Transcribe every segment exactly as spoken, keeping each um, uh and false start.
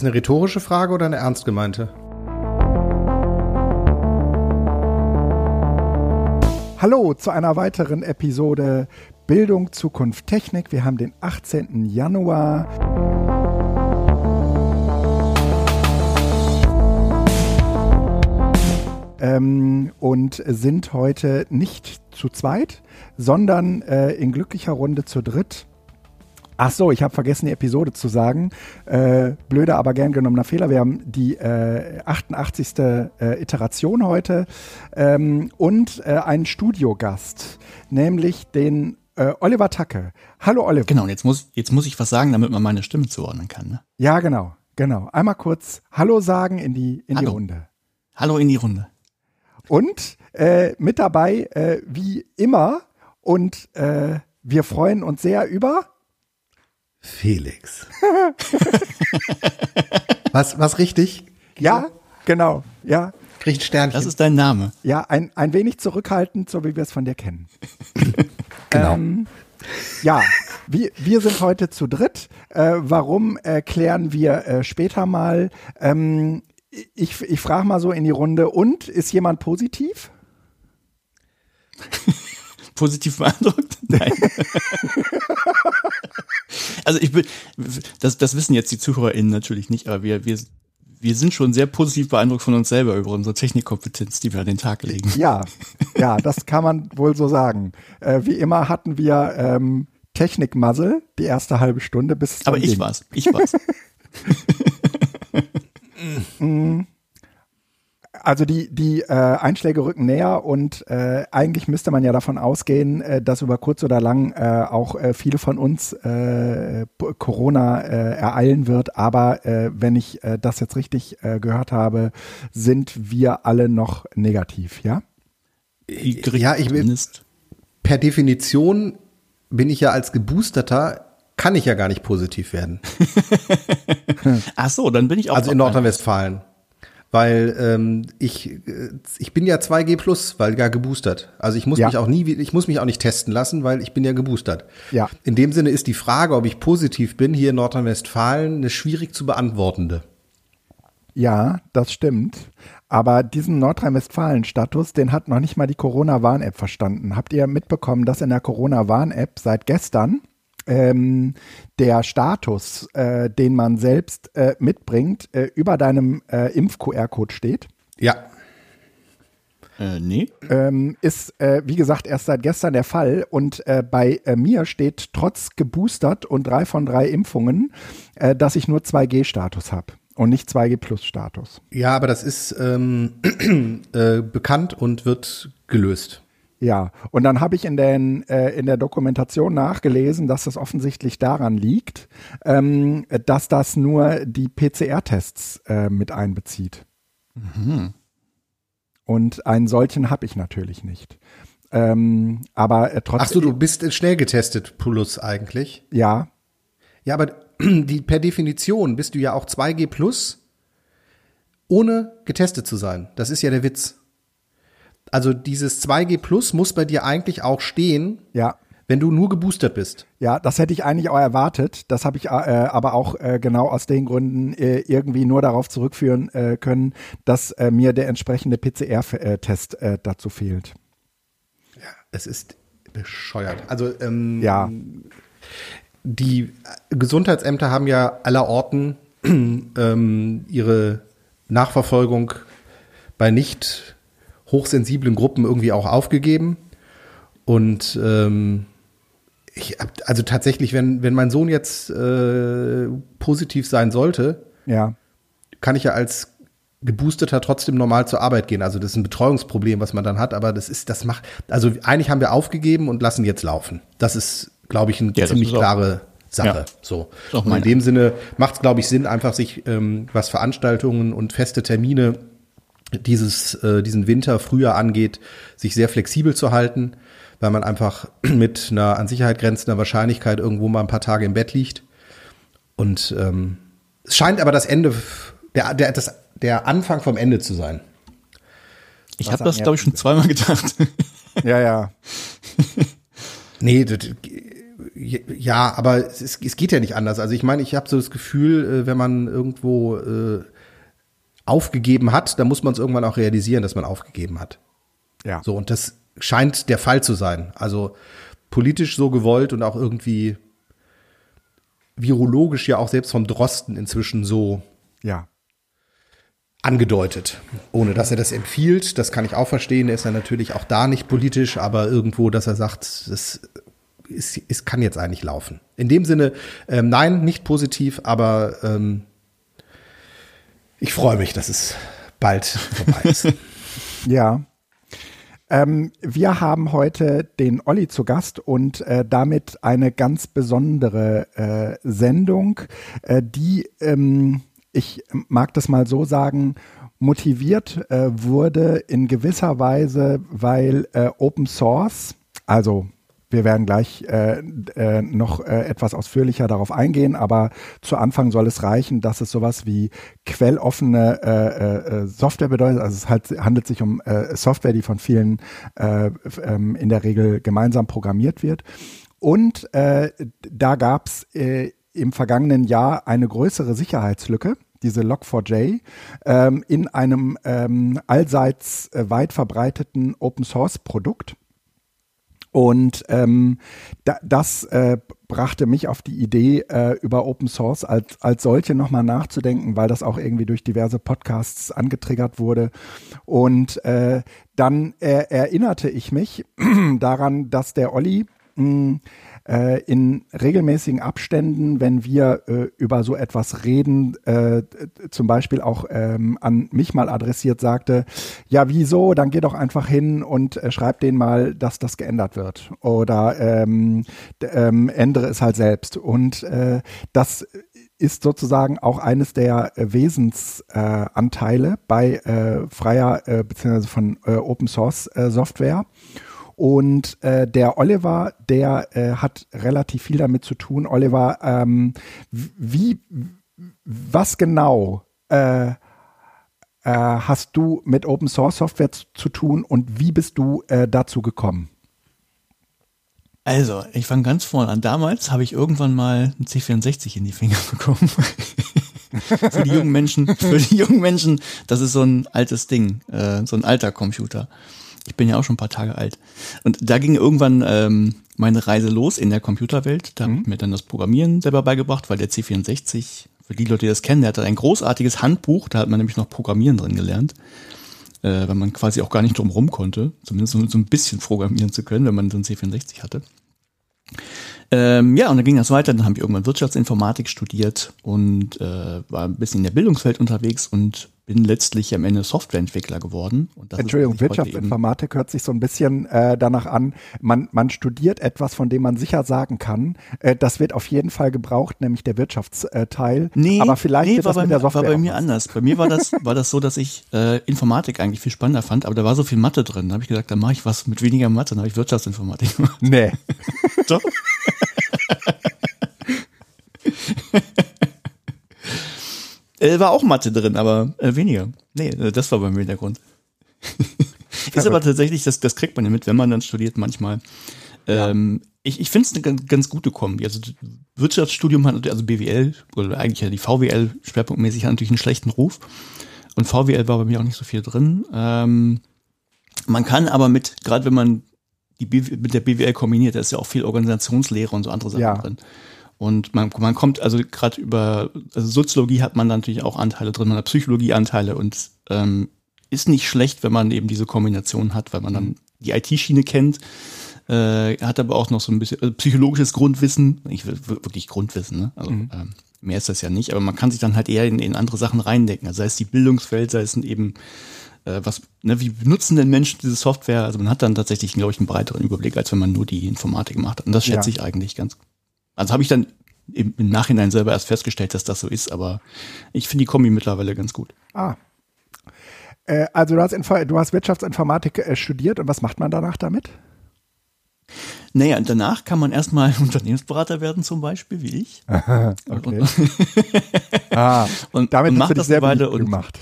das eine rhetorische Frage oder eine ernst gemeinte? Hallo zu einer weiteren Episode Bildung, Zukunft, Technik. Wir haben den achtzehnten Januar. Ähm, und sind heute nicht zu zweit, sondern äh, in glücklicher Runde zu dritt. Ach so, ich habe vergessen, die Episode zu sagen. Äh, blöder, aber gern genommener Fehler. Wir haben die äh, achtundachtzigste Äh, Iteration heute ähm, und äh, einen Studiogast, nämlich den äh, Oliver Tacke. Hallo Oliver. Genau, und jetzt muss, jetzt muss ich was sagen, damit man meine Stimme zuordnen kann. Ne? Ja, genau, genau. Einmal kurz Hallo sagen in die, in die Runde. Hallo in die Runde. Und äh, mit dabei, äh, wie immer, und äh, wir freuen uns sehr über Felix. was, was richtig? Ja, genau. Ja. Kriegt Sternchen. Das ist dein Name. Ja, ein, ein wenig zurückhaltend, so wie wir es von dir kennen. Genau. Ähm, ja, wir, wir sind heute zu dritt. Äh, warum äh, klären wir äh, später mal? Ähm, ich ich frage mal so in die Runde. Und, ist jemand positiv? Positiv beeindruckt? Nein. Also ich bin, das, das wissen jetzt die ZuhörerInnen natürlich nicht, aber wir, wir, wir sind schon sehr positiv beeindruckt von uns selber über unsere Technikkompetenz, die wir an den Tag legen. Ja, ja, das kann man wohl so sagen. Äh, wie immer hatten wir ähm, Technikmuzzle die erste halbe Stunde, bis es Aber ich ging. war's, ich war's. Also die, die äh, Einschläge rücken näher und äh, eigentlich müsste man ja davon ausgehen, äh, dass über kurz oder lang äh, auch äh, viele von uns äh, Corona äh, ereilen wird. Aber äh, wenn ich äh, das jetzt richtig äh, gehört habe, sind wir alle noch negativ, ja? Ja, ich bin per Definition bin ich ja als Geboosterter, kann ich ja gar nicht positiv werden. Ach so, dann bin ich auch. Also in Nordrhein-Westfalen. Weil ähm, ich äh, ich bin ja zwei G plus, weil ja geboostert. Also ich muss ja. mich auch nie ich muss mich auch nicht testen lassen, weil ich bin ja geboostert. Ja. In dem Sinne ist die Frage, ob ich positiv bin, hier in Nordrhein-Westfalen eine schwierig zu beantwortende. Ja, das stimmt. Aber diesen Nordrhein-Westfalen-Status, den hat noch nicht mal die Corona-Warn-App verstanden. Habt ihr mitbekommen, dass in der Corona-Warn-App seit gestern Ähm, der Status, äh, den man selbst äh, mitbringt, äh, über deinem äh, Impf-Q R-Code steht? Ja. Äh, nee. Ähm, ist, äh, wie gesagt, erst seit gestern der Fall. Und äh, bei äh, mir steht trotz geboostert und drei von drei Impfungen, äh, dass ich nur zwei G Status habe und nicht zwei G plus Status. Ja, aber das ist ähm, äh, bekannt und wird gelöst. Ja, und dann habe ich in, den, äh, in der Dokumentation nachgelesen, dass das offensichtlich daran liegt, ähm, dass das nur die P C R Tests äh, mit einbezieht. Mhm. Und einen solchen habe ich natürlich nicht. Ähm, aber äh, trotzdem. Ach so, du bist schnell getestet, Plus eigentlich. Ja. Ja, aber die, per Definition bist du ja auch zwei G plus, ohne getestet zu sein. Das ist ja der Witz. Also dieses zwei G plus muss bei dir eigentlich auch stehen, ja, wenn du nur geboostert bist. Ja, das hätte ich eigentlich auch erwartet. Das habe ich äh, aber auch äh, genau aus den Gründen äh, irgendwie nur darauf zurückführen äh, können, dass äh, mir der entsprechende P C R Test äh, dazu fehlt. Ja, es ist bescheuert. Also ähm, ja. Die Gesundheitsämter haben ja aller Orten ähm, ihre Nachverfolgung bei nicht hochsensiblen Gruppen irgendwie auch aufgegeben. Und ähm, ich, also tatsächlich, wenn, wenn mein Sohn jetzt äh, positiv sein sollte, ja, kann ich ja als Geboosterter trotzdem normal zur Arbeit gehen. Also das ist ein Betreuungsproblem, was man dann hat, aber das ist, das macht, also eigentlich haben wir aufgegeben und lassen jetzt laufen. Das ist, glaube ich, eine ja, ziemlich klare Sache. Ja. So. Und in dem Sinne macht es, glaube ich, Sinn, einfach sich, ähm, was Veranstaltungen und feste Termine dieses äh, diesen Winter früher angeht, sich sehr flexibel zu halten, weil man einfach mit einer an Sicherheit grenzender Wahrscheinlichkeit irgendwo mal ein paar Tage im Bett liegt. Und ähm, es scheint aber das Ende, der der das der Anfang vom Ende zu sein. Ich habe das, glaube ich, schon zweimal gedacht. Ja, ja. Nee, das, Ja, aber es, ist, es geht ja nicht anders. Also ich meine, ich habe so das Gefühl, wenn man irgendwo äh, aufgegeben hat, dann muss man es irgendwann auch realisieren, dass man aufgegeben hat. Ja. So, und das scheint der Fall zu sein. Also politisch so gewollt und auch irgendwie virologisch ja auch selbst vom Drosten inzwischen so ja. angedeutet. Ohne dass er das empfiehlt, das kann ich auch verstehen. Er ist ja natürlich auch da nicht politisch, aber irgendwo, dass er sagt, das Es, es kann jetzt eigentlich laufen. In dem Sinne, ähm, nein, nicht positiv, aber ähm, ich freue mich, dass es bald vorbei ist. Ja. Ähm, wir haben heute den Olli zu Gast und äh, damit eine ganz besondere äh, Sendung, äh, die, ähm, ich mag das mal so sagen, motiviert äh, wurde in gewisser Weise, weil äh, Open Source, also wir werden gleich äh, äh, noch äh, etwas ausführlicher darauf eingehen, aber zu Anfang soll es reichen, dass es sowas wie quelloffene äh, äh, Software bedeutet. Also es halt, handelt sich um äh, Software, die von vielen äh, ähm, in der Regel gemeinsam programmiert wird. Und äh, da gab es äh, im vergangenen Jahr eine größere Sicherheitslücke, diese Log four J, ähm, in einem ähm, allseits äh, weit verbreiteten Open-Source-Produkt. Und ähm, da, das äh, brachte mich auf die Idee, äh, über Open Source als, als solche nochmal nachzudenken, weil das auch irgendwie durch diverse Podcasts angetriggert wurde. Und äh, dann äh, erinnerte ich mich daran, dass der Olli mh, äh, in regelmäßigen Abständen, wenn wir äh, über so etwas reden, äh, zum Beispiel auch ähm, an mich mal adressiert sagte, ja wieso, dann geh doch einfach hin und äh, schreib denen mal, dass das geändert wird oder ähm, d- ähm, ändere es halt selbst. Und äh, das ist sozusagen auch eines der äh, Wesensanteile äh, bei äh, freier äh, bzw. von äh, Open Source äh, Software. Und äh, der Oliver, der äh, hat relativ viel damit zu tun. Oliver, ähm, wie, was genau äh, äh, hast du mit Open Source Software zu, zu tun und wie bist du äh, dazu gekommen? Also, ich fange ganz vorne an. Damals habe ich irgendwann mal einen C vierundsechzig in die Finger bekommen. Für die jungen Menschen, für die jungen Menschen, das ist so ein altes Ding, äh, so ein alter Computer. Ich bin ja auch schon ein paar Tage alt. Und da ging irgendwann ähm, meine Reise los in der Computerwelt. Da mhm. habe ich mir dann das Programmieren selber beigebracht, weil der C vierundsechzig, für die Leute, die das kennen, der hatte ein großartiges Handbuch. Da hat man nämlich noch Programmieren drin gelernt, äh, weil man quasi auch gar nicht drum rum konnte, zumindest so, so ein bisschen programmieren zu können, wenn man so einen C vierundsechzig hatte. Ähm, ja, und dann ging das weiter. Dann habe ich irgendwann Wirtschaftsinformatik studiert und äh, war ein bisschen in der Bildungswelt unterwegs und bin letztlich am Ende Softwareentwickler geworden. Und das Entschuldigung, ist Wirtschaftsinformatik hört sich so ein bisschen äh, danach an. Man, man studiert etwas, von dem man sicher sagen kann, äh, das wird auf jeden Fall gebraucht, nämlich der Wirtschaftsteil. Nee, aber vielleicht nee, wird das bei, mit der Software war bei mir anders. Bei mir war das, war das so, dass ich äh, Informatik eigentlich viel spannender fand, aber da war so viel Mathe drin. Da habe ich gesagt, dann mache ich was mit weniger Mathe, dann habe ich Wirtschaftsinformatik gemacht. Nee. Doch. War auch Mathe drin, aber äh, weniger. Nee, das war bei mir der Grund. Ist aber tatsächlich, das, das kriegt man ja mit, wenn man dann studiert manchmal. Ähm, ja. Ich, ich finde es eine ganz, ganz gute Kombi. Also Wirtschaftsstudium hat, also B W L, oder eigentlich ja die V W L schwerpunktmäßig, hat natürlich einen schlechten Ruf. Und V W L war bei mir auch nicht so viel drin. Ähm, man kann aber mit, gerade wenn man die B W L, mit der B W L kombiniert, da ist ja auch viel Organisationslehre und so andere Sachen ja. drin. Und man, man kommt, also gerade über also Soziologie hat man da natürlich auch Anteile drin, man hat Psychologie-Anteile und ähm, ist nicht schlecht, wenn man eben diese Kombination hat, weil man dann die I T-Schiene kennt, äh, hat aber auch noch so ein bisschen also psychologisches Grundwissen, ich will wirklich Grundwissen, ne? Also mhm. ähm, mehr ist das ja nicht, aber man kann sich dann halt eher in, in andere Sachen reindenken, also sei es die Bildungswelt, sei es eben äh, was, ne, wie benutzen denn Menschen diese Software, also man hat dann tatsächlich, glaube ich, einen breiteren Überblick, als wenn man nur die Informatik gemacht hat und das schätze ja. ich eigentlich ganz gut. Also habe ich dann im Nachhinein selber erst festgestellt, dass das so ist, aber ich finde die Kombi mittlerweile ganz gut. Ah, äh, also du hast, Info- du hast Wirtschaftsinformatik äh, studiert und was macht man danach damit? Naja, danach kann man erstmal Unternehmensberater werden, zum Beispiel, wie ich. Aha, okay. ah, und damit und macht das eine Weile und gemacht.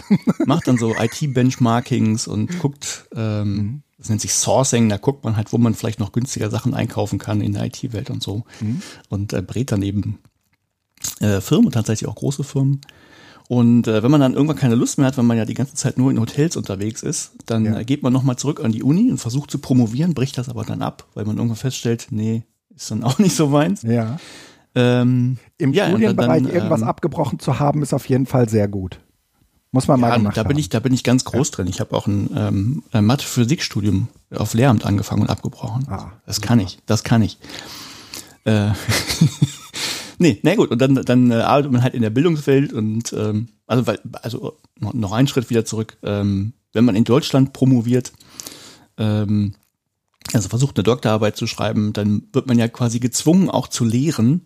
Macht dann so I T-Benchmarkings und guckt, ähm, das nennt sich Sourcing, da guckt man halt, wo man vielleicht noch günstiger Sachen einkaufen kann in der I T-Welt und so. Mhm. Und äh, berät dann eben äh, Firmen, tatsächlich auch große Firmen. Und äh, wenn man dann irgendwann keine Lust mehr hat, wenn man ja die ganze Zeit nur in Hotels unterwegs ist, dann ja. äh, geht man nochmal zurück an die Uni und versucht zu promovieren, bricht das aber dann ab, weil man irgendwann feststellt, nee, ist dann auch nicht so meins. Ja. Ähm, Im ja, Studienbereich dann, irgendwas ähm, abgebrochen zu haben, ist auf jeden Fall sehr gut. Muss man ja, mal gemacht da bin haben. Ich, da bin ich ganz groß ja. drin. Ich habe auch ein, ähm, ein Mathe-Physik-Studium auf Lehramt angefangen und abgebrochen. Ah, das super. kann ich, das kann ich. Äh, Nee, na gut, und dann, dann äh, arbeitet man halt in der Bildungswelt und ähm, also, weil, also noch, noch einen Schritt wieder zurück. Ähm, wenn man in Deutschland promoviert, ähm, also versucht eine Doktorarbeit zu schreiben, dann wird man ja quasi gezwungen auch zu lehren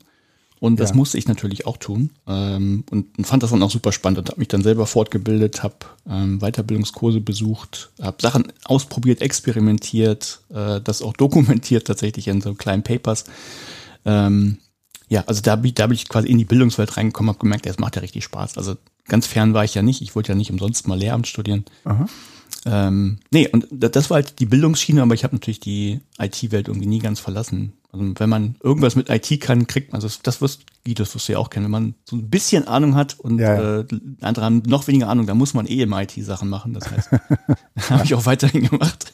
und das ja. musste ich natürlich auch tun ähm, und, und fand das dann auch super spannend und habe mich dann selber fortgebildet, habe ähm, Weiterbildungskurse besucht, habe Sachen ausprobiert, experimentiert, äh, das auch dokumentiert tatsächlich in so kleinen Papers. Ähm, Ja, also da, da bin ich quasi in die Bildungswelt reingekommen, habe gemerkt, das macht ja richtig Spaß. Also ganz fern war ich ja nicht. Ich wollte ja nicht umsonst mal Lehramt studieren. Aha. Ähm, nee, und das war halt die Bildungsschiene, aber ich habe natürlich die I T-Welt irgendwie nie ganz verlassen. Also wenn man irgendwas mit I T kann, kriegt man, das, das wirst das wirst du ja auch kennen, wenn man so ein bisschen Ahnung hat und ja, ja. Äh, andere haben noch weniger Ahnung, dann muss man eh im I T Sachen machen. Das heißt, habe ich auch weiterhin gemacht.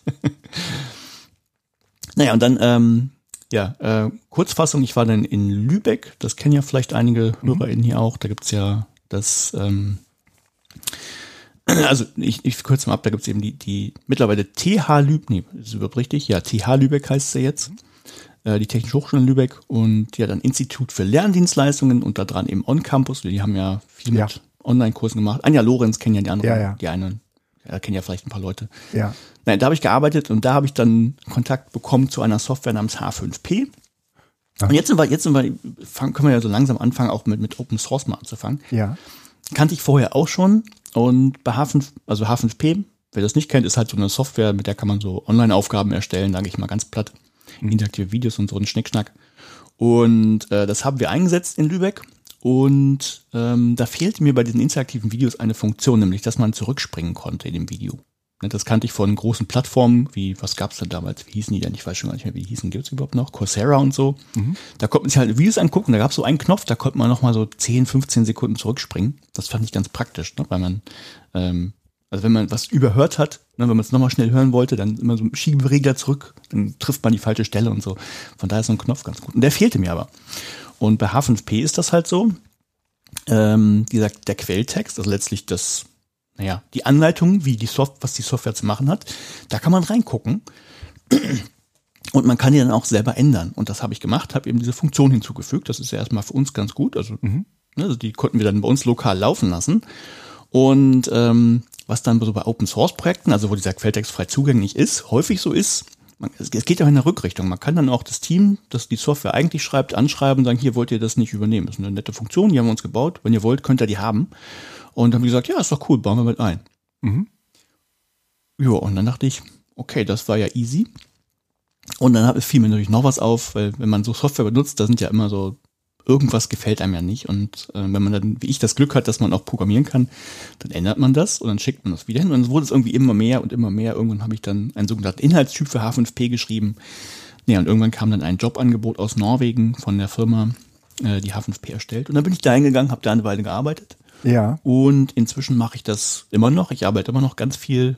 Naja, und dann... Ähm, Ja, äh, Kurzfassung, ich war dann in Lübeck, das kennen ja vielleicht einige mhm. HörerInnen hier auch, da gibt's ja das, ähm, also ich, ich kürze mal ab, da gibt's eben die, die mittlerweile T H Lübeck, nee, ist überhaupt richtig, ja, T H Lübeck heißt sie jetzt, äh, die Technische Hochschule in Lübeck und ja, dann Institut für Lerndienstleistungen und da dran eben On-Campus, die haben ja viel mit ja. Online-Kursen gemacht, Anja Lorenz kennen ja die anderen, ja, ja. die einen. Da kennen ja vielleicht ein paar Leute. Ja. Nein, da habe ich gearbeitet und da habe ich dann Kontakt bekommen zu einer Software namens H fünf P. Ach. Und jetzt sind wir, jetzt sind wir, können wir ja so langsam anfangen, auch mit, mit Open Source mal anzufangen. Ja. Kannte ich vorher auch schon. Und bei H fünf, also H fünf P, wer das nicht kennt, ist halt so eine Software, mit der kann man so Online-Aufgaben erstellen, sage ich mal ganz platt. Mhm. Interaktive Videos und so ein Schnickschnack. Und äh, das haben wir eingesetzt in Lübeck. Und ähm, da fehlte mir bei diesen interaktiven Videos eine Funktion, nämlich, dass man zurückspringen konnte in dem Video. Das kannte ich von großen Plattformen, wie, was gab's denn damals, wie hießen die denn? Ich weiß schon gar nicht mehr, wie die hießen, gibt's überhaupt noch? Coursera und so. Mhm. Da konnte man sich halt Videos angucken, da gab's so einen Knopf, da konnte man nochmal so zehn, fünfzehn Sekunden zurückspringen. Das fand ich ganz praktisch, ne? Weil man, ähm, also wenn man was überhört hat, ne, wenn man es nochmal schnell hören wollte, dann immer so ein Schieberegler zurück, dann trifft man die falsche Stelle und so. Von daher ist so ein Knopf ganz gut. Und der fehlte mir aber. Und bei H fünf P ist das halt so, ähm, dieser, der Quelltext, also letztlich das, naja, die Anleitung, wie die Software, was die Software zu machen hat, da kann man reingucken und man kann die dann auch selber ändern. Und das habe ich gemacht, habe eben diese Funktion hinzugefügt. Das ist ja erstmal für uns ganz gut. Also, mhm. also die konnten wir dann bei uns lokal laufen lassen. Und ähm, was dann so bei Open Source Projekten, also wo dieser Quelltext frei zugänglich ist, häufig so ist. Man, es geht ja in der Rückrichtung. Man kann dann auch das Team, das die Software eigentlich schreibt, anschreiben und sagen, hier wollt ihr das nicht übernehmen. Das ist eine nette Funktion, die haben wir uns gebaut. Wenn ihr wollt, könnt ihr die haben. Und dann haben wir gesagt, ja, ist doch cool, bauen wir mit ein. Mhm. Ja, und dann dachte ich, okay, das war ja easy. Und dann fiel mir natürlich noch was auf, weil wenn man so Software benutzt, da sind ja immer so, irgendwas gefällt einem ja nicht. Und äh, wenn man dann, wie ich, das Glück hat, dass man auch programmieren kann, dann ändert man das und dann schickt man das wieder hin. Und dann wurde es irgendwie immer mehr und immer mehr. Irgendwann habe ich dann einen sogenannten Inhaltstyp für H fünf P geschrieben. Ja, und irgendwann kam dann ein Jobangebot aus Norwegen von der Firma, äh, die H fünf P erstellt. Und dann bin ich da hingegangen, habe da eine Weile gearbeitet. Ja. Und inzwischen mache ich das immer noch. Ich arbeite immer noch ganz viel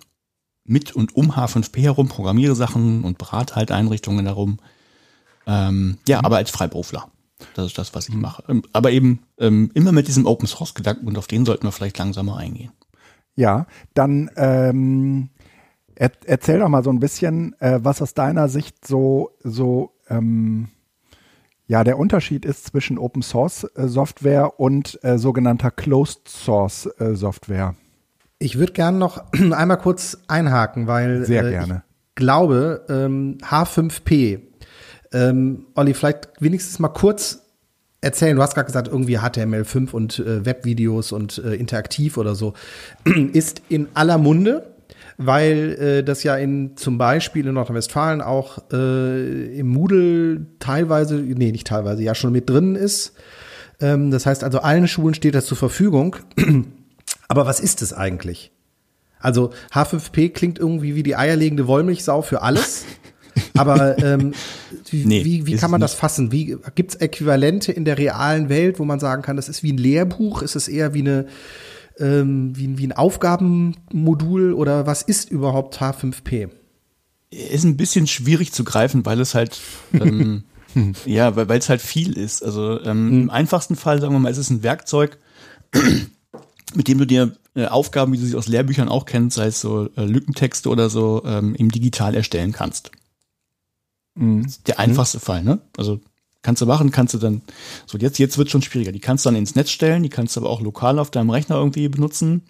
mit und um H fünf P herum, programmiere Sachen und berate halt Einrichtungen darum. Ähm, ja, mhm. aber als Freiberufler. Das ist das, was ich mache. Aber eben ähm, immer mit diesem Open-Source-Gedanken und auf den sollten wir vielleicht langsamer eingehen. Ja, dann ähm, er, erzähl doch mal so ein bisschen, äh, was aus deiner Sicht so, so ähm, ja, der Unterschied ist zwischen Open-Source-Software und äh, sogenannter Closed-Source-Software. Ich würde gerne noch einmal kurz einhaken, weil Sehr äh, gerne. ich glaube, ähm, H fünf P, Ähm, Olli, vielleicht wenigstens mal kurz erzählen. Du hast gerade gesagt, irgendwie H T M L fünf und äh, Webvideos und äh, interaktiv oder so ist in aller Munde. weil äh, das ja in zum Beispiel in Nordrhein-Westfalen auch äh, im Moodle teilweise, nee, nicht teilweise, ja schon mit drin ist. Ähm, das heißt also, allen Schulen steht das zur Verfügung. Aber was ist es eigentlich? Also H fünf P klingt irgendwie wie die eierlegende Wollmilchsau für alles. Aber ähm, wie, nee, wie, wie kann man das fassen? Wie gibt's Äquivalente in der realen Welt, wo man sagen kann, das ist wie ein Lehrbuch? Ist es eher wie eine ähm, wie, wie ein Aufgabenmodul? Oder was ist überhaupt H fünf P? Ist ein bisschen schwierig zu greifen, weil es halt ähm, ja, weil weil es halt viel ist. Also ähm, mhm. im einfachsten Fall sagen wir mal, es ist ein Werkzeug, mit dem du dir äh, Aufgaben, wie du sie aus Lehrbüchern auch kennst, sei es so äh, Lückentexte oder so, ähm, eben digital erstellen kannst. Das ist der einfachste mhm. Fall, ne? Also kannst du machen, kannst du dann, so jetzt, jetzt wird es schon schwieriger. Die kannst du dann ins Netz stellen, die kannst du aber auch lokal auf deinem Rechner irgendwie benutzen.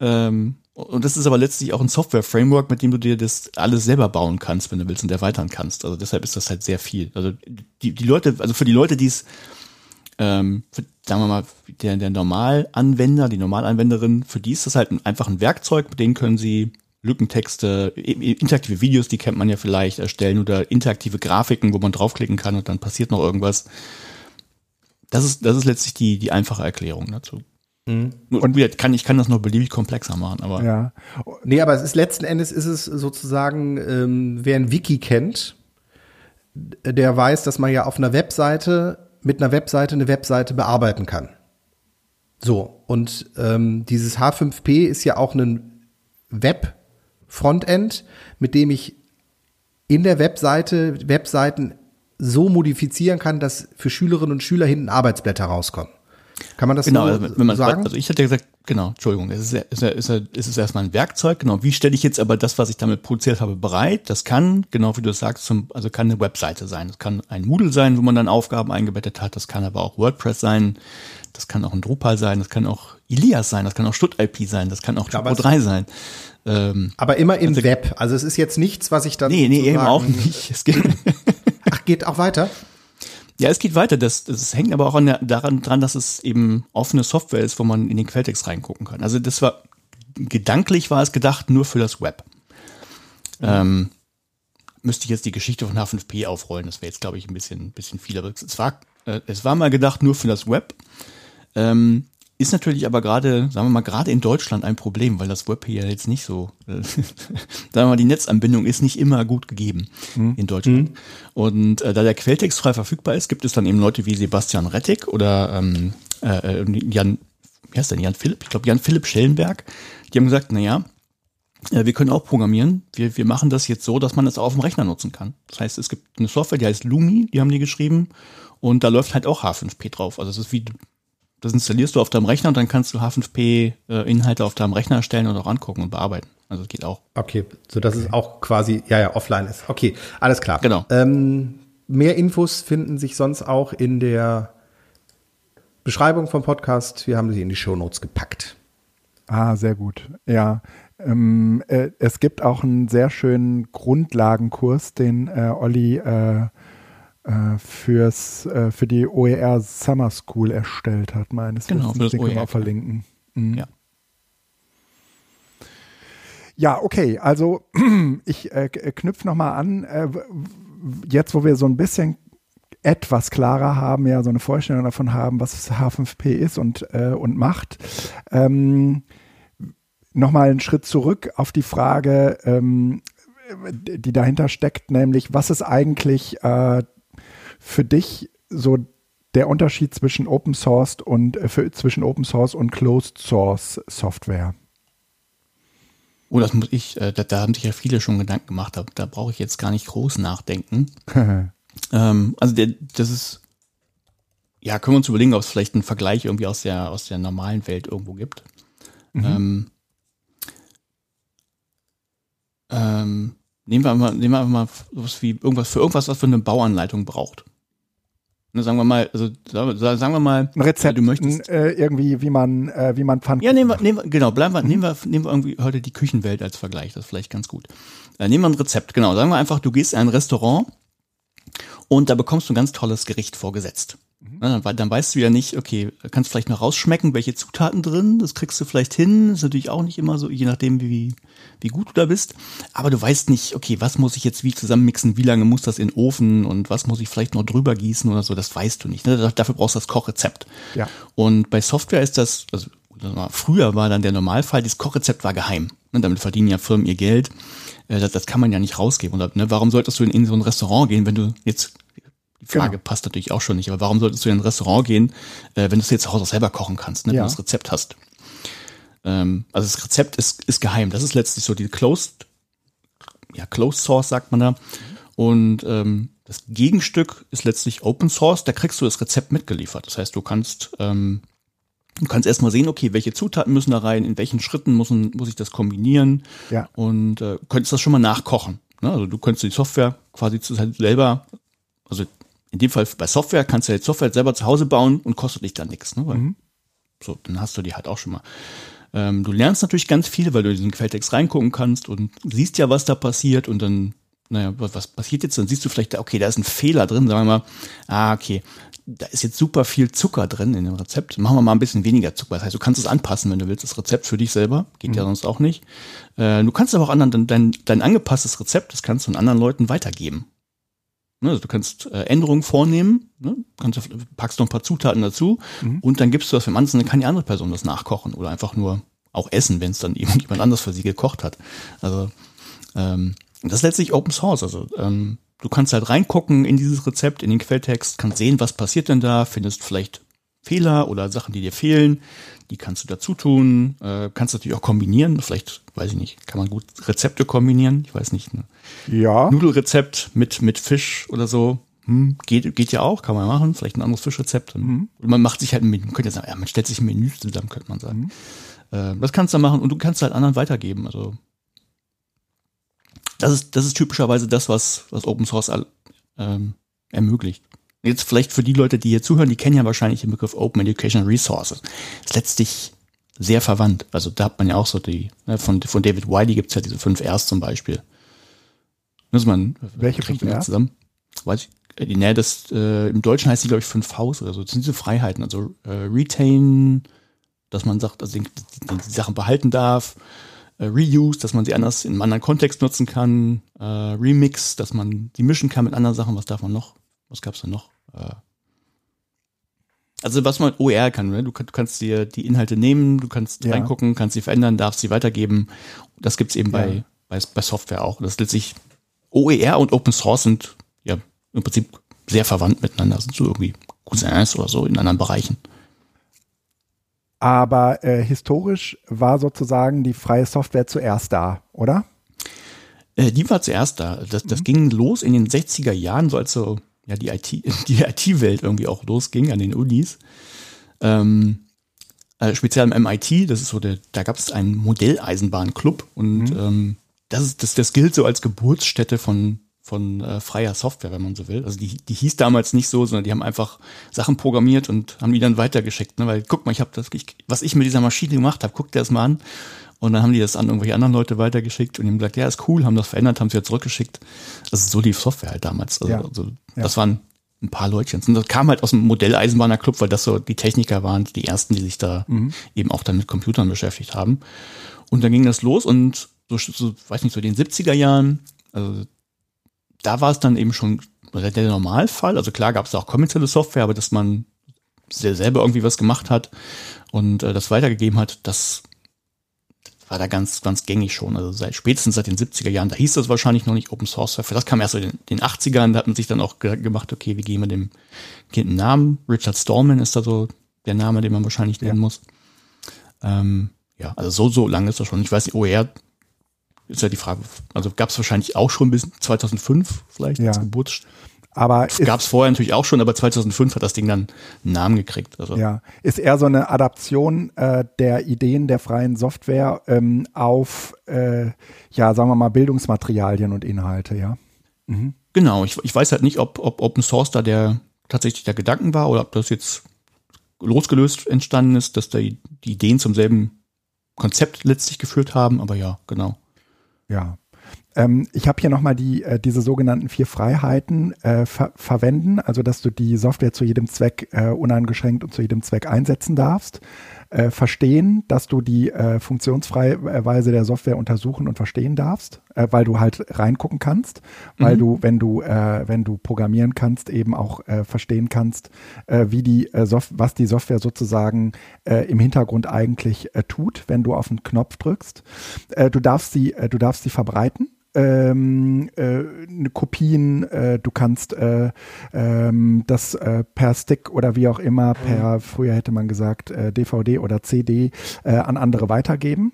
Ähm, und das ist aber letztlich auch ein Software-Framework, mit dem du dir das alles selber bauen kannst, wenn du willst, und erweitern kannst. Also deshalb ist das halt sehr viel. Also die, die Leute, also für die Leute, die es, ähm, für, sagen wir mal, der, der Normalanwender, die Normalanwenderin, für die ist das halt ein, einfach ein Werkzeug, mit dem können sie Lückentexte, interaktive Videos, die kennt man ja vielleicht, erstellen oder interaktive Grafiken, wo man draufklicken kann und dann passiert noch irgendwas. Das ist, das ist letztlich die, die einfache Erklärung dazu. Mhm. Und wieder kann, ich kann das noch beliebig komplexer machen, aber. Ja. Nee, aber es ist letzten Endes ist es sozusagen, ähm, wer ein Wiki kennt, der weiß, dass man ja auf einer Webseite, mit einer Webseite eine Webseite bearbeiten kann. So. Und ähm, dieses H fünf P ist ja auch ein Web- Frontend, mit dem ich in der Webseite Webseiten so modifizieren kann, dass für Schülerinnen und Schüler hinten Arbeitsblätter rauskommen. Kann man das genau, so also, wenn man, sagen? Also ich hätte gesagt, genau, Entschuldigung, es ist, es ist, es ist erstmal ein Werkzeug. Genau, wie stelle ich jetzt aber das, was ich damit produziert habe, bereit? Das kann, genau wie du es sagst, zum, also kann eine Webseite sein. Das kann ein Moodle sein, wo man dann Aufgaben eingebettet hat. Das kann aber auch WordPress sein. Das kann auch ein Drupal sein. Das kann auch Ilias sein. Das kann auch StudIP sein. Das kann auch Drupal drei sein. Ähm, aber immer im also, Web. Also es ist jetzt nichts, was ich dann. Nee, nee, so eben sagen, auch nicht. Es geht Ach, geht auch weiter? Ja, es geht weiter. Das, das hängt aber auch an der, daran dran, dass es eben offene Software ist, wo man in den Quelltext reingucken kann. Also das war, gedanklich war es gedacht nur für das Web. Mhm. Ähm, müsste ich jetzt die Geschichte von H fünf P aufrollen. Das wäre jetzt, glaube ich, ein bisschen, bisschen viel. Aber es war, äh, es war mal gedacht nur für das Web. Ähm, Ist natürlich aber gerade, sagen wir mal, gerade in Deutschland ein Problem, weil das Web hier jetzt nicht so, äh, sagen wir mal, die Netzanbindung ist nicht immer gut gegeben mhm. in Deutschland. Mhm. Und äh, da der Quelltext frei verfügbar ist, gibt es dann eben Leute wie Sebastian Rettig oder ähm, äh, Jan, wie heißt denn, Jan Philipp? Ich glaube, Jan Philipp Schellenberg. Die haben gesagt, naja, äh, wir können auch programmieren. Wir, wir machen das jetzt so, dass man das auch auf dem Rechner nutzen kann. Das heißt, es gibt eine Software, die heißt Lumi, die haben die geschrieben. Und da läuft halt auch H fünf P drauf. Also es ist wie... Das installierst du auf deinem Rechner und dann kannst du H fünf P-Inhalte äh, auf deinem Rechner erstellen und auch angucken und bearbeiten. Also das geht auch. Okay, so dass okay. es auch quasi, ja, ja, offline ist. Okay, alles klar. Genau. Ähm, mehr Infos finden sich sonst auch in der Beschreibung vom Podcast. Wir haben sie in die Shownotes gepackt. Ah, sehr gut. Ja, ähm, äh, es gibt auch einen sehr schönen Grundlagenkurs, den äh, Olli äh, Fürs, für die O E R Summer School erstellt hat, meines Wissens. Genau, den können wir auch verlinken. Mhm. Ja. ja, okay, also ich äh, knüpfe nochmal an, äh, jetzt wo wir so ein bisschen etwas klarer haben, ja so eine Vorstellung davon haben, was H fünf P ist und, äh, und macht, ähm, nochmal einen Schritt zurück auf die Frage, ähm, die dahinter steckt, nämlich was ist eigentlich äh, für dich so der Unterschied zwischen Open Source und äh, für, zwischen Open Source und Closed Source Software? Oh, das muss ich, äh, da, da haben sich ja viele schon Gedanken gemacht, da, da brauche ich jetzt gar nicht groß nachdenken. ähm, also der, das ist, ja, können wir uns überlegen, ob es vielleicht einen Vergleich irgendwie aus der, aus der normalen Welt irgendwo gibt. Mhm. Ähm, ähm, Nehmen wir, mal, nehmen wir einfach mal sowas wie irgendwas für irgendwas, was für eine Bauanleitung braucht. Ne, sagen wir mal, also sagen wir mal, ein Rezept, du möchtest äh, irgendwie, wie man, äh, wie man Pfannkuchen. Ja, nehmen wir, nehmen wir, genau, bleiben wir, mhm. nehmen wir, nehmen wir irgendwie heute die Küchenwelt als Vergleich, das ist vielleicht ganz gut. Äh, nehmen wir ein Rezept, genau. Sagen wir einfach, du gehst in ein Restaurant und da bekommst du ein ganz tolles Gericht vorgesetzt. Mhm. Na, dann, dann weißt du ja nicht, okay, kannst vielleicht noch rausschmecken, welche Zutaten drin, das kriegst du vielleicht hin, ist natürlich auch nicht immer so, je nachdem, wie, wie gut du da bist. Aber du weißt nicht, okay, was muss ich jetzt wie zusammenmixen, wie lange muss das in den Ofen und was muss ich vielleicht noch drüber gießen oder so, das weißt du nicht. Ne? Dafür brauchst du das Kochrezept. Ja. Und bei Software ist das, also früher war dann der Normalfall, das Kochrezept war geheim. Und damit verdienen ja Firmen ihr Geld. Das, das kann man ja nicht rausgeben. Und, ne, warum solltest du in, in so ein Restaurant gehen, wenn du jetzt, die Frage genau. passt natürlich auch schon nicht, aber warum solltest du in ein Restaurant gehen, wenn du es jetzt zu Hause auch selber kochen kannst, ne, ja. wenn du das Rezept hast? Ähm, also das Rezept ist, ist geheim. Das ist letztlich so die Closed, ja, Closed Source sagt man da. Und ähm, das Gegenstück ist letztlich Open Source. Da kriegst du das Rezept mitgeliefert. Das heißt, du kannst... Ähm, Du kannst erstmal sehen, okay, welche Zutaten müssen da rein, in welchen Schritten muss, muss ich das kombinieren ja. und äh, könntest das schon mal nachkochen. Ne? Also du könntest die Software quasi selber, also in dem Fall bei Software, kannst du ja die Software selber zu Hause bauen und kostet dich dann nichts. Ne? Weil, mhm. So, dann hast du die halt auch schon mal. Ähm, du lernst natürlich ganz viel, weil du in diesen Quelltext reingucken kannst und siehst ja, was da passiert und dann, naja, was passiert jetzt? Dann siehst du vielleicht, okay, da ist ein Fehler drin, sagen wir mal, ah, okay, da ist jetzt super viel Zucker drin in dem Rezept. Machen wir mal ein bisschen weniger Zucker. Das heißt, du kannst es anpassen, wenn du willst, das Rezept für dich selber. Geht mhm. ja sonst auch nicht. Äh, du kannst aber auch anderen, dein, dein angepasstes Rezept, das kannst du an anderen Leuten weitergeben. Ne, also du kannst äh, Änderungen vornehmen, ne, kannst, packst noch ein paar Zutaten dazu mhm. und dann gibst du das für anderen, dann kann die andere Person das nachkochen oder einfach nur auch essen, wenn es dann eben jemand anders für sie gekocht hat. Also ähm, das ist letztlich Open Source. Also ähm, du kannst halt reingucken in dieses Rezept, in den Quelltext, kannst sehen, was passiert denn da, findest vielleicht Fehler oder Sachen, die dir fehlen, die kannst du dazu tun, äh, kannst natürlich auch kombinieren, vielleicht, weiß ich nicht, kann man gut Rezepte kombinieren, ich weiß nicht, ne? Ja. Nudelrezept mit, mit Fisch oder so, hm, geht, geht ja auch, kann man machen, vielleicht ein anderes Fischrezept. Mhm. Und man macht sich halt ein Menü, man könnte ja sagen, ja, man stellt sich ein Menü zusammen, könnte man sagen. Mhm. Äh, das kannst du machen und du kannst halt anderen weitergeben, also. Das ist, das ist typischerweise das, was, was Open Source ähm, ermöglicht. Jetzt vielleicht für die Leute, die hier zuhören, die kennen ja wahrscheinlich den Begriff Open Educational Resources. Das ist letztlich sehr verwandt. Also da hat man ja auch so die, ne, von, von David Wiley gibt es ja diese fünf R's zum Beispiel. Muss man, welche fünf R's? Zusammen? Weiß ich, ne, das, äh, im Deutschen heißt die, glaube ich, fünf V's oder so. Das sind diese Freiheiten. Also äh, retain, dass man sagt, also die, die, die Sachen behalten darf. Reuse, dass man sie anders in einem anderen Kontext nutzen kann. Äh, Remix, dass man sie mischen kann mit anderen Sachen. Was darf man noch? Was gab's denn noch? Äh also was man O E R kann, ne? Du, kann, du kannst dir die Inhalte nehmen, du kannst ja. reingucken, kannst sie verändern, darfst sie weitergeben. Das gibt's eben ja. bei, bei, bei Software auch. Das letztlich O E R und Open Source sind ja im Prinzip sehr verwandt miteinander. Sind so irgendwie Cousins oder so in anderen Bereichen. Aber äh, historisch war sozusagen die freie Software zuerst da, oder? Äh, die war zuerst da. Das, das mhm. ging los in den sechziger Jahren, so als so ja, die I T, die I T-Welt irgendwie auch losging an den Unis. Ähm, äh, speziell am M I T, das ist so der, da gab es einen Modelleisenbahnclub und mhm. ähm, das, ist, das, das gilt so als Geburtsstätte von von äh, freier Software, wenn man so will. Also die, die hieß damals nicht so, sondern die haben einfach Sachen programmiert und haben die dann weitergeschickt. Ne? Weil guck mal, ich habe das, ich, was ich mit dieser Maschine gemacht habe, guck dir das mal an. Und dann haben die das an irgendwelche anderen Leute weitergeschickt und die haben gesagt, ja, ist cool, haben das verändert, haben es wieder zurückgeschickt. Das ist so die Software halt damals. Also, ja. also ja. das waren ein paar Leutchen. Und das kam halt aus dem Modelleisenbahnerclub, weil das so die Techniker waren, die ersten, die sich da mhm. eben auch dann mit Computern beschäftigt haben. Und dann ging das los und so, so weiß nicht, so in den siebziger Jahren, also da war es dann eben schon der Normalfall. Also klar gab es auch kommerzielle Software, aber dass man selber irgendwie was gemacht hat und äh, das weitergegeben hat, das war da ganz, ganz gängig schon. Also seit, spätestens seit den siebziger Jahren, da hieß das wahrscheinlich noch nicht Open Source Software. Das kam erst in den, den achtzigern, da hat man sich dann auch Gedanken gemacht, okay, wie geben wir dem Kind einen Namen? Richard Stallman ist da so der Name, den man wahrscheinlich nennen ja. muss. Ähm, ja, also so, so lange ist das schon. Ich weiß nicht, O E R ist ja die Frage, also gab es wahrscheinlich auch schon bis zweitausendfünf vielleicht ja. als Geburts. Aber gab es vorher natürlich auch schon, aber zweitausendfünf hat das Ding dann einen Namen gekriegt. Also. Ja, ist eher so eine Adaption äh, der Ideen der freien Software ähm, auf, äh, ja, sagen wir mal, Bildungsmaterialien und Inhalte, ja. Mhm. Genau, ich, ich weiß halt nicht, ob, ob Open Source da der tatsächlich der Gedanken war oder ob das jetzt losgelöst entstanden ist, dass da die Ideen zum selben Konzept letztlich geführt haben, aber ja, genau. Ja, Ähm, ich habe hier nochmal die, äh, diese sogenannten vier Freiheiten äh, ver verwenden, also dass du die Software zu jedem Zweck äh, uneingeschränkt und zu jedem Zweck einsetzen darfst. Äh, verstehen, dass du die äh, Funktionsfreiweise der Software untersuchen und verstehen darfst, äh, weil du halt reingucken kannst, weil mhm. du, wenn du, äh, wenn du programmieren kannst, eben auch äh, verstehen kannst, äh, wie die äh, Sof- was die Software sozusagen äh, im Hintergrund eigentlich äh, tut, wenn du auf einen Knopf drückst. Äh, du darfst sie, äh, du darfst sie verbreiten. Ähm, äh, Kopien, äh, du kannst äh, ähm, das äh, per Stick oder wie auch immer, per, früher hätte man gesagt, äh, D V D oder C D äh, an andere weitergeben.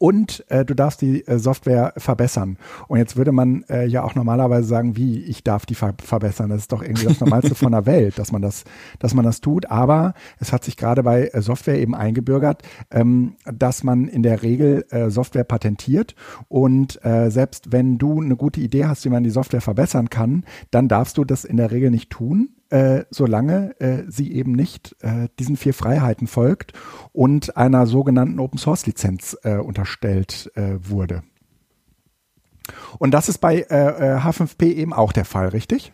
Und äh, du darfst die äh, Software verbessern. Und jetzt würde man äh, ja auch normalerweise sagen, wie, ich darf die ver- verbessern. Das ist doch irgendwie das Normalste von der Welt, dass man das, dass man das tut. Aber es hat sich gerade bei äh, Software eben eingebürgert, ähm, dass man in der Regel äh, Software patentiert. Und äh, selbst wenn du eine gute Idee hast, wie man die Software verbessern kann, dann darfst du das in der Regel nicht tun. Äh, solange äh, sie eben nicht äh, diesen vier Freiheiten folgt und einer sogenannten Open-Source-Lizenz äh, unterstellt äh, wurde. Und das ist bei äh, H fünf P eben auch der Fall, richtig?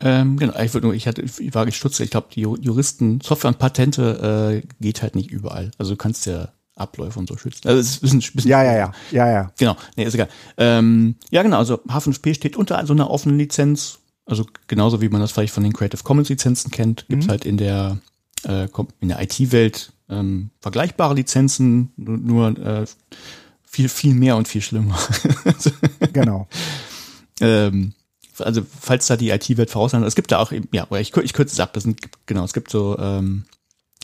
Ähm, genau, ich würde nur, ich hatte, ich war gestutzt, ich glaube, die Juristen, Software und Patente äh, geht halt nicht überall. Also du kannst ja Abläufe und so schützen. Also es ist ein bisschen, ja, ja, ja, ja, ja. Genau, nee, ist egal. Ähm, ja, genau, also H fünf P steht unter so einer offenen Lizenz. Also genauso wie man das vielleicht von den Creative Commons Lizenzen kennt, gibt's mhm. halt in der äh, in der I T-Welt ähm, vergleichbare Lizenzen, nur äh, viel viel mehr und viel schlimmer. Genau. ähm, also falls da die I T-Welt voraushandelt, es gibt da auch eben, ja, oder ich, ich kürze es ab, das sind genau, es gibt so ähm,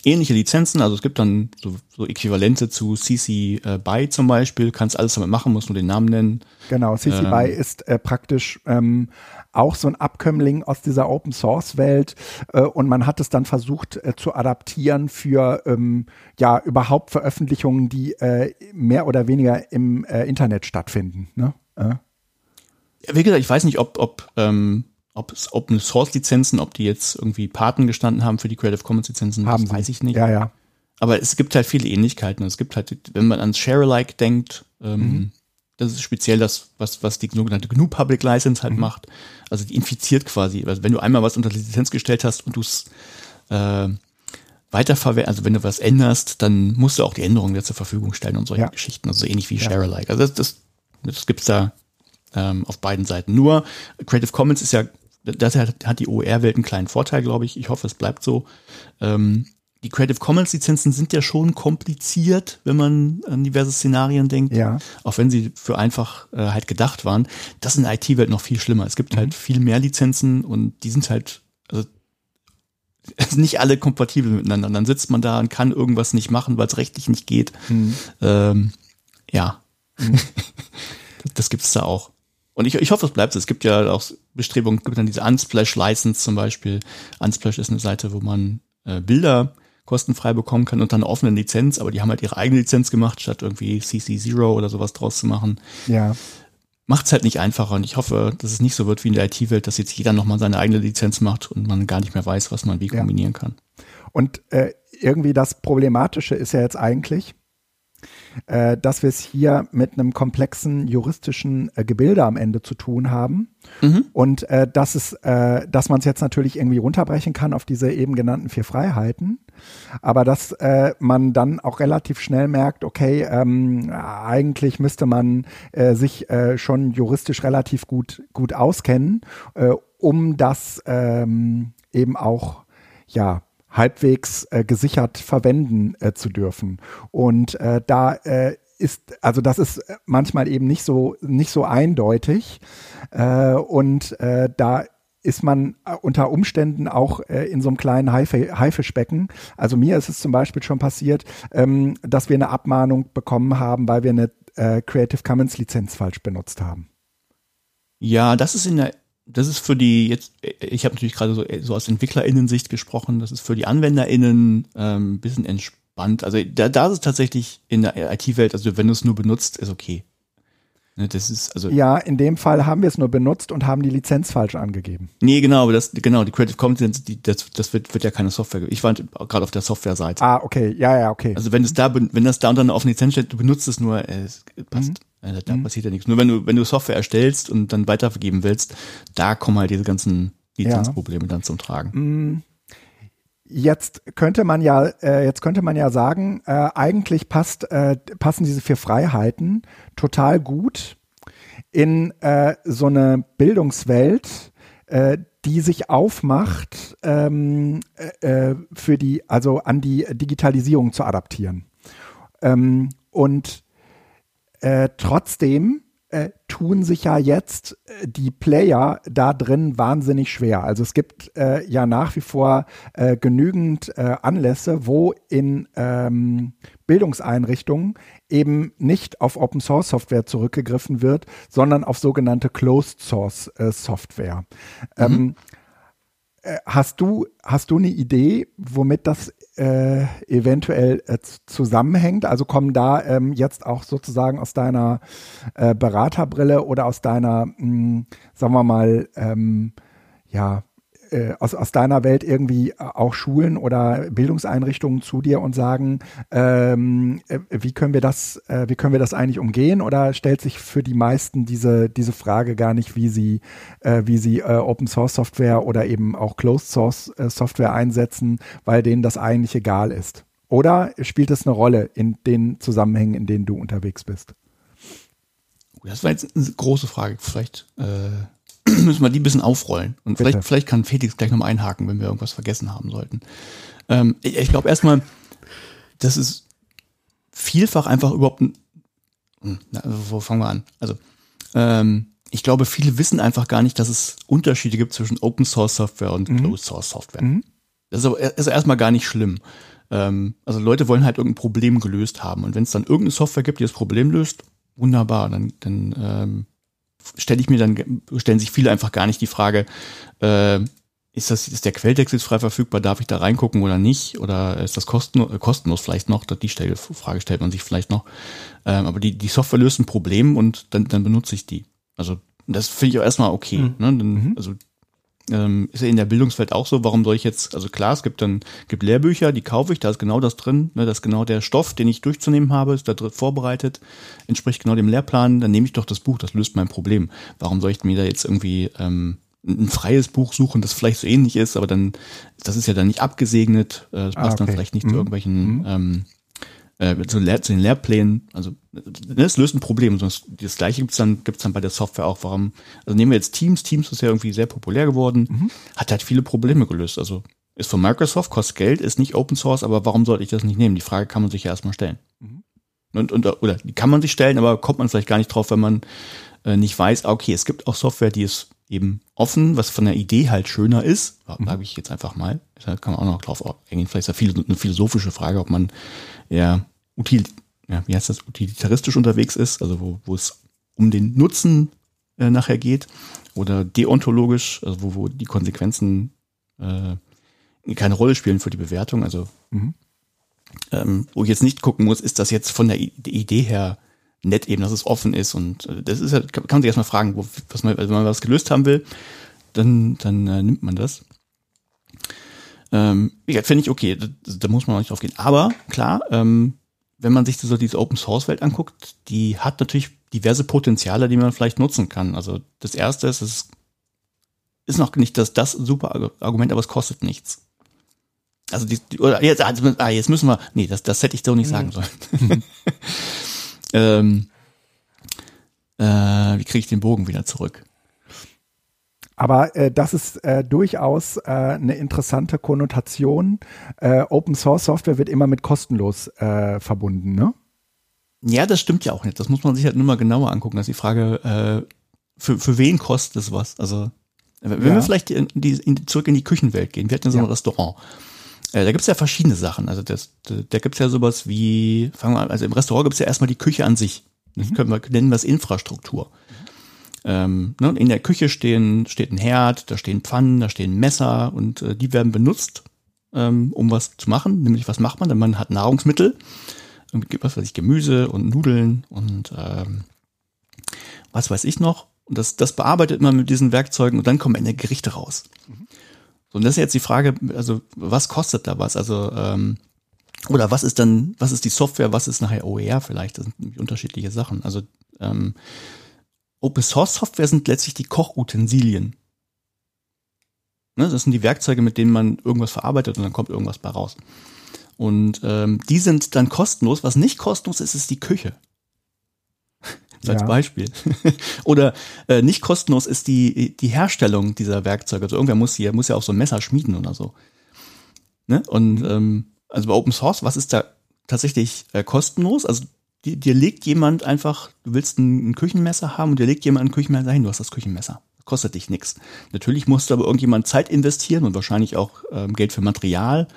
ähnliche Lizenzen, also es gibt dann so, so Äquivalente zu C C äh, B Y zum Beispiel, kannst alles damit machen, musst nur den Namen nennen. Genau, C C ähm, B Y ist äh, praktisch ähm, auch so ein Abkömmling aus dieser Open-Source-Welt äh, und man hat es dann versucht äh, zu adaptieren für ähm, ja überhaupt Veröffentlichungen, die äh, mehr oder weniger im äh, Internet stattfinden. Ne? Äh. Ja, wie gesagt, ich weiß nicht, ob ob ähm Ob es Open-Source-Lizenzen, ob die jetzt irgendwie Paten gestanden haben für die Creative-Commons-Lizenzen, das weiß ich nicht. Ja, ja. Aber es gibt halt viele Ähnlichkeiten. Es gibt halt, wenn man ans Share-alike denkt, ähm, mhm. das ist speziell das, was, was die sogenannte G N U-Public-License halt mhm. macht. Also die infiziert quasi. Also wenn du einmal was unter die Lizenz gestellt hast und du es äh, weiterverwertest, also wenn du was änderst, dann musst du auch die Änderungen wieder zur Verfügung stellen und solche ja. Geschichten. Also so ähnlich wie ja. Share-alike. Also das, das, das gibt es da ähm, auf beiden Seiten. Nur Creative Commons ist ja, das hat die O E R-Welt einen kleinen Vorteil, glaube ich. Ich hoffe, es bleibt so. Ähm, die Creative Commons-Lizenzen sind ja schon kompliziert, wenn man an diverse Szenarien denkt. Ja. Auch wenn sie für einfach äh, halt gedacht waren. Das ist in der I T-Welt noch viel schlimmer. Es gibt mhm. halt viel mehr Lizenzen und die sind halt also, nicht alle kompatibel miteinander. Dann sitzt man da und kann irgendwas nicht machen, weil es rechtlich nicht geht. Mhm. Ähm, ja. Mhm. Das gibt es da auch. Und ich, ich hoffe, es bleibt so. Es gibt ja auch Bestrebungen, es gibt dann diese Unsplash-License zum Beispiel. Unsplash ist eine Seite, wo man äh, Bilder kostenfrei bekommen kann unter einer offenen Lizenz, aber die haben halt ihre eigene Lizenz gemacht, statt irgendwie C C null oder sowas draus zu machen. Ja. Macht es halt nicht einfacher und ich hoffe, dass es nicht so wird wie in der I T-Welt, dass jetzt jeder nochmal seine eigene Lizenz macht und man gar nicht mehr weiß, was man wie ja. kombinieren kann. Und äh, irgendwie das Problematische ist ja jetzt eigentlich, Äh, dass wir es hier mit einem komplexen juristischen äh, Gebilde am Ende zu tun haben mhm. und äh, dass es, äh, dass man es jetzt natürlich irgendwie runterbrechen kann auf diese eben genannten vier Freiheiten, aber dass äh, man dann auch relativ schnell merkt, okay, ähm, eigentlich müsste man äh, sich äh, schon juristisch relativ gut, gut auskennen, äh, um das ähm, eben auch, ja, halbwegs äh, gesichert verwenden äh, zu dürfen. Und äh, da äh, ist, also das ist manchmal eben nicht so, nicht so eindeutig. Äh, und äh, da ist man unter Umständen auch äh, in so einem kleinen Haife, Haifischbecken. Also mir ist es zum Beispiel schon passiert, ähm, dass wir eine Abmahnung bekommen haben, weil wir eine äh, Creative Commons Lizenz falsch benutzt haben. Ja, das ist in der Das ist für die, jetzt, ich habe natürlich gerade so, so aus EntwicklerInnen-Sicht gesprochen, das ist für die AnwenderInnen ähm, ein bisschen entspannt. Also da, da ist es tatsächlich in der I T-Welt, also wenn du es nur benutzt, ist okay. Ne, das ist, also ja, in dem Fall haben wir es nur benutzt und haben die Lizenz falsch angegeben. Nee, genau, aber das, genau, die Creative Commons, die, das, das wird, wird ja keine Software. Ich war gerade auf der Software-Seite. Ah, okay, ja, ja, okay. Also wenn es da, wenn das da unter einer offenen Lizenz steht, du benutzt es nur, es passt. Mhm. Da, da mhm. passiert ja nichts. Nur wenn du, wenn du Software erstellst und dann weitervergeben willst, da kommen halt diese ganzen Lizenzprobleme ja. dann zum Tragen. Jetzt könnte man ja, äh, jetzt könnte man ja sagen, äh, eigentlich passt, äh, passen diese vier Freiheiten total gut in äh, so eine Bildungswelt, äh, die sich aufmacht, ähm, äh, für die, also an die Digitalisierung zu adaptieren. Ähm, und äh, trotzdem äh, tun sich ja jetzt äh, die Player da drin wahnsinnig schwer. Also es gibt äh, ja nach wie vor äh, genügend äh, Anlässe, wo in ähm, Bildungseinrichtungen eben nicht auf Open-Source-Software zurückgegriffen wird, sondern auf sogenannte Closed-Source-Software. Äh, mhm. ähm, äh, hast du, hast du eine Idee, womit das äh, eventuell äh, zusammenhängt? Also kommen da ähm, jetzt auch sozusagen aus deiner äh, Beraterbrille oder aus deiner, mh, sagen wir mal, ähm, ja, äh, aus, aus deiner Welt irgendwie auch Schulen oder Bildungseinrichtungen zu dir und sagen, ähm, äh, wie können wir das, äh, wie können wir das eigentlich umgehen? Oder stellt sich für die meisten diese, diese Frage gar nicht, wie sie, äh, wie sie äh, Open Source Software oder eben auch Closed Source Software einsetzen, weil denen das eigentlich egal ist? Oder spielt es eine Rolle in den Zusammenhängen, in denen du unterwegs bist? Das war jetzt eine große Frage. Vielleicht äh müssen wir die ein bisschen aufrollen. Und vielleicht, vielleicht kann Felix gleich nochmal einhaken, wenn wir irgendwas vergessen haben sollten. Ähm, ich ich glaube erstmal, das ist vielfach einfach überhaupt ein... Na, wo fangen wir an? Also, ähm, ich glaube, viele wissen einfach gar nicht, dass es Unterschiede gibt zwischen Open-Source-Software und mhm. Closed-Source-Software. Mhm. Das ist aber ist erstmal gar nicht schlimm. Ähm, also Leute wollen halt irgendein Problem gelöst haben. Und wenn es dann irgendeine Software gibt, die das Problem löst, wunderbar, dann... dann ähm, stelle ich mir dann, stellen sich viele einfach gar nicht die Frage, äh, ist das, ist der Quelltext jetzt frei verfügbar, darf ich da reingucken oder nicht? Oder ist das kosten, äh, kostenlos vielleicht noch? Die Stelle, Frage stellt man sich vielleicht noch. Ähm, aber die, die Software löst ein Problem und dann, dann benutze ich die. Also, das finde ich auch erstmal okay. Mhm. Ne? Dann, mhm. Also, ähm, ist ja in der Bildungswelt auch so, warum soll ich jetzt, also klar, es gibt dann, gibt Lehrbücher, die kaufe ich, da ist genau das drin, ne? Da ist genau der Stoff, den ich durchzunehmen habe, ist da drin vorbereitet, entspricht genau dem Lehrplan, dann nehme ich doch das Buch, das löst mein Problem. Warum soll ich mir da jetzt irgendwie ähm, ein freies Buch suchen, das vielleicht so ähnlich ist, aber dann, das ist ja dann nicht abgesegnet, äh, das passt ah, okay. dann vielleicht nicht mhm. zu irgendwelchen, mhm. ähm, äh, zu, Lehr- zu den Lehrplänen, also das löst ein Problem. Das, das Gleiche gibt's dann, gibt's dann bei der Software auch. Warum? Also nehmen wir jetzt Teams. Teams ist ja irgendwie sehr populär geworden, mhm. hat halt viele Probleme gelöst. Also ist von Microsoft, kostet Geld, ist nicht Open Source, aber warum sollte ich das nicht nehmen? Die Frage kann man sich ja erstmal stellen. Mhm. Und, und, oder die kann man sich stellen, aber kommt man vielleicht gar nicht drauf, wenn man äh, nicht weiß, okay, es gibt auch Software, die ist eben offen, was von der Idee halt schöner ist, mhm. sage ich jetzt einfach mal. Da kann man auch noch drauf eingehen. Vielleicht ist ja eine philosophische Frage, ob man eher util Ja, wie heißt das, utilitaristisch unterwegs ist, also wo, wo es um den Nutzen äh, nachher geht, oder deontologisch, also wo, wo die Konsequenzen äh, keine Rolle spielen für die Bewertung, also mhm. ähm, wo ich jetzt nicht gucken muss, ist das jetzt von der I- die Idee her nett eben, dass es offen ist, und äh, das ist halt, kann man sich erstmal fragen, wo, was man, also wenn man was gelöst haben will, dann, dann äh, nimmt man das. Ähm, ja, finde ich okay, da, da muss man auch nicht drauf gehen, aber klar, ähm, wenn man sich so diese Open-Source-Welt anguckt, die hat natürlich diverse Potenziale, die man vielleicht nutzen kann. Also das Erste ist, es ist noch nicht das, das super Argument, aber es kostet nichts. Also die, oder jetzt, ah, jetzt müssen wir, nee, das, das hätte ich so nicht sagen mhm. sollen. ähm, äh, wie kriege ich den Bogen wieder zurück? Aber äh, das ist äh, durchaus äh, eine interessante Konnotation. Äh, Open-Source-Software wird immer mit kostenlos äh, verbunden, ne? Ja, das stimmt ja auch nicht. Das muss man sich halt nur mal genauer angucken. Das ist die Frage, äh, für, für wen kostet es was? Also, wenn ja. wir vielleicht in, die, in, zurück in die Küchenwelt gehen. Wir hatten ja so ein ja. Restaurant. Äh, da gibt's ja verschiedene Sachen. Also das, da, da gibt's ja sowas wie, fangen wir an, also im Restaurant gibt's ja erstmal die Küche an sich. Das mhm. können wir, nennen wir es Infrastruktur. Ähm, ne, in der Küche stehen, steht ein Herd, da stehen Pfannen, da stehen Messer und äh, die werden benutzt, ähm, um was zu machen. Nämlich, was macht man? Denn man hat Nahrungsmittel, was weiß ich, Gemüse und Nudeln und ähm, was weiß ich noch. Und das, das bearbeitet man mit diesen Werkzeugen und dann kommen am Ende Gerichte raus. Mhm. So, und das ist jetzt die Frage, also was kostet da was? Also ähm, oder was ist dann, was ist die Software, was ist nachher O E R vielleicht? Das sind nämlich unterschiedliche Sachen. Also ähm, Open-Source-Software sind letztlich die Kochutensilien. Ne, das sind die Werkzeuge, mit denen man irgendwas verarbeitet und dann kommt irgendwas bei raus. Und ähm, die sind dann kostenlos. Was nicht kostenlos ist, ist die Küche. Ja. Als Beispiel. Oder äh, nicht kostenlos ist die, die Herstellung dieser Werkzeuge. Also irgendwer muss hier, muss ja auch so ein Messer schmieden oder so. Ne? Und ähm, also bei Open Source, was ist da tatsächlich äh, kostenlos? Also dir, dir legt jemand einfach, du willst ein, ein Küchenmesser haben und dir legt jemand ein Küchenmesser hin, du hast das Küchenmesser. Das kostet dich nichts. Natürlich musst du aber irgendjemand Zeit investieren und wahrscheinlich auch ähm, Geld für Material,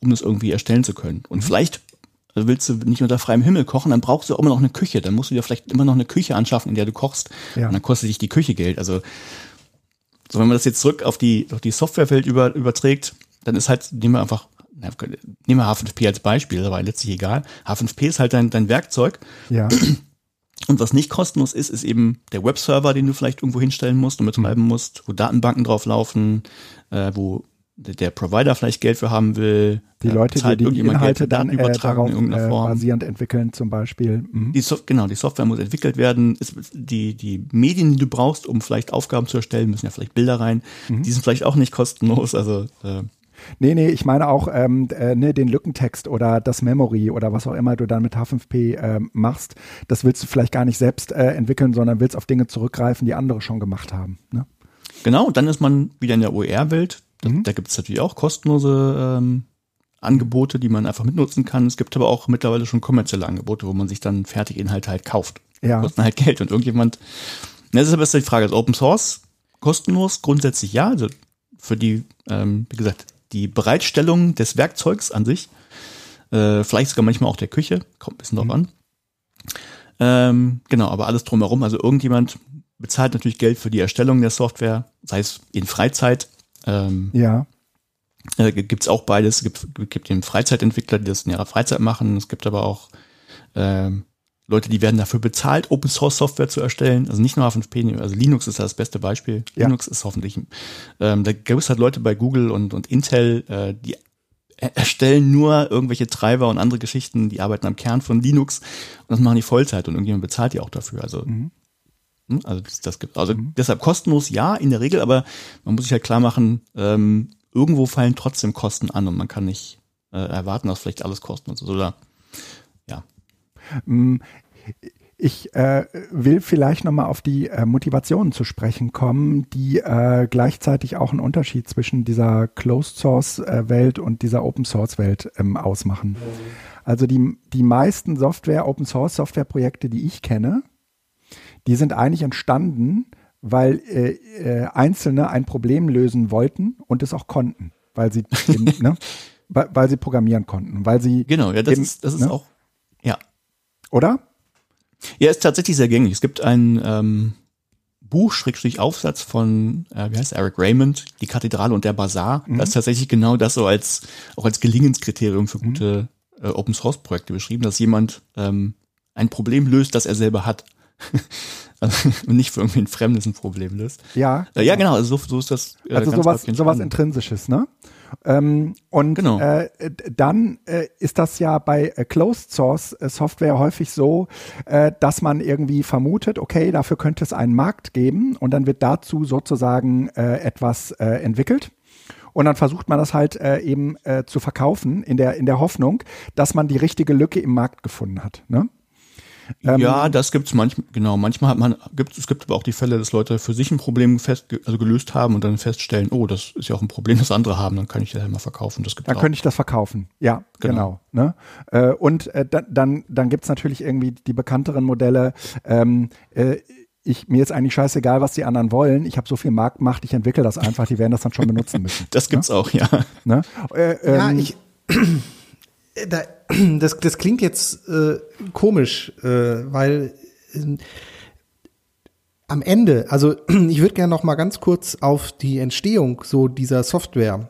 um das irgendwie erstellen zu können. Und vielleicht willst du nicht unter freiem Himmel kochen, dann brauchst du auch immer noch eine Küche. Dann musst du dir vielleicht immer noch eine Küche anschaffen, in der du kochst. Ja. Und dann kostet dich die Küche Geld. Also, so wenn man das jetzt zurück auf die, auf die Softwarewelt über, überträgt, dann ist halt, nehmen wir einfach, nehmen wir H fünf P als Beispiel, aber letztlich egal. H fünf P ist halt dein, dein Werkzeug. Ja. Und was nicht kostenlos ist, ist eben der Webserver, den du vielleicht irgendwo hinstellen musst und betreiben mhm. musst, wo Datenbanken drauf laufen, äh, wo der Provider vielleicht Geld für haben will. Die Leute, die die Inhalte dann äh, darauf in äh, basierend entwickeln zum Beispiel. Mhm. Die Sof- genau, die Software muss entwickelt werden. Es, die, die Medien, die du brauchst, um vielleicht Aufgaben zu erstellen, müssen ja vielleicht Bilder rein. Mhm. Die sind vielleicht auch nicht kostenlos. Also äh, Nee, nee, ich meine auch ähm, äh, ne, den Lückentext oder das Memory oder was auch immer du dann mit H fünf P äh, machst. Das willst du vielleicht gar nicht selbst äh, entwickeln, sondern willst auf Dinge zurückgreifen, die andere schon gemacht haben. Ne? Genau, und dann ist man wieder in der O E R-Welt. Da, mhm. da gibt es natürlich auch kostenlose ähm, Angebote, die man einfach mitnutzen kann. Es gibt aber auch mittlerweile schon kommerzielle Angebote, wo man sich dann fertig Inhalte halt kauft. Ja. Kosten halt Geld und irgendjemand. Das ist aber die Frage, ist Open Source kostenlos? Grundsätzlich ja. Also für die, ähm, wie gesagt, die Bereitstellung des Werkzeugs an sich, äh, vielleicht sogar manchmal auch der Küche, kommt ein bisschen mhm. drauf an. Ähm, genau, aber alles drumherum. Also irgendjemand bezahlt natürlich Geld für die Erstellung der Software, sei es in Freizeit. Ähm, ja. Äh, gibt es auch beides. Es gibt, gibt eben Freizeitentwickler, die das in ihrer Freizeit machen. Es gibt aber auch äh, Leute, die werden dafür bezahlt, Open Source Software zu erstellen. Also nicht nur H fünf P, also Linux ist da das beste Beispiel. Ja. Linux ist hoffentlich. Ähm, da gibt es halt Leute bei Google und, und Intel, äh, die erstellen nur irgendwelche Treiber und andere Geschichten, die arbeiten am Kern von Linux und das machen die Vollzeit und irgendjemand bezahlt die auch dafür. Also mhm. Also das, das gibt, also mhm. deshalb kostenlos, ja, in der Regel, aber man muss sich halt klar machen, ähm, irgendwo fallen trotzdem Kosten an und man kann nicht äh, erwarten, dass vielleicht alles kostenlos ist, oder? Ja. Ich äh, will vielleicht nochmal auf die äh, Motivationen zu sprechen kommen, die äh, gleichzeitig auch einen Unterschied zwischen dieser Closed-Source-Welt und dieser Open-Source-Welt ähm, ausmachen. Mhm. Also die, die meisten Software, Open-Source-Software-Projekte, die ich kenne, die sind eigentlich entstanden, weil äh, äh, Einzelne ein Problem lösen wollten und es auch konnten, weil sie, eben, ne, weil, weil sie programmieren konnten, weil sie genau, ja, das eben, ist, das ist ne? auch, ja, oder? Ja, ist tatsächlich sehr gängig. Es gibt ein ähm, Buch, Schrägstrich Aufsatz von, äh, wie heißt Eric Raymond, Die Kathedrale und der Bazar. Mhm. Das ist tatsächlich genau das so als auch als Gelingenskriterium für gute mhm. äh, Open Source Projekte beschrieben, dass jemand ähm, ein Problem löst, das er selber hat. Also, und nicht für irgendwie ein Fremdes ein Problem löst. Ja, genau. Ja, genau, also so, so ist das. Äh, also sowas, sowas Intrinsisches, ne? Ähm, und genau. äh, dann äh, ist das ja bei äh, Closed Source Software häufig so, äh, dass man irgendwie vermutet, okay, dafür könnte es einen Markt geben und dann wird dazu sozusagen äh, etwas äh, entwickelt. Und dann versucht man das halt äh, eben äh, zu verkaufen in der, in der Hoffnung, dass man die richtige Lücke im Markt gefunden hat, ne? Ähm, ja, das gibt's manchmal, genau, manchmal hat man, gibt's, es gibt aber auch die Fälle, dass Leute für sich ein Problem fest, also gelöst haben und dann feststellen, oh, das ist ja auch ein Problem, das andere haben, dann kann ich das ja mal verkaufen, das gibt's Dann auch. Könnte ich das verkaufen, ja, genau, genau ne? Und äh, dann, dann gibt's natürlich irgendwie die bekannteren Modelle, ähm, äh, Ich, mir ist eigentlich scheißegal, was die anderen wollen. Ich habe so viel Marktmacht, ich entwickle das einfach, die werden das dann schon benutzen müssen. Das gibt's ne? auch, ja. Ne? Äh, ähm, ja, ich... Da, das, das klingt jetzt äh, komisch, äh, weil äh, am Ende, also ich würde gerne noch mal ganz kurz auf die Entstehung so dieser Software.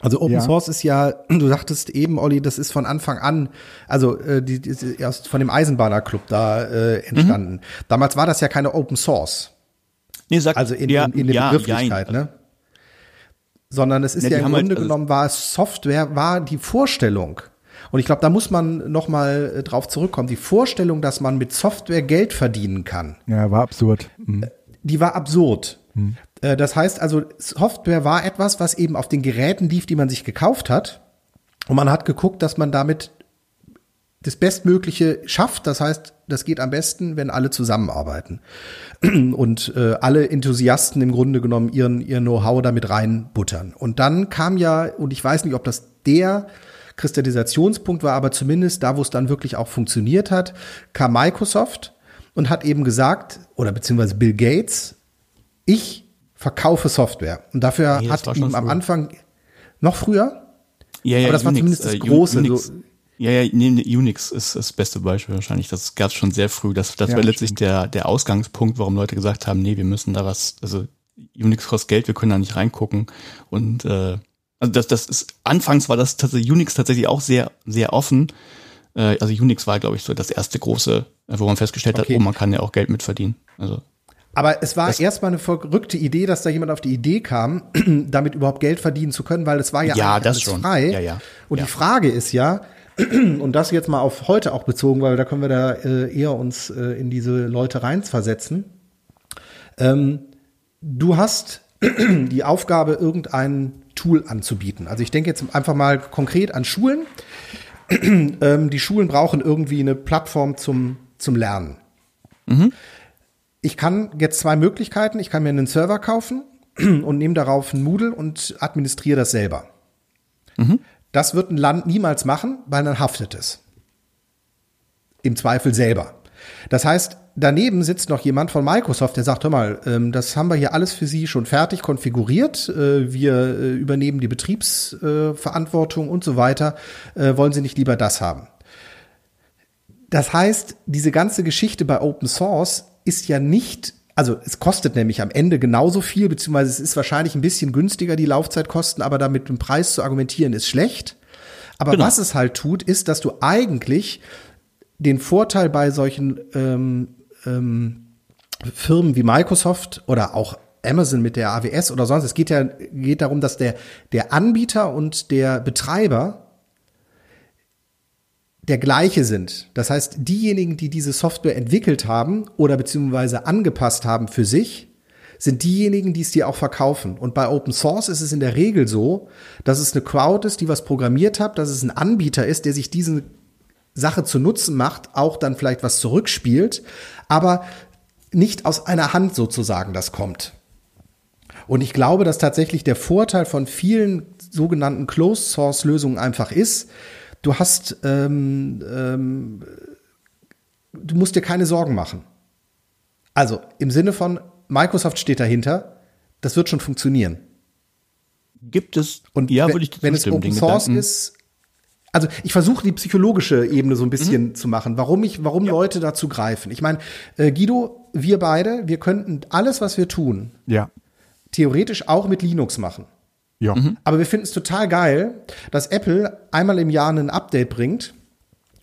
Also Open ja. Source ist ja, du sagtest eben, Olli, das ist von Anfang an, also äh, die, die, aus, von dem Eisenbahnerclub da äh, entstanden. Mhm. Damals war das ja keine Open Source. Nee, sag, also in, ja, in, in der ja, Begrifflichkeit, ja, ne? Sondern es ist ja, ja im Grunde halt, also genommen war Software, war die Vorstellung. Und ich glaube, da muss man nochmal drauf zurückkommen. Die Vorstellung, dass man mit Software Geld verdienen kann. Ja, war absurd. Mhm. Die war absurd. Mhm. Das heißt also, Software war etwas, was eben auf den Geräten lief, die man sich gekauft hat. Und man hat geguckt, dass man damit das Bestmögliche schafft. Das heißt, das geht am besten, wenn alle zusammenarbeiten und äh, alle Enthusiasten im Grunde genommen ihren ihr Know-how damit reinbuttern. Und dann kam ja, und ich weiß nicht, ob das der Kristallisationspunkt war, aber zumindest da, wo es dann wirklich auch funktioniert hat, kam Microsoft und hat eben gesagt, oder beziehungsweise Bill Gates, ich verkaufe Software. Und dafür nee, hat ihm am früher. Anfang noch früher, ja, ja, aber das Unix, war zumindest das Große. Unix. So, Ja, ja, nee, Unix ist das beste Beispiel wahrscheinlich. Das gab's schon sehr früh. Das, das ja, war letztlich der, der Ausgangspunkt, warum Leute gesagt haben, nee, wir müssen da was, also Unix kostet Geld, wir können da nicht reingucken. Und äh, also das, das ist, anfangs war das tatsächlich Unix tatsächlich auch sehr, sehr offen. Äh, also Unix war, glaube ich, so das erste große, wo man festgestellt okay. hat, oh, man kann ja auch Geld mitverdienen. Also. Aber es war erstmal eine verrückte Idee, dass da jemand auf die Idee kam, damit überhaupt Geld verdienen zu können, weil es war ja, ja eigentlich alles schon. frei. Ja, ja. Und ja. die Frage ist ja, und das jetzt mal auf heute auch bezogen, weil da können wir da äh, eher uns äh, in diese Leute reinversetzen. Ähm, du hast die Aufgabe, irgendein Tool anzubieten. Also ich denke jetzt einfach mal konkret an Schulen. ähm, die Schulen brauchen irgendwie eine Plattform zum, zum Lernen. Mhm. Ich kann jetzt zwei Möglichkeiten. Ich kann mir einen Server kaufen und nehme darauf ein Moodle und administriere das selber. Mhm. Das wird ein Land niemals machen, weil dann haftet es. Im Zweifel selber. Das heißt, daneben sitzt noch jemand von Microsoft, der sagt, hör mal, das haben wir hier alles für Sie schon fertig konfiguriert. Wir übernehmen die Betriebsverantwortung und so weiter. Wollen Sie nicht lieber das haben? Das heißt, diese ganze Geschichte bei Open Source ist ja nicht, also es kostet nämlich am Ende genauso viel, beziehungsweise es ist wahrscheinlich ein bisschen günstiger, die Laufzeitkosten, aber da mit dem Preis zu argumentieren, ist schlecht. Aber genau. was es halt tut, ist, dass du eigentlich den Vorteil bei solchen ähm, ähm, Firmen wie Microsoft oder auch Amazon mit der A W S oder sonst, es geht ja geht darum, dass der, der Anbieter und der Betreiber der gleiche sind. Das heißt, diejenigen, die diese Software entwickelt haben oder beziehungsweise angepasst haben für sich, sind diejenigen, die es dir auch verkaufen. Und bei Open Source ist es in der Regel so, dass es eine Crowd ist, die was programmiert hat, dass es ein Anbieter ist, der sich diese Sache zu Nutzen macht, auch dann vielleicht was zurückspielt, aber nicht aus einer Hand sozusagen das kommt. Und ich glaube, dass tatsächlich der Vorteil von vielen sogenannten Closed-Source-Lösungen einfach ist, Du hast, ähm, ähm, du musst dir keine Sorgen machen. Also im Sinne von Microsoft steht dahinter, das wird schon funktionieren. Gibt es, und ja, würde ich dazu wenn es Open Source Gedanken. ist, also ich versuche die psychologische Ebene so ein bisschen mhm. zu machen, warum ich, warum ja. Leute dazu greifen. Ich meine, äh, Guido, wir beide, wir könnten alles, was wir tun, ja. theoretisch auch mit Linux machen. Ja. Mhm. Aber wir finden es total geil, dass Apple einmal im Jahr ein Update bringt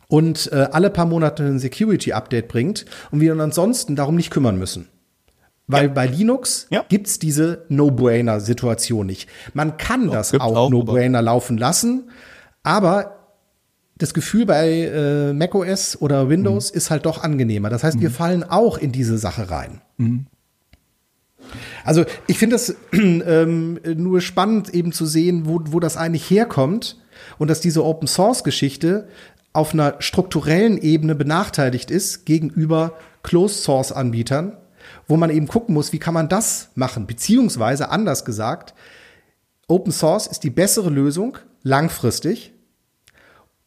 und äh, alle paar Monate ein Security-Update bringt und wir uns ansonsten darum nicht kümmern müssen. Weil ja. bei Linux ja. gibt's diese No-Brainer-Situation nicht. Man kann das Doch, auch, auch No-Brainer aber. laufen lassen, aber das Gefühl bei äh, macOS oder Windows mhm. ist halt doch angenehmer. Das heißt, mhm. wir fallen auch in diese Sache rein. Mhm. Also ich finde das ähm, nur spannend eben zu sehen, wo, wo das eigentlich herkommt und dass diese Open-Source-Geschichte auf einer strukturellen Ebene benachteiligt ist gegenüber Closed-Source-Anbietern, wo man eben gucken muss, wie kann man das machen, beziehungsweise anders gesagt, Open-Source ist die bessere Lösung langfristig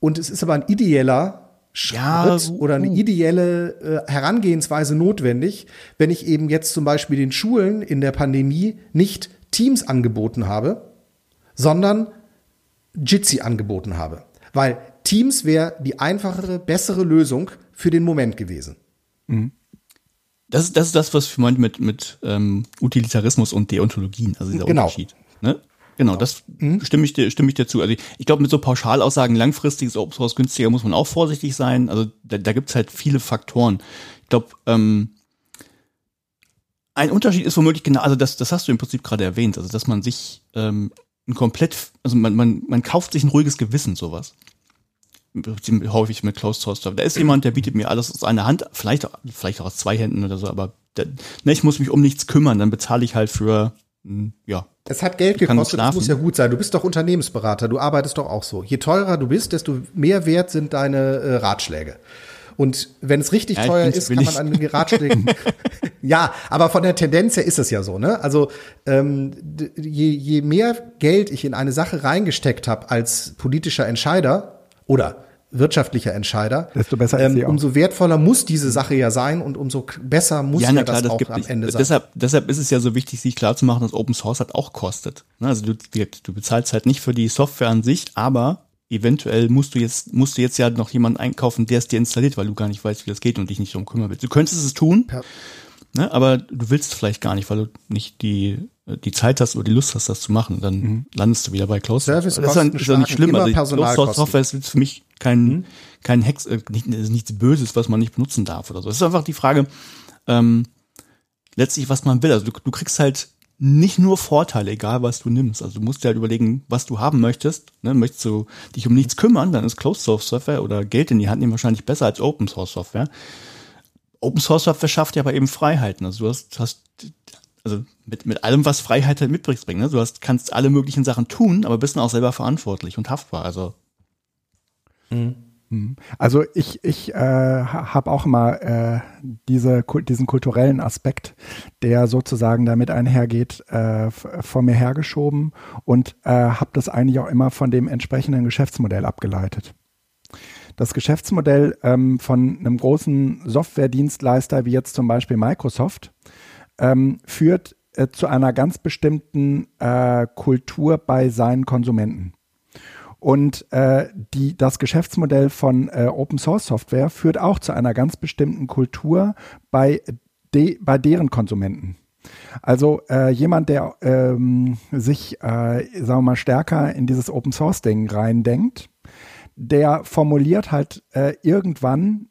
und es ist aber ein ideeller Schritt ja, so, oder eine ideelle äh, Herangehensweise notwendig, wenn ich eben jetzt zum Beispiel den Schulen in der Pandemie nicht Teams angeboten habe, sondern Jitsi angeboten habe. Weil Teams wäre die einfachere, bessere Lösung für den Moment gewesen. Mhm. Das ist, das ist das, was ich meinte mit, mit ähm, Utilitarismus und Deontologien, also dieser genau. Unterschied. Ne? Genau, das mhm. stimme ich dir, stimme ich dir zu. Also ich, ich glaube, mit so Pauschalaussagen, langfristig ist Open Source günstiger, muss man auch vorsichtig sein. Also da, da gibt es halt viele Faktoren. Ich glaube, ähm, ein Unterschied ist womöglich genau, also das, das hast du im Prinzip gerade erwähnt, also dass man sich ähm, ein komplett, also man, man, man kauft sich ein ruhiges Gewissen, sowas. häufig mit Closed-Source-Stuff. Da ist jemand, der bietet mir alles aus einer Hand, vielleicht auch, vielleicht auch aus zwei Händen oder so, aber der, ne, ich muss mich um nichts kümmern, dann bezahle ich halt für, ja. Es hat Geld gekostet, das muss ja gut sein. Du bist doch Unternehmensberater, du arbeitest doch auch so. Je teurer du bist, desto mehr wert sind deine äh, Ratschläge. Und wenn es richtig ja, teuer ist, kann man an den Ratschlägen. Ja, aber von der Tendenz her ist es ja so, ne? Also ähm, je, je mehr Geld ich in eine Sache reingesteckt habe als politischer Entscheider oder wirtschaftlicher Entscheider, desto besser ähm, ist sie auch. Umso wertvoller muss diese Sache ja sein und umso besser muss ja, ja klar, das, das auch am nicht. Ende sein. Deshalb, deshalb ist es ja so wichtig, sich klarzumachen, dass Open Source halt auch kostet. Also du, du bezahlst halt nicht für die Software an sich, aber eventuell musst du jetzt musst du jetzt ja noch jemanden einkaufen, der es dir installiert, weil du gar nicht weißt, wie das geht und dich nicht darum kümmern willst. Du könntest es tun, ja. ne, aber du willst vielleicht gar nicht, weil du nicht die die Zeit hast oder die Lust hast, das zu machen. Dann mhm. landest du wieder bei Closed-Source. Das ist ja nicht schlimm. Also Closed-Source-Software ist für mich kein mhm. kein Hex, äh, nicht, nichts Böses, was man nicht benutzen darf oder so. Es ist einfach die Frage, ähm, letztlich, was man will. Also du, du kriegst halt nicht nur Vorteile, egal was du nimmst. Also du musst dir halt überlegen, was du haben möchtest. Ne? Möchtest du dich um nichts kümmern, dann ist Closed-Source-Software oder Geld in die Hand nehmen wahrscheinlich besser als Open-Source-Software. Open-Source-Software schafft ja aber eben Freiheiten. Also du hast, hast also mit, mit allem, was Freiheit halt mitbringt. Ne? Du hast, kannst alle möglichen Sachen tun, aber bist dann auch selber verantwortlich und haftbar. Also mhm. Also ich, ich äh, habe auch immer äh, diese, diesen kulturellen Aspekt, der sozusagen damit einhergeht, äh, vor mir hergeschoben und äh, habe das eigentlich auch immer von dem entsprechenden Geschäftsmodell abgeleitet. Das Geschäftsmodell ähm, von einem großen Softwaredienstleister wie jetzt zum Beispiel Microsoft ähm, führt äh, zu einer ganz bestimmten äh, Kultur bei seinen Konsumenten. Und äh, die, das Geschäftsmodell von äh, Open-Source-Software führt auch zu einer ganz bestimmten Kultur bei, de, bei deren Konsumenten. Also äh, jemand, der ähm, sich, äh, sagen wir mal, stärker in dieses Open-Source-Ding reindenkt, der formuliert halt äh, irgendwann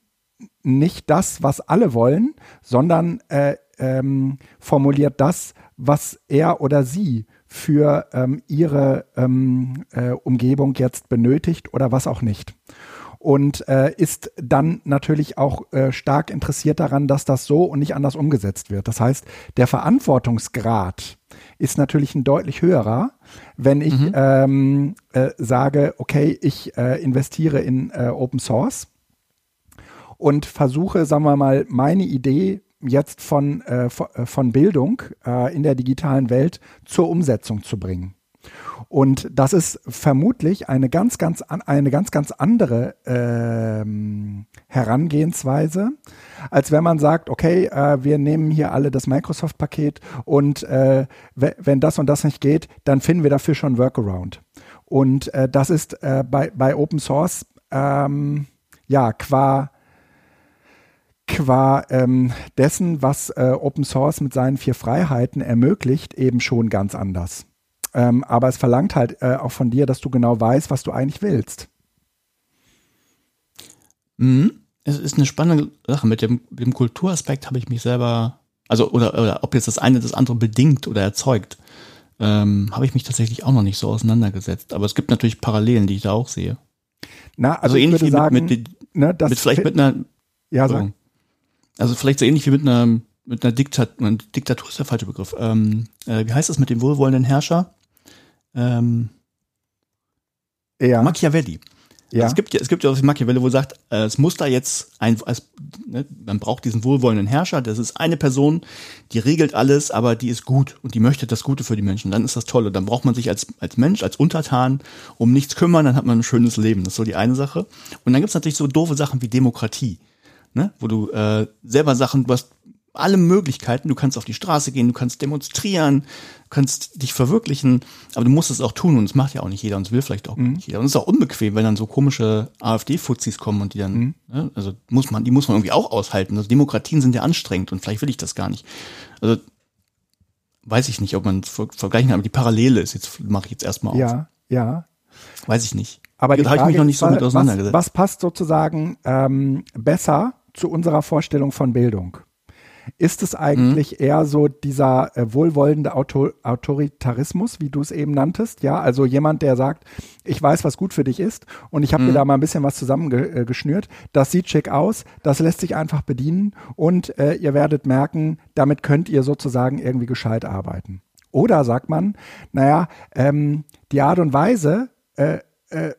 nicht das, was alle wollen, sondern äh, ähm, formuliert das, was er oder sie für ähm, ihre ähm, äh, Umgebung jetzt benötigt oder was auch nicht. Und äh, ist dann natürlich auch äh, stark interessiert daran, dass das so und nicht anders umgesetzt wird. Das heißt, der Verantwortungsgrad ist natürlich ein deutlich höherer, wenn ich mhm. ähm, äh, sage, okay, ich äh, investiere in äh, Open Source und versuche, sagen wir mal, meine Idee jetzt von, äh, von Bildung äh, in der digitalen Welt zur Umsetzung zu bringen. Und das ist vermutlich eine ganz, ganz, an, eine ganz, ganz andere ähm, Herangehensweise, als wenn man sagt, okay, äh, wir nehmen hier alle das Microsoft-Paket und äh, w- wenn das und das nicht geht, dann finden wir dafür schon Workaround. Und äh, das ist äh, bei, bei Open Source ähm, ja qua qua ähm, dessen, was äh, Open Source mit seinen vier Freiheiten ermöglicht, eben schon ganz anders. Ähm, aber es verlangt halt äh, auch von dir, dass du genau weißt, was du eigentlich willst. Mhm. Es ist eine spannende Sache. Mit dem, dem Kulturaspekt habe ich mich selber, also oder, oder ob jetzt das eine das andere bedingt oder erzeugt, ähm, habe ich mich tatsächlich auch noch nicht so auseinandergesetzt. Aber es gibt natürlich Parallelen, die ich da auch sehe. Na, also, also ähnlich wie sagen, mit, mit, ne, das mit vielleicht fi- mit einer ja, sagen. Also vielleicht so ähnlich wie mit einer, mit einer Diktatur, Diktatur ist der falsche Begriff. Ähm, äh, wie heißt das mit dem wohlwollenden Herrscher? Ähm, ja. Machiavelli. Ja. Also es gibt ja, es gibt ja auch die Machiavelli, wo sagt, äh, es muss da jetzt ein, es, ne, man braucht diesen wohlwollenden Herrscher. Das ist eine Person, die regelt alles, aber die ist gut und die möchte das Gute für die Menschen. Dann ist das toll. Und dann braucht man sich als als Mensch, als Untertan um nichts kümmern. Dann hat man ein schönes Leben. Das ist so die eine Sache. Und dann gibt's natürlich so doofe Sachen wie Demokratie. Ne? Wo du äh, selber Sachen, du hast alle Möglichkeiten, du kannst auf die Straße gehen, du kannst demonstrieren, du kannst dich verwirklichen, aber du musst es auch tun und es macht ja auch nicht jeder und es will vielleicht auch mhm. nicht jeder. Und es ist auch unbequem, wenn dann so komische AfD-Fuzzis kommen und die dann, mhm. ne? also muss man, die muss man irgendwie auch aushalten. Also Demokratien sind ja anstrengend und vielleicht will ich das gar nicht. Also weiß ich nicht, ob man es ver- vergleichen kann, aber die Parallele ist jetzt, mache ich jetzt erstmal auf. Ja, ja. Weiß ich nicht. Aber da habe ich mich noch nicht so mit auseinandergesetzt. Was, was passt sozusagen ähm, besser zu unserer Vorstellung von Bildung? Ist es eigentlich mhm. eher so dieser äh, wohlwollende Auto- Autoritarismus, wie du es eben nanntest? Ja, also jemand, der sagt, ich weiß, was gut für dich ist und ich habe mhm. dir da mal ein bisschen was zusammengeschnürt. Das sieht schick aus, das lässt sich einfach bedienen und äh, ihr werdet merken, damit könnt ihr sozusagen irgendwie gescheit arbeiten. Oder sagt man, naja, ähm, die Art und Weise, äh, äh,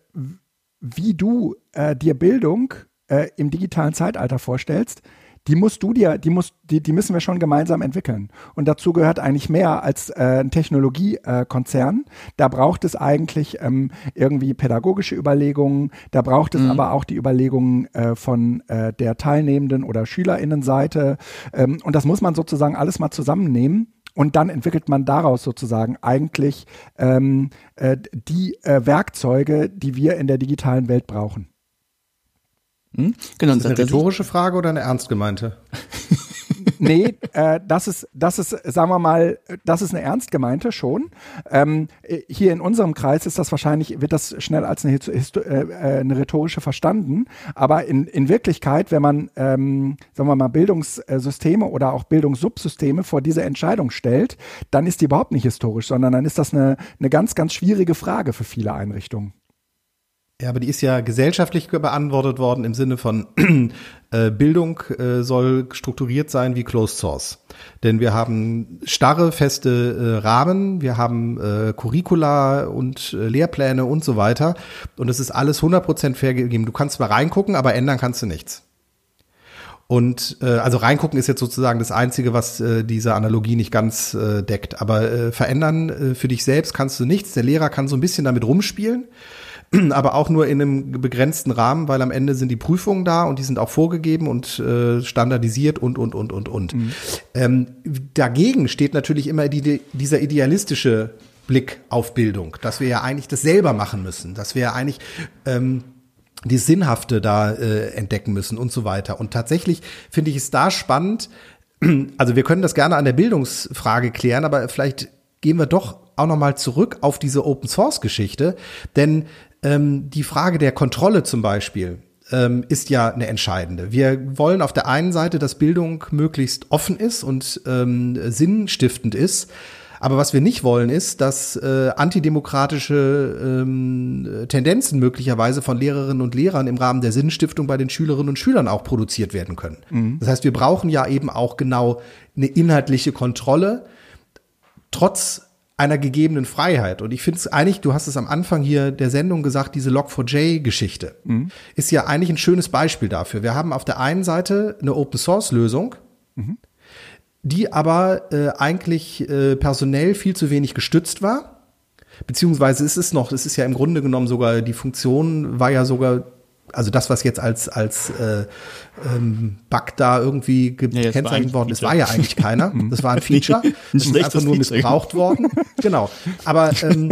wie du äh, dir Bildung äh, im digitalen Zeitalter vorstellst, die musst du dir, die musst, die, die müssen wir schon gemeinsam entwickeln. Und dazu gehört eigentlich mehr als äh, ein Technologiekonzern. Äh, da braucht es eigentlich ähm, irgendwie pädagogische Überlegungen. Da braucht es mhm. aber auch die Überlegungen äh, von äh, der Teilnehmenden oder SchülerInnenseite. Ähm, und das muss man sozusagen alles mal zusammennehmen. Und dann entwickelt man daraus sozusagen eigentlich ähm, äh, die äh, Werkzeuge, die wir in der digitalen Welt brauchen. Hm? Genau, ist das eine rhetorische Frage oder eine ernst gemeinte? Nee, äh, das ist, das ist, sagen wir mal, das ist eine ernst gemeinte schon. Ähm, hier in unserem Kreis ist das wahrscheinlich, wird das schnell als eine, Histo- äh, eine rhetorische verstanden. Aber in, in Wirklichkeit, wenn man, ähm, sagen wir mal, Bildungssysteme oder auch Bildungssubsysteme vor diese Entscheidung stellt, dann ist die überhaupt nicht historisch, sondern dann ist das eine, eine ganz, ganz schwierige Frage für viele Einrichtungen. Ja, aber die ist ja gesellschaftlich beantwortet worden im Sinne von äh, Bildung äh, soll strukturiert sein wie Closed Source. Denn wir haben starre, feste äh, Rahmen, wir haben äh, Curricula und äh, Lehrpläne und so weiter. Und das ist alles hundert Prozent fair gegeben. Du kannst mal reingucken, aber ändern kannst du nichts. Und äh, also reingucken ist jetzt sozusagen das Einzige, was äh, diese Analogie nicht ganz äh, deckt. Aber äh, verändern äh, für dich selbst kannst du nichts. Der Lehrer kann so ein bisschen damit rumspielen. Aber auch nur in einem begrenzten Rahmen, weil am Ende sind die Prüfungen da und die sind auch vorgegeben und äh, standardisiert und, und, und, und, und. Mhm. Ähm, dagegen steht natürlich immer die, dieser idealistische Blick auf Bildung, dass wir ja eigentlich das selber machen müssen, dass wir ja eigentlich ähm, die Sinnhafte da äh, entdecken müssen und so weiter. Und tatsächlich finde ich es da spannend, also wir können das gerne an der Bildungsfrage klären, aber vielleicht gehen wir doch auch nochmal zurück auf diese Open-Source-Geschichte, denn Ähm, die Frage der Kontrolle zum Beispiel ähm, ist ja eine entscheidende. Wir wollen auf der einen Seite, dass Bildung möglichst offen ist und ähm, sinnstiftend ist. Aber was wir nicht wollen, ist, dass äh, antidemokratische ähm, Tendenzen möglicherweise von Lehrerinnen und Lehrern im Rahmen der Sinnstiftung bei den Schülerinnen und Schülern auch produziert werden können. Mhm. Das heißt, wir brauchen ja eben auch genau eine inhaltliche Kontrolle, trotz einer gegebenen Freiheit. Und ich finde es eigentlich, du hast es am Anfang hier der Sendung gesagt, diese Log four J Geschichte mhm. ist ja eigentlich ein schönes Beispiel dafür. Wir haben auf der einen Seite eine Open-Source-Lösung, mhm. die aber äh, eigentlich äh, personell viel zu wenig gestützt war, beziehungsweise ist es noch, es ist ja im Grunde genommen sogar, die Funktion war ja sogar, also das, was jetzt als als äh, ähm, Bug da irgendwie gekennzeichnet ja, worden ist, war ja eigentlich keiner. Das war ein Feature. Das ist einfach nur missbraucht worden. Genau. Aber ähm,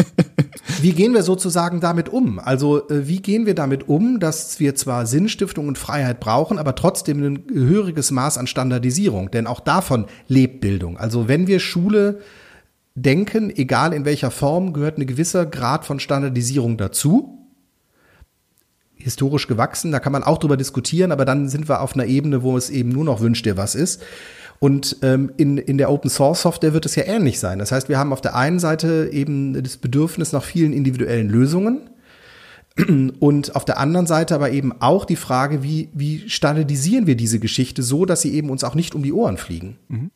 wie gehen wir sozusagen damit um? Also äh, wie gehen wir damit um, dass wir zwar Sinnstiftung und Freiheit brauchen, aber trotzdem ein höheres Maß an Standardisierung? Denn auch davon lebt Bildung. Also wenn wir Schule denken, egal in welcher Form, gehört ein gewisser Grad von Standardisierung dazu. Historisch gewachsen, da kann man auch drüber diskutieren, aber dann sind wir auf einer Ebene, wo es eben nur noch wünscht dir was ist. Und ähm, in, in der Open-Source-Software wird es ja ähnlich sein. Das heißt, wir haben auf der einen Seite eben das Bedürfnis nach vielen individuellen Lösungen und auf der anderen Seite aber eben auch die Frage, wie, wie standardisieren wir diese Geschichte so, dass sie eben uns auch nicht um die Ohren fliegen. Mhm.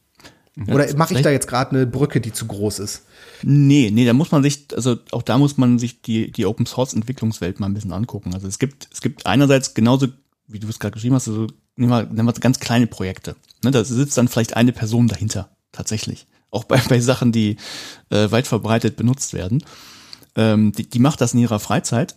Ja, oder mache ich da jetzt gerade eine Brücke, die zu groß ist? Nee, nee, da muss man sich, also auch da muss man sich die, die Open-Source-Entwicklungswelt mal ein bisschen angucken. Also es gibt, es gibt einerseits genauso, wie du es gerade geschrieben hast, also nehmen wir, nehmen wir ganz kleine Projekte. Ne, da sitzt dann vielleicht eine Person dahinter, tatsächlich. Auch bei, bei Sachen, die äh, weit verbreitet benutzt werden. Ähm, die, die macht das in ihrer Freizeit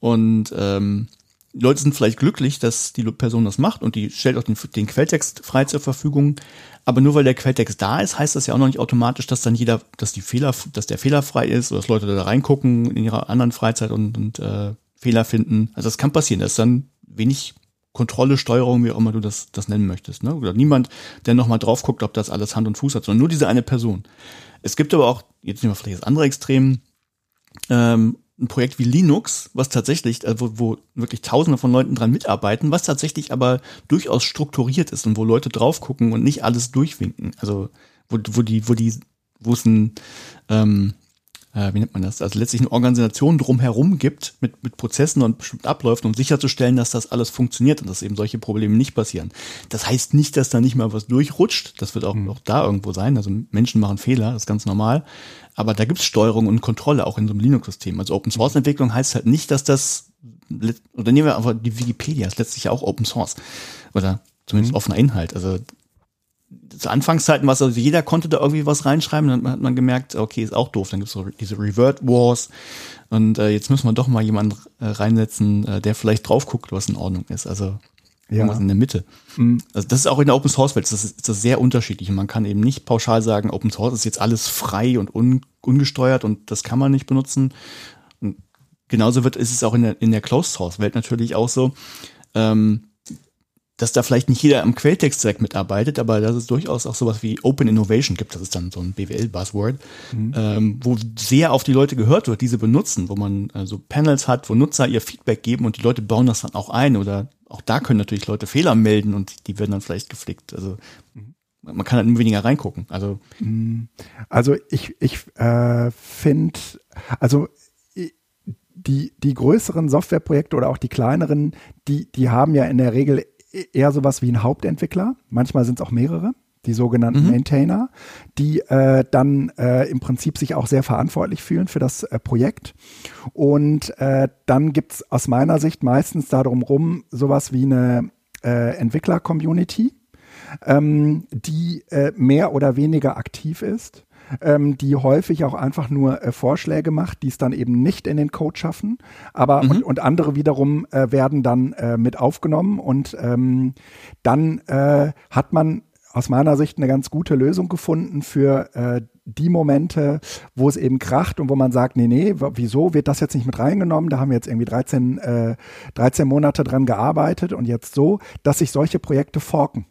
und ähm, die Leute sind vielleicht glücklich, dass die Person das macht und die stellt auch den, den Quelltext frei zur Verfügung. Aber nur weil der Quelltext da ist, heißt das ja auch noch nicht automatisch, dass dann jeder, dass die Fehler, dass der fehlerfrei ist oder dass Leute da reingucken in ihrer anderen Freizeit und, und äh, Fehler finden. Also das kann passieren. Das ist dann wenig Kontrolle, Steuerung, wie auch immer du das, das nennen möchtest. Ne? Oder niemand, der nochmal drauf guckt, ob das alles Hand und Fuß hat, sondern nur diese eine Person. Es gibt aber auch, jetzt nehmen wir vielleicht das andere Extrem, ähm, ein Projekt wie Linux, was tatsächlich, wo, wo wirklich Tausende von Leuten dran mitarbeiten, was tatsächlich aber durchaus strukturiert ist und wo Leute drauf gucken und nicht alles durchwinken. Also wo, wo die, wo die, wo es ein, ähm, äh, wie nennt man das? Also letztlich eine Organisation drumherum gibt mit mit Prozessen und bestimmten Abläufen, um sicherzustellen, dass das alles funktioniert und dass eben solche Probleme nicht passieren. Das heißt nicht, dass da nicht mal was durchrutscht. Das wird auch mhm. noch da irgendwo sein. Also Menschen machen Fehler, das ist ganz normal. Aber da gibt's Steuerung und Kontrolle auch in so einem Linux-System. Also Open-Source-Entwicklung heißt halt nicht, dass das, oder nehmen wir einfach die Wikipedia, ist letztlich auch Open-Source. Oder zumindest mhm. offener Inhalt. Also zu Anfangszeiten war es, also jeder konnte da irgendwie was reinschreiben, dann hat man gemerkt, okay, ist auch doof. Dann gibt's so diese Revert-Wars und äh, jetzt müssen wir doch mal jemanden äh, reinsetzen, äh, der vielleicht drauf guckt, was in Ordnung ist. Also ja. Irgendwas in der Mitte. Mhm. Also das ist auch in der Open-Source-Welt, das ist, das ist sehr unterschiedlich. Und man kann eben nicht pauschal sagen, Open-Source ist jetzt alles frei und un, ungesteuert und das kann man nicht benutzen. Und genauso wird ist es auch in der, in der Closed-Source-Welt natürlich auch so, ähm, dass da vielleicht nicht jeder am Quelltext direkt mitarbeitet, aber dass es durchaus auch sowas wie Open Innovation gibt, das ist dann so ein B W L-Buzzword, mhm. ähm, wo sehr auf die Leute gehört wird, diese benutzen, wo man äh, so Panels hat, wo Nutzer ihr Feedback geben und die Leute bauen das dann auch ein oder auch da können natürlich Leute Fehler melden und die werden dann vielleicht geflickt. Also man kann halt nur weniger reingucken. Also, also ich, ich äh, finde, also die, die größeren Softwareprojekte oder auch die kleineren, die, die haben ja in der Regel eher sowas wie einen Hauptentwickler. Manchmal sind es auch mehrere, die sogenannten mhm. Maintainer, die äh, dann äh, im Prinzip sich auch sehr verantwortlich fühlen für das äh, Projekt. Und äh, dann gibt es aus meiner Sicht meistens darum rum sowas wie eine äh, Entwickler-Community, ähm, die äh, mehr oder weniger aktiv ist, ähm, die häufig auch einfach nur äh, Vorschläge macht, die es dann eben nicht in den Code schaffen. Aber mhm. und, und andere wiederum äh, werden dann äh, mit aufgenommen und ähm, dann äh, hat man aus meiner Sicht eine ganz gute Lösung gefunden für äh, die Momente, wo es eben kracht und wo man sagt, nee, nee, w- wieso wird das jetzt nicht mit reingenommen? Da haben wir jetzt irgendwie dreizehn, äh, dreizehn Monate dran gearbeitet und jetzt so, dass sich solche Projekte forken.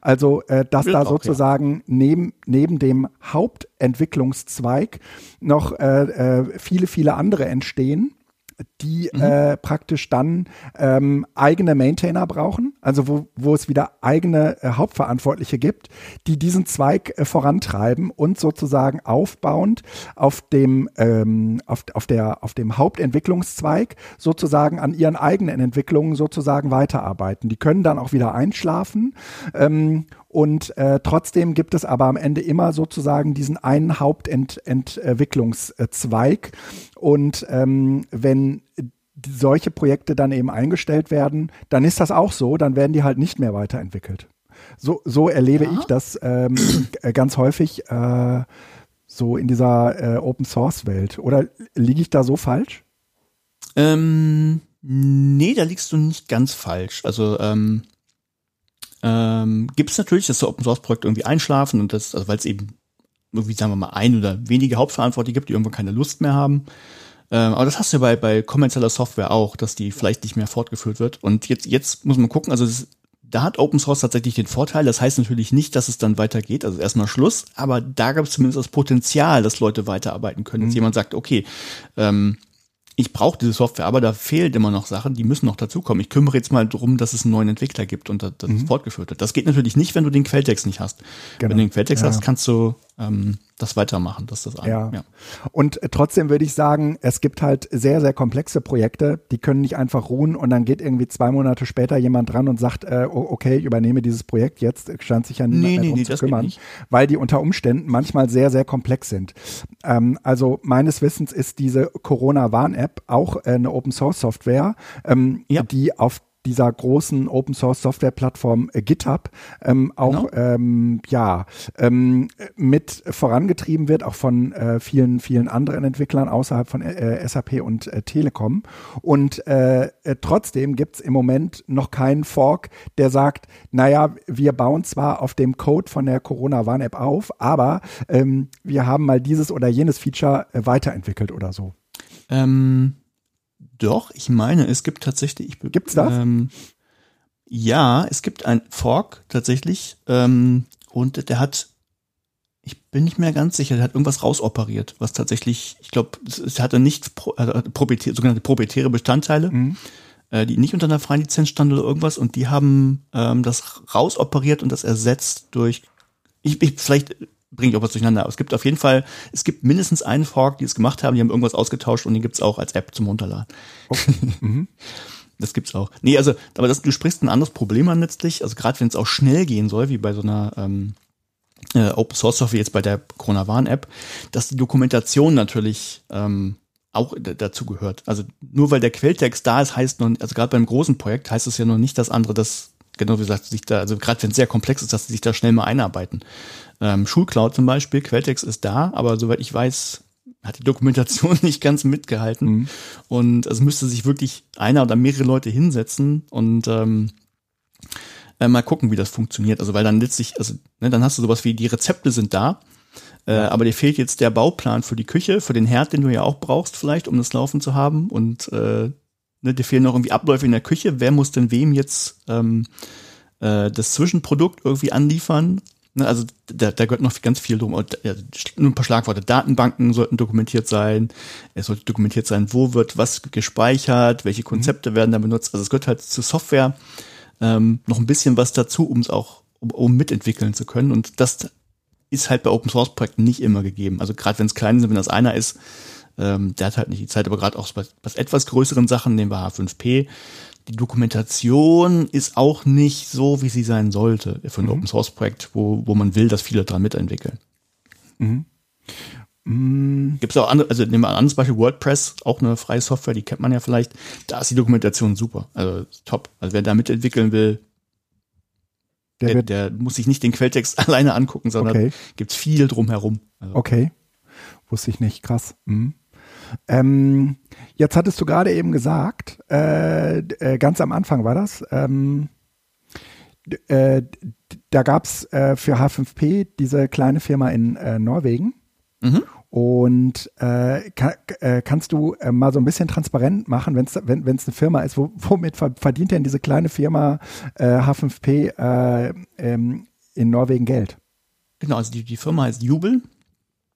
Also, äh, dass Wird da auch, sozusagen ja. neben, neben dem Hauptentwicklungszweig noch äh, äh, viele, viele andere entstehen, die mhm. äh, praktisch dann ähm, eigene Maintainer brauchen, also wo, wo es wieder eigene äh, Hauptverantwortliche gibt, die diesen Zweig äh, vorantreiben und sozusagen aufbauend auf dem, ähm, auf, auf der, auf dem Hauptentwicklungszweig sozusagen an ihren eigenen Entwicklungen sozusagen weiterarbeiten. Die können dann auch wieder einschlafen ähm, und äh, trotzdem gibt es aber am Ende immer sozusagen diesen einen Hauptentwicklungszweig. Und ähm, wenn solche Projekte dann eben eingestellt werden, dann ist das auch so, dann werden die halt nicht mehr weiterentwickelt. So, so erlebe ja. ich das ähm, ganz häufig äh, so in dieser äh, Open-Source-Welt. Oder liege ich da so falsch? Ähm, nee, da liegst du nicht ganz falsch. Also, ähm Ähm, gibt es natürlich, dass so Open-Source-Projekte irgendwie einschlafen und das, also weil es eben irgendwie, sagen wir mal, ein oder wenige Hauptverantwortliche gibt, die irgendwann keine Lust mehr haben. Ähm, aber das hast du ja bei, bei kommerzieller Software auch, dass die vielleicht nicht mehr fortgeführt wird. Und jetzt, jetzt muss man gucken, also das, da hat Open-Source tatsächlich den Vorteil, das heißt natürlich nicht, dass es dann weitergeht, also erstmal Schluss, aber da gab es zumindest das Potenzial, dass Leute weiterarbeiten können. Mhm. Jetzt jemand sagt, okay, ähm, ich brauche diese Software, aber da fehlt immer noch Sachen, die müssen noch dazukommen. Ich kümmere jetzt mal darum, dass es einen neuen Entwickler gibt und das mhm. fortgeführt wird. Das geht natürlich nicht, wenn du den Quelltext nicht hast. Genau. Wenn du den Quelltext ja. hast, kannst du ähm, das weitermachen. Das ist das ja. Ja. Und trotzdem würde ich sagen, es gibt halt sehr, sehr komplexe Projekte, die können nicht einfach ruhen und dann geht irgendwie zwei Monate später jemand dran und sagt, äh, okay, ich übernehme dieses Projekt jetzt, scheint sich ja niemand nee, mehr nee, drum nee, zu kümmern, weil die unter Umständen manchmal sehr, sehr komplex sind. Ähm, also meines Wissens ist diese Corona-Warn-App auch eine Open-Source-Software, ähm, ja. die auf dieser großen Open-Source-Software-Plattform äh, GitHub ähm, auch genau. ähm, ja, ähm, mit vorangetrieben wird, auch von äh, vielen, vielen anderen Entwicklern außerhalb von äh, S A P und äh, Telekom. Und äh, äh, trotzdem gibt es im Moment noch keinen Fork, der sagt, naja, wir bauen zwar auf dem Code von der Corona-Warn-App auf, aber ähm, wir haben mal dieses oder jenes Feature äh, weiterentwickelt oder so. Ähm, doch, ich meine, es gibt tatsächlich. Ich, Gibt's das? Ähm, ja, es gibt ein Fork tatsächlich ähm, und der hat Ich bin nicht mehr ganz sicher, der hat irgendwas rausoperiert, was tatsächlich, ich glaube, es hatte nicht pro, äh, proprietä, sogenannte proprietäre Bestandteile, mhm. äh, die nicht unter einer freien Lizenz standen oder irgendwas, und die haben ähm, das rausoperiert und das ersetzt durch, ich, ich vielleicht bringe ich auch was durcheinander, aber es gibt auf jeden Fall, es gibt mindestens einen Fork, die es gemacht haben, die haben irgendwas ausgetauscht und den gibt's auch als App zum Runterladen. Okay. Mhm. Das gibt's auch. Nee, also, aber das, du sprichst ein anderes Problem an letztlich, also gerade wenn es auch schnell gehen soll, wie bei so einer ähm, Äh, Open Source Software jetzt bei der Corona-Warn-App, dass die Dokumentation natürlich ähm, auch d- dazu gehört. Also nur weil der Quelltext da ist, heißt noch, also gerade beim großen Projekt heißt es ja noch nicht, dass andere das, genau wie gesagt, sich da, also gerade wenn es sehr komplex ist, dass sie sich da schnell mal einarbeiten. Ähm, Schulcloud zum Beispiel, Quelltext ist da, aber soweit ich weiß, hat die Dokumentation nicht ganz mitgehalten. Mhm. Und es also müsste sich wirklich einer oder mehrere Leute hinsetzen und ähm, Äh, mal gucken, wie das funktioniert. Also, weil dann letztlich, also, ne, dann hast du sowas wie, die Rezepte sind da, äh, ja. aber dir fehlt jetzt der Bauplan für die Küche, für den Herd, den du ja auch brauchst vielleicht, um das laufen zu haben, und äh, ne, dir fehlen noch irgendwie Abläufe in der Küche. Wer muss denn wem jetzt ähm, äh, das Zwischenprodukt irgendwie anliefern? Ne, also, da, da gehört noch ganz viel drum. Und, ja, nur ein paar Schlagworte. Datenbanken sollten dokumentiert sein. Es sollte dokumentiert sein, wo wird was gespeichert, welche Konzepte mhm. werden da benutzt. Also, es gehört halt zur Software Ähm, noch ein bisschen was dazu, um es auch um, um mitentwickeln zu können. Und das ist halt bei Open-Source-Projekten nicht immer gegeben. Also gerade wenn es klein sind, wenn das einer ist, ähm, der hat halt nicht die Zeit. Aber gerade auch bei, bei etwas größeren Sachen, nehmen wir H fünf P, die Dokumentation ist auch nicht so, wie sie sein sollte für ein mhm. Open-Source-Projekt, wo, wo man will, dass viele dran mitentwickeln. Mhm. Mhm. Gibt es auch andere, also nehmen wir ein anderes Beispiel, WordPress, auch eine freie Software, die kennt man ja vielleicht, da ist die Dokumentation super, also top. Also wer da mitentwickeln will, der, der, der muss sich nicht den Quelltext alleine angucken, sondern okay. gibt's viel drumherum. Also. Okay, wusste ich nicht, krass. Mhm. Ähm, jetzt hattest du gerade eben gesagt, äh, äh, ganz am Anfang war das, ähm, d- äh, d- da gab's äh, für H fünf P diese kleine Firma in äh, Norwegen. Mhm. Und äh, kann, äh, kannst du äh, mal so ein bisschen transparent machen, wenn's, wenn es eine Firma ist, wo, womit verdient denn diese kleine Firma äh, H fünf P äh, ähm, in Norwegen Geld? Genau, also die, die Firma heißt Jubel.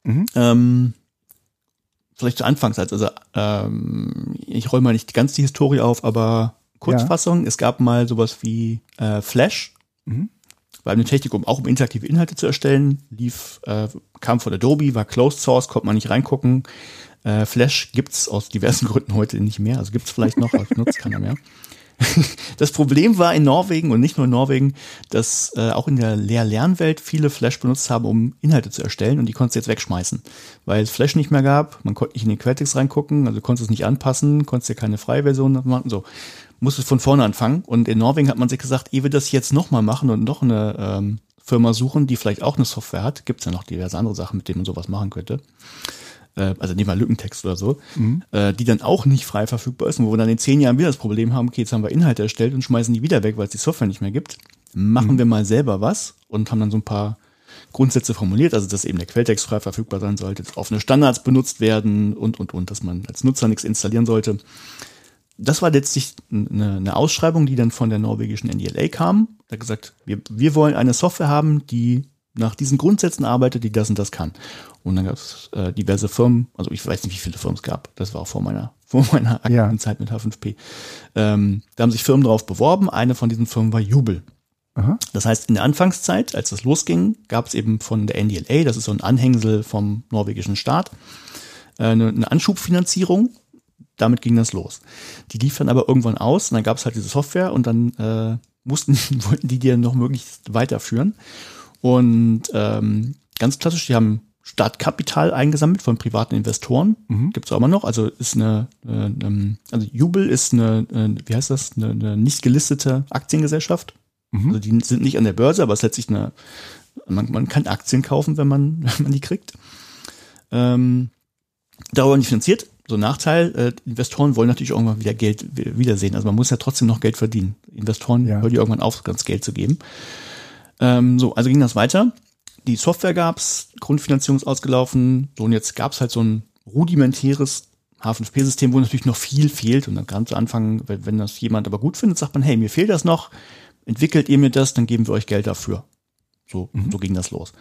Mhm. Ähm, vielleicht zur Anfangszeit, also ähm, ich roll mal nicht ganz die Historie auf, aber Kurzfassung, ja. Es gab mal sowas wie äh, Flash. Mhm. Weil eine Technik, um auch um interaktive Inhalte zu erstellen, lief, äh, kam von Adobe, war Closed Source, konnte man nicht reingucken. Äh, Flash gibt's aus diversen Gründen heute nicht mehr, also gibt's vielleicht noch, aber nutzt keiner mehr. Das Problem war in Norwegen und nicht nur in Norwegen, dass äh, auch in der Lehr-Lernwelt viele Flash benutzt haben, um Inhalte zu erstellen, und die konntest du jetzt wegschmeißen, weil es Flash nicht mehr gab, man konnte nicht in den Quelltext reingucken, also konntest es nicht anpassen, konntest dir keine freie Version machen, so. Musste von vorne anfangen, und in Norwegen hat man sich gesagt, ehe wir das jetzt nochmal machen und noch eine ähm, Firma suchen, die vielleicht auch eine Software hat, gibt's ja noch diverse andere Sachen, mit denen man sowas machen könnte, äh, also nehmen wir Lückentext oder so, mhm. äh, die dann auch nicht frei verfügbar ist, und wo wir dann in zehn Jahren wieder das Problem haben, okay, jetzt haben wir Inhalte erstellt und schmeißen die wieder weg, weil es die Software nicht mehr gibt, machen mhm. wir mal selber was, und haben dann so ein paar Grundsätze formuliert, also dass eben der Quelltext frei verfügbar sein sollte, dass offene Standards benutzt werden und, und, und, dass man als Nutzer nichts installieren sollte. Das war letztlich eine, eine Ausschreibung, die dann von der norwegischen N D L A kam. Da hat gesagt, wir, wir wollen eine Software haben, die nach diesen Grundsätzen arbeitet, die das und das kann. Und dann gab es äh, diverse Firmen, also ich weiß nicht, wie viele Firmen es gab. Das war auch vor meiner, vor meiner aktiven Zeit mit H fünf P. Ähm, da haben sich Firmen drauf beworben. Eine von diesen Firmen war Jubel. Aha. Das heißt, in der Anfangszeit, als das losging, gab es eben von der N D L A, das ist so ein Anhängsel vom norwegischen Staat, äh, eine, eine Anschubfinanzierung. Damit ging das los. Die lief dann aber irgendwann aus, und dann gab es halt diese Software, und dann äh, mussten, wollten die die noch möglichst weiterführen. Und ähm, ganz klassisch, die haben Startkapital eingesammelt von privaten Investoren. Mhm. Gibt's auch immer noch. Also ist eine, äh, eine also Jubel ist eine, äh, wie heißt das, eine, eine nicht gelistete Aktiengesellschaft. Mhm. Also die sind nicht an der Börse, aber es ist letztlich eine, man, man kann Aktien kaufen, wenn man, wenn man die kriegt. Ähm, darüber nicht finanziert. So ein Nachteil, äh, Investoren wollen natürlich irgendwann wieder Geld wiedersehen. Also man muss ja trotzdem noch Geld verdienen. Investoren ja. hören die irgendwann auf, ganz Geld zu geben. Ähm, so, also ging das weiter. Die Software gab's, Grundfinanzierung ist ausgelaufen. So, und jetzt gab's halt so ein rudimentäres H fünf P-System, wo natürlich noch viel fehlt. Und dann kann zu Anfang, wenn, wenn das jemand aber gut findet, sagt man, hey, mir fehlt das noch, entwickelt ihr mir das, dann geben wir euch Geld dafür. So, mhm. so ging das los.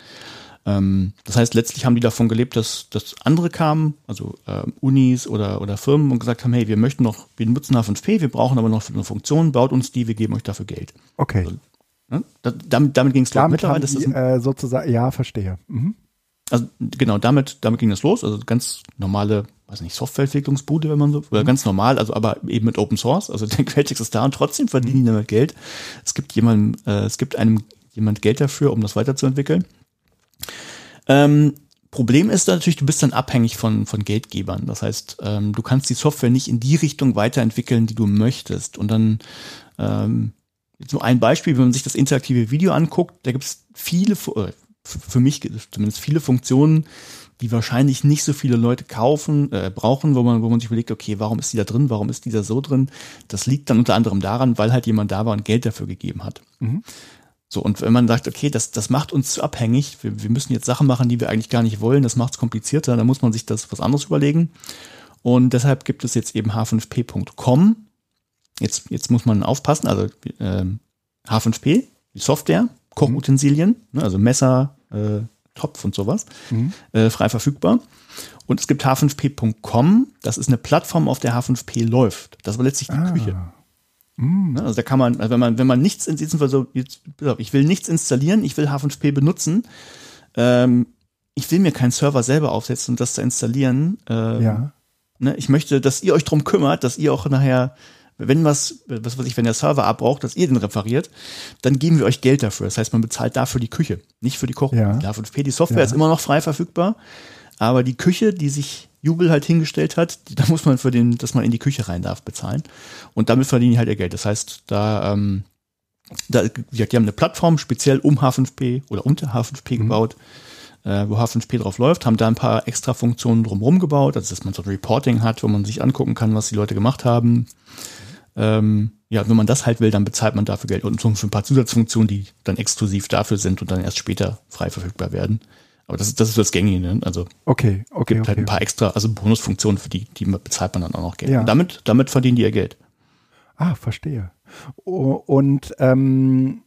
Ähm, das heißt, letztlich haben die davon gelebt, dass, dass andere kamen, also äh, Unis oder, oder Firmen und gesagt haben, hey, wir möchten noch, wir nutzen H fünf P, wir brauchen aber noch für eine Funktion, baut uns die, wir geben euch dafür Geld. Okay. Also, ne? da, damit damit ging es los. Damit haben die, äh, sozusagen, ja, verstehe. Mhm. Also genau, damit, damit ging das los. Also ganz normale, weiß nicht, Softwareentwicklungsbude, wenn man so, oder mhm. ganz normal, also aber eben mit Open Source. Also der Quelltext ist da und trotzdem verdienen die damit Geld. Es gibt jemandem, äh, es gibt einem jemand Geld dafür, um das weiterzuentwickeln. Ähm, Problem ist natürlich, du bist dann abhängig von, von Geldgebern. Das heißt, ähm, du kannst die Software nicht in die Richtung weiterentwickeln, die du möchtest. Und dann, ähm, jetzt nur ein Beispiel, wenn man sich das interaktive Video anguckt, da gibt es viele, äh, für mich zumindest viele Funktionen, die wahrscheinlich nicht so viele Leute kaufen, äh, brauchen, wo man, wo man sich überlegt, okay, warum ist die da drin, warum ist die da so drin? Das liegt dann unter anderem daran, weil halt jemand da war und Geld dafür gegeben hat. Mhm. So, und wenn man sagt, okay, das, das macht uns abhängig, wir, wir müssen jetzt Sachen machen, die wir eigentlich gar nicht wollen, das macht es komplizierter, dann muss man sich das was anderes überlegen. Und deshalb gibt es jetzt eben h fünf p punkt com. Jetzt, jetzt muss man aufpassen, also äh, H fünf P, die Software, Kochutensilien, mhm. ne, also Messer, Äh, Topf und sowas, mhm. äh, frei verfügbar. Und es gibt h fünf p punkt com, das ist eine Plattform, auf der H fünf P läuft. Das war letztlich die ah. Küche. Mhm. Ne, also da kann man, also wenn man, wenn man nichts in diesem Fall so, jetzt, ich will nichts installieren, ich will H fünf P benutzen, ähm, ich will mir keinen Server selber aufsetzen, um das zu installieren. Ähm, ja. ne, ich möchte, dass ihr euch drum kümmert, dass ihr auch nachher, wenn was, was weiß ich, wenn der Server abbraucht, dass ihr den repariert, dann geben wir euch Geld dafür. Das heißt, man bezahlt dafür die Küche, nicht für die Koch. Ja. H fünf P, die Software ja. ist immer noch frei verfügbar, aber die Küche, die sich Jubel halt hingestellt hat, die, da muss man für den, dass man in die Küche rein darf, bezahlen. Und damit verdienen die halt ihr Geld. Das heißt, da, ähm, da die haben eine Plattform speziell um H fünf P oder unter H fünf P mhm. gebaut, äh, wo H fünf P drauf läuft, haben da ein paar extra Funktionen drumherum gebaut, also dass man so ein Reporting hat, wo man sich angucken kann, was die Leute gemacht haben. Ähm, ja, wenn man das halt will, dann bezahlt man dafür Geld und so für ein paar Zusatzfunktionen, die dann exklusiv dafür sind und dann erst später frei verfügbar werden. Aber das ist das, ist das Gängige, ne? Also okay, okay, gibt okay, halt ein paar extra, also Bonusfunktionen, für die, die bezahlt man dann auch noch Geld. Ja. Und damit, damit verdienen die ihr Geld. Ah, verstehe. Und ähm,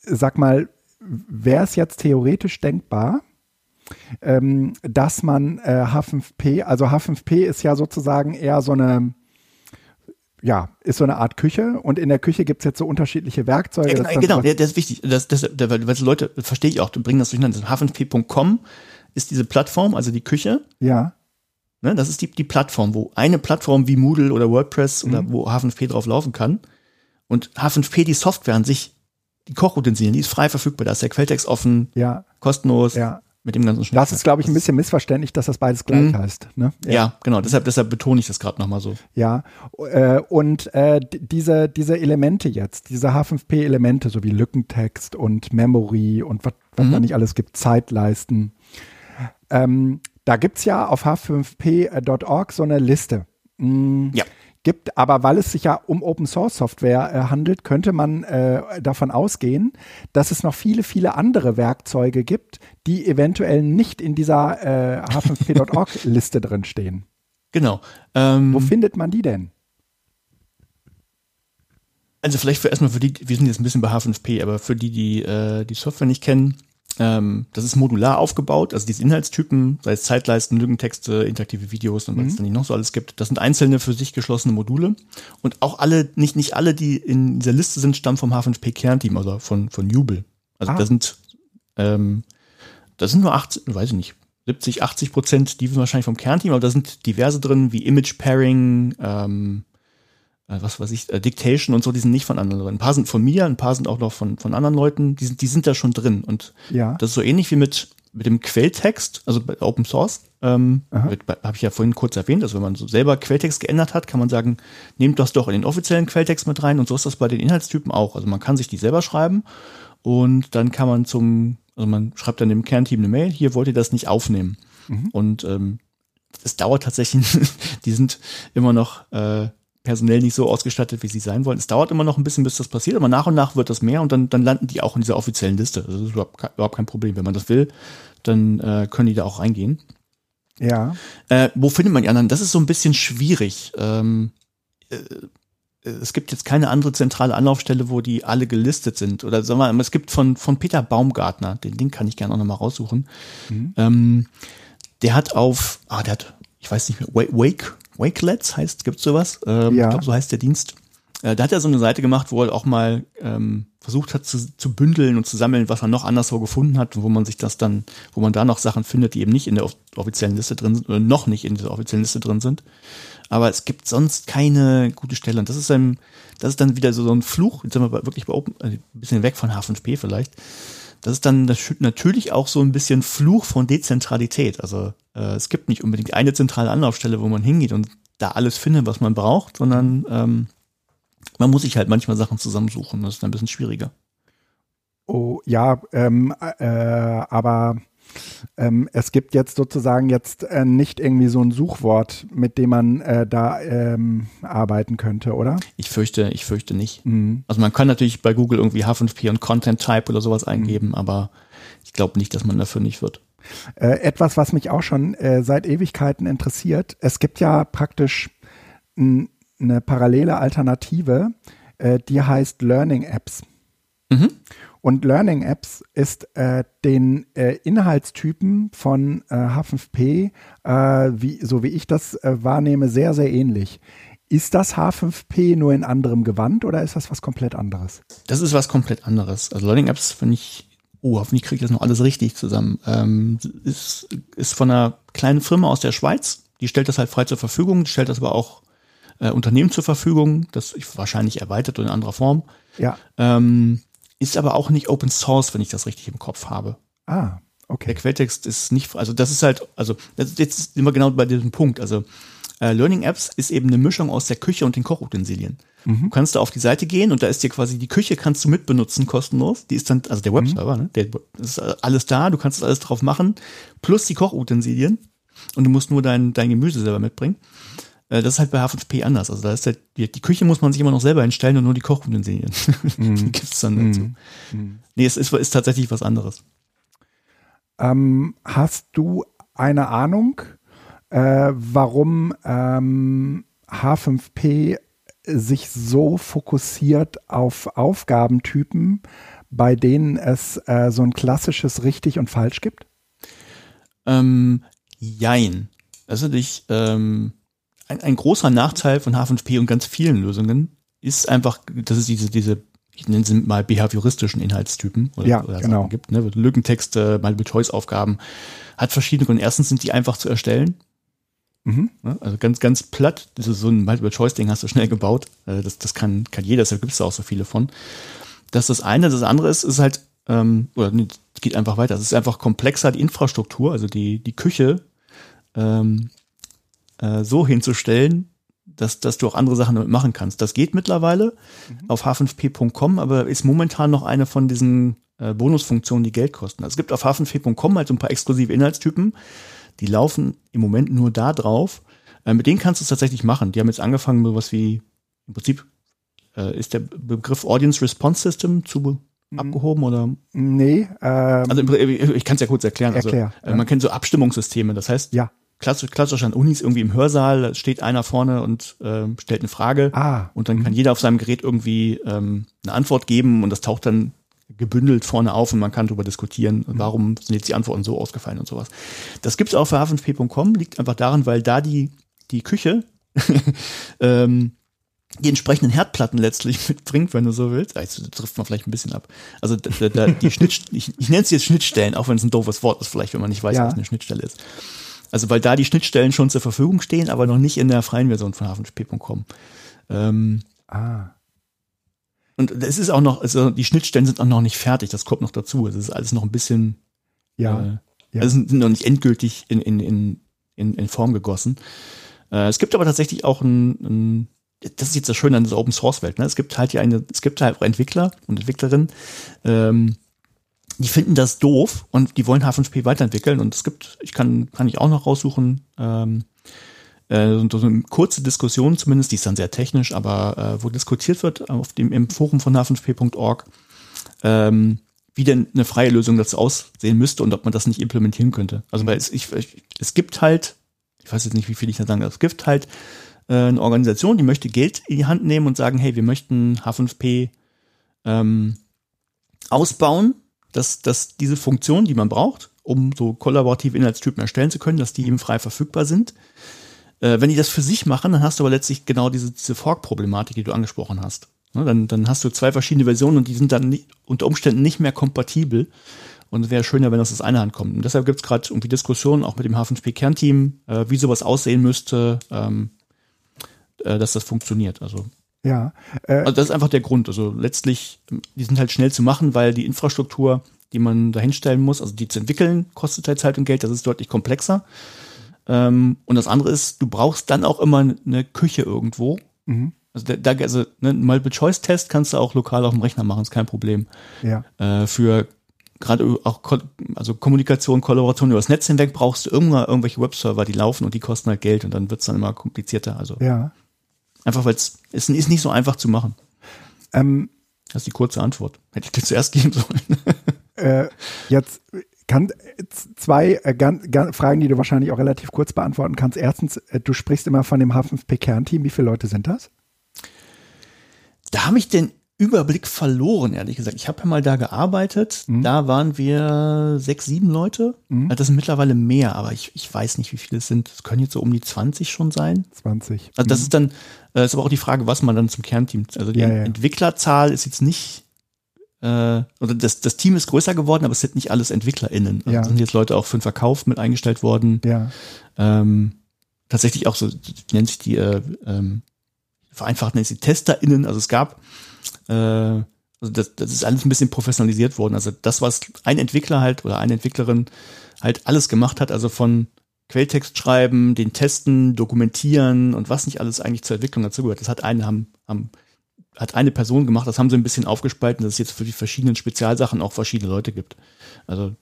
sag mal, wäre es jetzt theoretisch denkbar, ähm, dass man äh, H fünf P, also H fünf P ist ja sozusagen eher so eine Ja, ist so eine Art Küche und in der Küche gibt's jetzt so unterschiedliche Werkzeuge. Ja, genau, genau. Der, der ist wichtig. Das, das, der, weil Leute, verstehe ich auch, du bringst das durcheinander. h fünf p punkt com ist diese Plattform, also die Küche. Ja. Ne, das ist die, die Plattform, wo eine Plattform wie Moodle oder WordPress mhm. oder wo H fünf P drauf laufen kann. Und H fünf P, die Software an sich, die Kochutensilien, die ist frei verfügbar. Da ist der Quelltext offen, ja. kostenlos. Ja. Mit dem ganzen das ist, glaube ich, ein bisschen missverständlich, dass das beides gleich mhm. heißt. Ne? Ja. ja, genau. Deshalb, deshalb betone ich das gerade nochmal so. Ja, äh, und äh, diese, diese Elemente jetzt, diese H fünf P-Elemente, so wie Lückentext und Memory und was mhm. da nicht alles gibt, Zeitleisten. Ähm, da gibt es ja auf h fünf p punkt org so eine Liste. Mhm. Ja. Gibt, aber weil es sich ja um Open-Source-Software äh, handelt, könnte man äh, davon ausgehen, dass es noch viele, viele andere Werkzeuge gibt, die eventuell nicht in dieser äh, h fünf p punkt org-Liste drinstehen. Genau. Ähm, Wo findet man die denn? Also vielleicht für erstmal für die, wir sind jetzt ein bisschen bei H fünf P, aber für die, die äh, die Software nicht kennen, ähm, das ist modular aufgebaut, also diese Inhaltstypen, sei es Zeitleisten, Lückentexte, interaktive Videos und was mhm. es dann nicht noch so alles gibt, das sind einzelne für sich geschlossene Module und auch alle, nicht nicht alle, die in dieser Liste sind, stammen vom H fünf P-Kernteam, also von von Jubel. Also ah. da sind ähm, das sind nur achtzig, weiß ich nicht, siebzig, achtzig Prozent, die sind wahrscheinlich vom Kernteam, aber da sind diverse drin, wie Image-Pairing, ähm, was weiß ich, äh, Dictation und so, die sind nicht von anderen. Ein paar sind von mir, ein paar sind auch noch von, von anderen Leuten, die sind, die sind da schon drin. Und ja. das ist so ähnlich wie mit, mit dem Quelltext, also bei Open Source, ähm, habe ich ja vorhin kurz erwähnt, also wenn man so selber Quelltext geändert hat, kann man sagen, nehmt das doch in den offiziellen Quelltext mit rein und so ist das bei den Inhaltstypen auch. Also man kann sich die selber schreiben und dann kann man zum, also man schreibt dann dem Kernteam eine Mail, hier wollt ihr das nicht aufnehmen. Mhm. Und ähm, es dauert tatsächlich, die sind immer noch äh, personell nicht so ausgestattet, wie sie sein wollen. Es dauert immer noch ein bisschen, bis das passiert, aber nach und nach wird das mehr und dann, dann landen die auch in dieser offiziellen Liste. Das ist überhaupt kein, überhaupt kein Problem. Wenn man das will, dann äh, können die da auch reingehen. Ja. Äh, wo findet man die anderen? Das ist so ein bisschen schwierig. Ähm, äh, es gibt jetzt keine andere zentrale Anlaufstelle, wo die alle gelistet sind. Oder sagen wir mal, es gibt von, von Peter Baumgartner, den Link kann ich gerne auch nochmal raussuchen. Mhm. Ähm, der hat auf, ah, der hat, ich weiß nicht mehr, Wake, Wakelets heißt, gibt's sowas? Ähm, ja. Ich glaube, so heißt der Dienst. Äh, da hat er so eine Seite gemacht, wo er auch mal ähm, versucht hat zu, zu bündeln und zu sammeln, was er noch anderswo gefunden hat, wo man sich das dann, wo man da noch Sachen findet, die eben nicht in der offiziellen Liste drin sind oder noch nicht in der offiziellen Liste drin sind. Aber es gibt sonst keine gute Stelle. Und das ist dann, das ist dann wieder so, so ein Fluch. Jetzt sind wir wirklich bei Open, ein bisschen weg von H fünf P vielleicht. Das ist dann natürlich auch so ein bisschen Fluch von Dezentralität. Also äh, es gibt nicht unbedingt eine zentrale Anlaufstelle, wo man hingeht und da alles findet, was man braucht, sondern ähm, man muss sich halt manchmal Sachen zusammensuchen. Das ist ein bisschen schwieriger. Oh ja, ähm, äh, aber Ähm, es gibt jetzt sozusagen jetzt äh, nicht irgendwie so ein Suchwort, mit dem man äh, da ähm, arbeiten könnte, oder? Ich fürchte, ich fürchte nicht. Mhm. Also man kann natürlich bei Google irgendwie H fünf P und Content Type oder sowas eingeben, mhm. aber ich glaube nicht, dass man dafür nicht wird. Äh, etwas, was mich auch schon äh, seit Ewigkeiten interessiert, es gibt ja praktisch n- eine parallele Alternative, äh, die heißt Learning Apps. Mhm. Und Learning Apps ist äh, den äh, Inhaltstypen von äh, H fünf P, äh, wie, so wie ich das äh, wahrnehme, sehr, sehr ähnlich. Ist das H fünf P nur in anderem Gewand oder ist das was komplett anderes? Das ist was komplett anderes. Also Learning Apps, finde ich, oh, hoffentlich kriege ich das noch alles richtig zusammen, ähm, ist, ist von einer kleinen Firma aus der Schweiz. Die stellt das halt frei zur Verfügung, die stellt das aber auch äh, Unternehmen zur Verfügung. Das ist wahrscheinlich erweitert und in anderer Form. Ja. Ähm, Ist aber auch nicht Open Source, wenn ich das richtig im Kopf habe. Ah, okay. Der Quelltext ist nicht, also das ist halt, also das ist jetzt immer genau bei diesem Punkt. Also äh, Learning Apps ist eben eine Mischung aus der Küche und den Kochutensilien. Mhm. Du kannst da auf die Seite gehen und da ist dir quasi die Küche, kannst du mitbenutzen, kostenlos. Die ist dann, also der Webserver, mhm. ne? Der ist alles da, du kannst das alles drauf machen, plus die Kochutensilien und du musst nur dein, dein Gemüse selber mitbringen. Das ist halt bei H fünf P anders. Also da ist halt, die, die Küche muss man sich immer noch selber hinstellen und nur die Kochutensilien mm. gibt es dann mm. dazu. Mm. Nee, es ist, ist tatsächlich was anderes. Ähm, hast du eine Ahnung, äh, warum ähm, H fünf P sich so fokussiert auf Aufgabentypen, bei denen es äh, so ein klassisches richtig und falsch gibt? Ähm, jein. Also ich ähm Ein, ein großer Nachteil von H fünf P und ganz vielen Lösungen ist einfach, dass es diese, diese, ich nenne sie mal behavioristischen Inhaltstypen oder, ja, oder genau. Sachen gibt, ne? Lückentexte, Multiple-Choice-Aufgaben, hat verschiedene und erstens sind die einfach zu erstellen. Mhm. Also ganz, ganz platt, das ist so ein Multiple-Choice-Ding hast du schnell gebaut. Das, das kann, kann jeder, deshalb gibt es da auch so viele von. Das ist das eine, das andere ist, ist halt, ähm, oder nee, geht einfach weiter. Es ist einfach komplexer, die Infrastruktur, also die, die Küche, ähm, so hinzustellen, dass, dass du auch andere Sachen damit machen kannst. Das geht mittlerweile mhm. auf h fünf p punkt com, aber ist momentan noch eine von diesen äh, Bonusfunktionen, die Geld kosten. Also es gibt auf h fünf p punkt com halt so ein paar exklusive Inhaltstypen, die laufen im Moment nur da drauf. Äh, mit denen kannst du es tatsächlich machen. Die haben jetzt angefangen mit sowas wie, im Prinzip äh, ist der Begriff Audience Response System zu be- abgehoben oder? Nee. Ähm, also ich kann es ja kurz erklären. Erklär, also, äh, ja. Man kennt so Abstimmungssysteme, das heißt, ja. Klassisch, klassisch an Unis irgendwie im Hörsaal steht einer vorne und äh, stellt eine Frage ah, und dann m- kann jeder auf seinem Gerät irgendwie ähm, eine Antwort geben und das taucht dann gebündelt vorne auf und man kann darüber diskutieren, mhm. warum sind jetzt die Antworten so ausgefallen und sowas. Das gibt's auch für h fünf p punkt com, liegt einfach daran, weil da die die Küche ähm, die entsprechenden Herdplatten letztlich mitbringt, wenn du so willst. Jetzt trifft man vielleicht ein bisschen ab. Also da, da, die Schnittst- ich, ich nenne es jetzt Schnittstellen, auch wenn es ein doofes Wort ist, vielleicht, wenn man nicht weiß, ja. was eine Schnittstelle ist. Also weil da die Schnittstellen schon zur Verfügung stehen, aber noch nicht in der freien Version von h fünf p punkt com. Ähm, ah. Und es ist auch noch, also die Schnittstellen sind auch noch nicht fertig, das kommt noch dazu. Es ist alles noch ein bisschen, ja, äh, ja. Also sind noch nicht endgültig in, in, in, in, in Form gegossen. Äh, es gibt aber tatsächlich auch ein, ein das ist jetzt das Schöne an dieser Open-Source-Welt, ne? Es gibt halt ja eine, es gibt halt Entwickler und Entwicklerinnen, ähm, die finden das doof und die wollen H fünf P weiterentwickeln und es gibt, ich kann kann ich auch noch raussuchen, ähm, äh, so eine kurze Diskussion zumindest, die ist dann sehr technisch, aber äh, wo diskutiert wird auf dem im Forum von h fünf p punkt org, ähm, wie denn eine freie Lösung dazu aussehen müsste und ob man das nicht implementieren könnte. Also weil es, ich, ich, es gibt halt, ich weiß jetzt nicht, wie viel ich da sagen darf, es gibt halt äh, eine Organisation, die möchte Geld in die Hand nehmen und sagen, hey, wir möchten H fünf P ähm, ausbauen, dass, dass diese Funktionen, die man braucht, um so kollaborative Inhaltstypen erstellen zu können, dass die eben frei verfügbar sind. Äh, wenn die das für sich machen, dann hast du aber letztlich genau diese, diese Fork-Problematik, die du angesprochen hast. Ne, dann, dann hast du zwei verschiedene Versionen und die sind dann nicht, unter Umständen nicht mehr kompatibel. Und es wäre schöner, wenn das aus einer Hand kommt. Und deshalb gibt es gerade irgendwie Diskussionen, auch mit dem H fünf P-Kernteam, äh, wie sowas aussehen müsste, ähm, äh, dass das funktioniert. Also, ja, äh, also das ist einfach der Grund. Also letztlich, die sind halt schnell zu machen, weil die Infrastruktur, die man da hinstellen muss, also die zu entwickeln, kostet halt Zeit und Geld, das ist deutlich komplexer. Ähm, und das andere ist, du brauchst dann auch immer eine Küche irgendwo. Mhm. Also, da, also ne, einen Multiple-Choice-Test kannst du auch lokal auf dem Rechner machen, ist kein Problem. Ja. Äh, für gerade auch Ko- also Kommunikation, Kollaboration über das Netz hinweg brauchst du immer irgendwelche Webserver, die laufen und die kosten halt Geld und dann wird es dann immer komplizierter. Also ja. Einfach, weil es ist, ist nicht so einfach zu machen. Ähm, das ist die kurze Antwort. Hätte ich dir zuerst geben sollen. äh, jetzt kann zwei äh, gan, gan, Fragen, die du wahrscheinlich auch relativ kurz beantworten kannst. Erstens, äh, du sprichst immer von dem H fünf P-Kernteam. Wie viele Leute sind das? Da habe ich den Überblick verloren, ehrlich gesagt. Ich habe ja mal da gearbeitet, mhm. da waren wir sechs, sieben Leute. Mhm. Das sind mittlerweile mehr, aber ich, ich weiß nicht, wie viele es sind. Es können jetzt so um die zwanzig schon sein. zwanzig. Also das mhm. ist dann, das ist aber auch die Frage, was man dann zum Kernteam, also die ja, ja. Entwicklerzahl ist jetzt nicht, äh, oder das, das Team ist größer geworden, aber es sind nicht alles EntwicklerInnen. Also ja. sind jetzt Leute auch für den Verkauf mit eingestellt worden. Ja. Ähm, tatsächlich auch so, nennt sich die, äh, ähm, vereinfacht nennt sich die TesterInnen, also es gab Also das, das ist alles ein bisschen professionalisiert worden. Also das, was ein Entwickler halt oder eine Entwicklerin halt alles gemacht hat, also von Quelltext schreiben, den testen, dokumentieren und was nicht alles eigentlich zur Entwicklung dazugehört. Das hat eine, haben, haben, hat eine Person gemacht, das haben sie ein bisschen aufgespalten, dass es jetzt für die verschiedenen Spezialsachen auch verschiedene Leute gibt. Also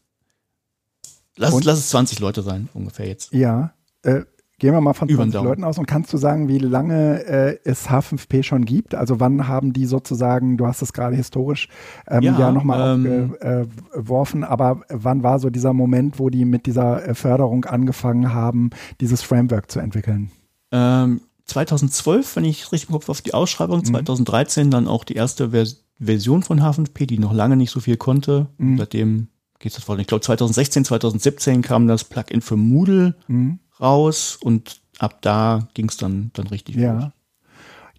lass, lass es zwanzig Leute sein, ungefähr jetzt. Ja, äh. Gehen wir mal von zwanzig Leuten aus und kannst du sagen, wie lange äh, es H fünf P schon gibt? Also wann haben die sozusagen, du hast es gerade historisch ähm, ja, ja nochmal ähm, aufgeworfen, äh, aber wann war so dieser Moment, wo die mit dieser äh, Förderung angefangen haben, dieses Framework zu entwickeln? Ähm, zweitausendzwölf, wenn ich richtig im Kopf auf die Ausschreibung, mhm. zweitausenddreizehn dann auch die erste Vers- Version von H fünf P, die noch lange nicht so viel konnte, mhm. seitdem geht es das voll. Ich glaube zweitausendsechzehn, zweitausendsiebzehn kam das Plugin für Moodle, mhm. raus und ab da ging es dann, dann richtig ja. los.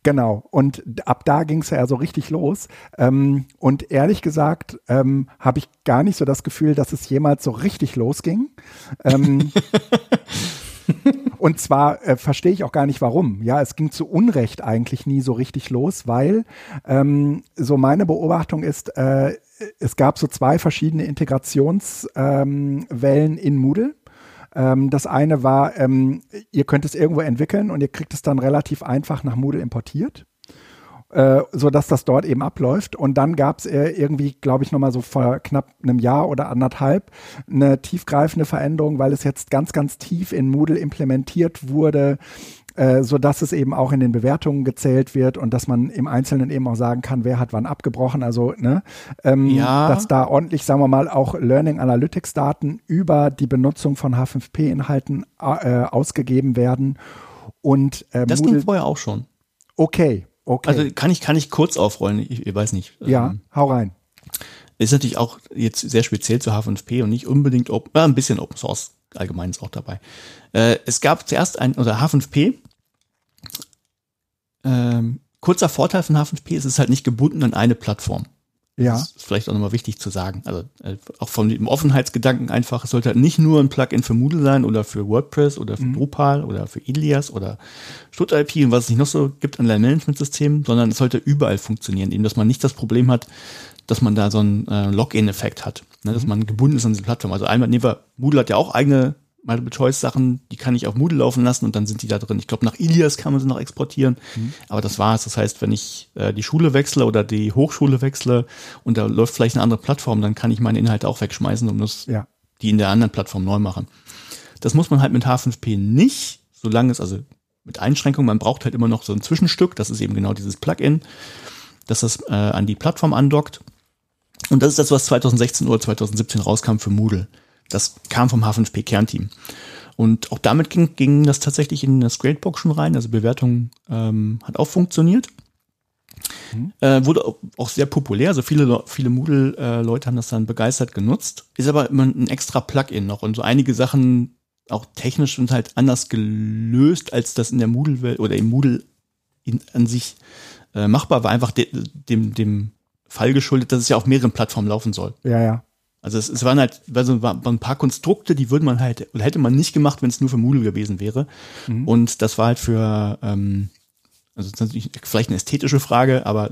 Genau, und ab da ging es ja so richtig los. Ähm, und ehrlich gesagt ähm, habe ich gar nicht so das Gefühl, dass es jemals so richtig losging. Ähm, und zwar äh, verstehe ich auch gar nicht, warum. Ja, es ging zu Unrecht eigentlich nie so richtig los, weil ähm, so meine Beobachtung ist, äh, es gab so zwei verschiedene Integrationswellen ähm, in Moodle. Das eine war, ähm, ihr könnt es irgendwo entwickeln und ihr kriegt es dann relativ einfach nach Moodle importiert, äh, sodass das dort eben abläuft. Und dann gab es äh, irgendwie, glaube ich, nochmal so vor knapp einem Jahr oder anderthalb eine tiefgreifende Veränderung, weil es jetzt ganz, ganz tief in Moodle implementiert wurde, äh, sodass es eben auch in den Bewertungen gezählt wird und dass man im Einzelnen eben auch sagen kann, wer hat wann abgebrochen. Also, ne, ähm, ja. dass da ordentlich, sagen wir mal, auch Learning Analytics Daten über die Benutzung von H fünf P-Inhalten äh, ausgegeben werden. Und äh, das Moodle ging vorher auch schon. Okay, okay. Also kann ich, kann ich kurz aufrollen, ich, ich weiß nicht. Ja, ähm, hau rein. Ist natürlich auch jetzt sehr speziell zu H fünf P und nicht unbedingt, open, äh, ein bisschen Open Source allgemein ist auch dabei. Äh, es gab zuerst ein, oder H fünf P, Ähm, kurzer Vorteil von H fünf P ist, es ist halt nicht gebunden an eine Plattform. Ja. Das ist vielleicht auch nochmal wichtig zu sagen. Also äh, auch von dem Offenheitsgedanken einfach, es sollte halt nicht nur ein Plugin für Moodle sein oder für WordPress oder für mhm. Drupal oder für Ilias oder StudIP und was es nicht noch so gibt an Lernmanagementsystemen, sondern es sollte überall funktionieren, eben dass man nicht das Problem hat, dass man da so einen äh, Login-Effekt hat, ne, dass mhm. man gebunden ist an diese Plattform. Also einmal, nehmen wir, Moodle hat ja auch eigene Multiple-Choice-Sachen, die kann ich auf Moodle laufen lassen und dann sind die da drin. Ich glaube, nach Ilias kann man sie noch exportieren, mhm. aber das war's. Das heißt, wenn ich äh, die Schule wechsle oder die Hochschule wechsle und da läuft vielleicht eine andere Plattform, dann kann ich meine Inhalte auch wegschmeißen und muss ja. die in der anderen Plattform neu machen. Das muss man halt mit H fünf P nicht, solange es, also mit Einschränkung, man braucht halt immer noch so ein Zwischenstück, das ist eben genau dieses Plugin, dass das äh, an die Plattform andockt. Und das ist das, was zweitausendsechzehn oder zweitausendsiebzehn rauskam für Moodle. Das kam vom H fünf P-Kernteam. Und auch damit ging, ging das tatsächlich in das Gradebook schon rein. Also Bewertung ähm, hat auch funktioniert. Mhm. Äh, wurde auch sehr populär. Also viele, viele Moodle-Leute äh, haben das dann begeistert genutzt. Ist aber immer ein extra Plugin noch. Und so einige Sachen auch technisch sind halt anders gelöst, als das in der Moodle-Welt oder im Moodle in, an sich äh, machbar war. Einfach de, dem, dem Fall geschuldet, dass es ja auf mehreren Plattformen laufen soll. Ja, ja. Also es, es waren halt also waren ein paar Konstrukte, die würde man halt oder hätte man nicht gemacht, wenn es nur für Moodle gewesen wäre. Mhm. Und das war halt für ähm, also das ist natürlich vielleicht eine ästhetische Frage, aber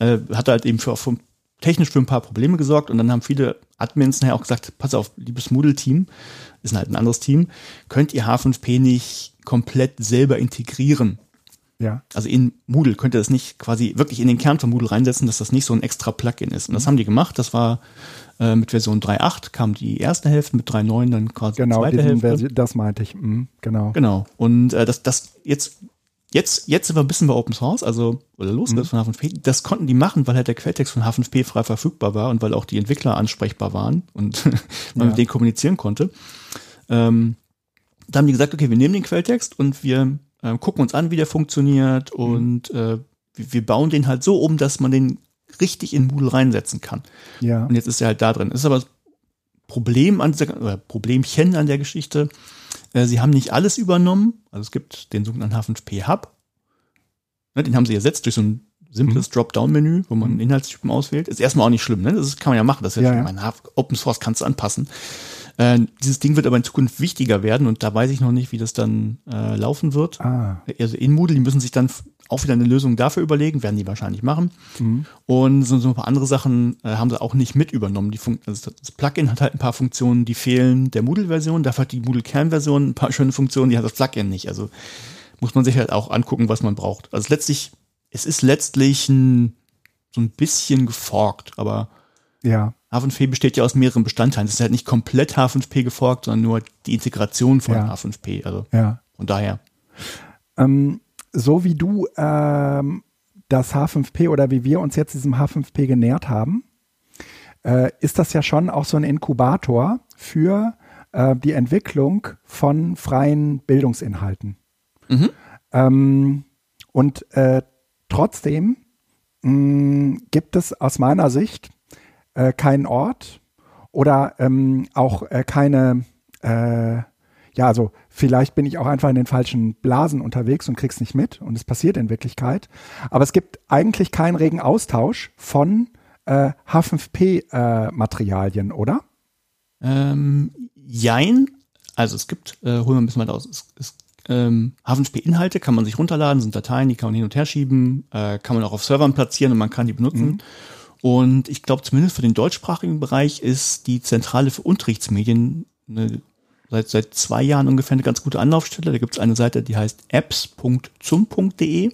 äh, hat halt eben für, für technisch für ein paar Probleme gesorgt. Und dann haben viele Admins nachher auch gesagt: Pass auf, liebes Moodle-Team, ist halt ein anderes Team, könnt ihr H fünf P nicht komplett selber integrieren? Ja. Also in Moodle könnt ihr das nicht quasi wirklich in den Kern von Moodle reinsetzen, dass das nicht so ein extra Plugin ist. Und das mhm. haben die gemacht. Das war äh, mit Version drei Punkt acht kam die erste Hälfte, mit drei Punkt neun dann quasi genau, die zweite Hälfte. Versi- das meinte ich. Mhm, genau. Genau. Und äh, das, das jetzt, jetzt, jetzt sind wir ein bisschen bei Open Source, also oder los mhm. von H fünf P. Das konnten die machen, weil halt der Quelltext von H fünf P frei verfügbar war und weil auch die Entwickler ansprechbar waren und man ja. mit denen kommunizieren konnte. Ähm, da haben die gesagt, okay, wir nehmen den Quelltext und wir Ähm, gucken uns an, wie der funktioniert und äh, wir bauen den halt so um, dass man den richtig in Moodle reinsetzen kann. Ja. Und jetzt ist er halt da drin. Das ist aber das Problem an dieser, oder Problemchen an der Geschichte. Äh, sie haben nicht alles übernommen. Also es gibt den sogenannten H fünf P Hub. Ne, den haben sie ersetzt durch so ein simples mhm. Dropdown-Menü, wo man Inhaltstypen auswählt. Ist erstmal auch nicht schlimm. Ne? Das ist, kann man ja machen. Das ist ja, ja. Mein Open Source kannst du anpassen. Äh, dieses Ding wird aber in Zukunft wichtiger werden und da weiß ich noch nicht, wie das dann äh, laufen wird. Ah. Also in Moodle, die müssen sich dann auch wieder eine Lösung dafür überlegen, werden die wahrscheinlich machen. Mhm. Und so, so ein paar andere Sachen äh, haben sie auch nicht mit übernommen. Die Fun- also das Plugin hat halt ein paar Funktionen, die fehlen der Moodle-Version. Dafür hat die Moodle-Kern-Version ein paar schöne Funktionen, die hat das Plugin nicht. Also muss man sich halt auch angucken, was man braucht. Also letztlich, es ist letztlich ein, so ein bisschen geforkt, aber ja. H fünf P besteht ja aus mehreren Bestandteilen. Das ist halt nicht komplett H fünf P geforkt, sondern nur die Integration von ja. H fünf P. Also ja. von daher. Ähm, so wie du ähm, das H fünf P oder wie wir uns jetzt diesem H fünf P genähert haben, äh, ist das ja schon auch so ein Inkubator für äh, die Entwicklung von freien Bildungsinhalten. Mhm. Ähm, und äh, trotzdem mh, gibt es aus meiner Sicht Äh, keinen Ort oder ähm, auch äh, keine, äh, ja, also vielleicht bin ich auch einfach in den falschen Blasen unterwegs und krieg's nicht mit und es passiert in Wirklichkeit. Aber es gibt eigentlich keinen regen Austausch von äh, H fünf P-Materialien, äh, oder? Ähm, jein. Also es gibt, äh, holen wir ein bisschen weiter aus, es, es, ähm, H fünf P-Inhalte kann man sich runterladen, sind Dateien, die kann man hin und her schieben, äh, kann man auch auf Servern platzieren und man kann die benutzen. Mhm. Und ich glaube, zumindest für den deutschsprachigen Bereich ist die Zentrale für Unterrichtsmedien eine, seit, seit zwei Jahren ungefähr eine ganz gute Anlaufstelle. Da gibt es eine Seite, die heißt apps punkt zum punkt de.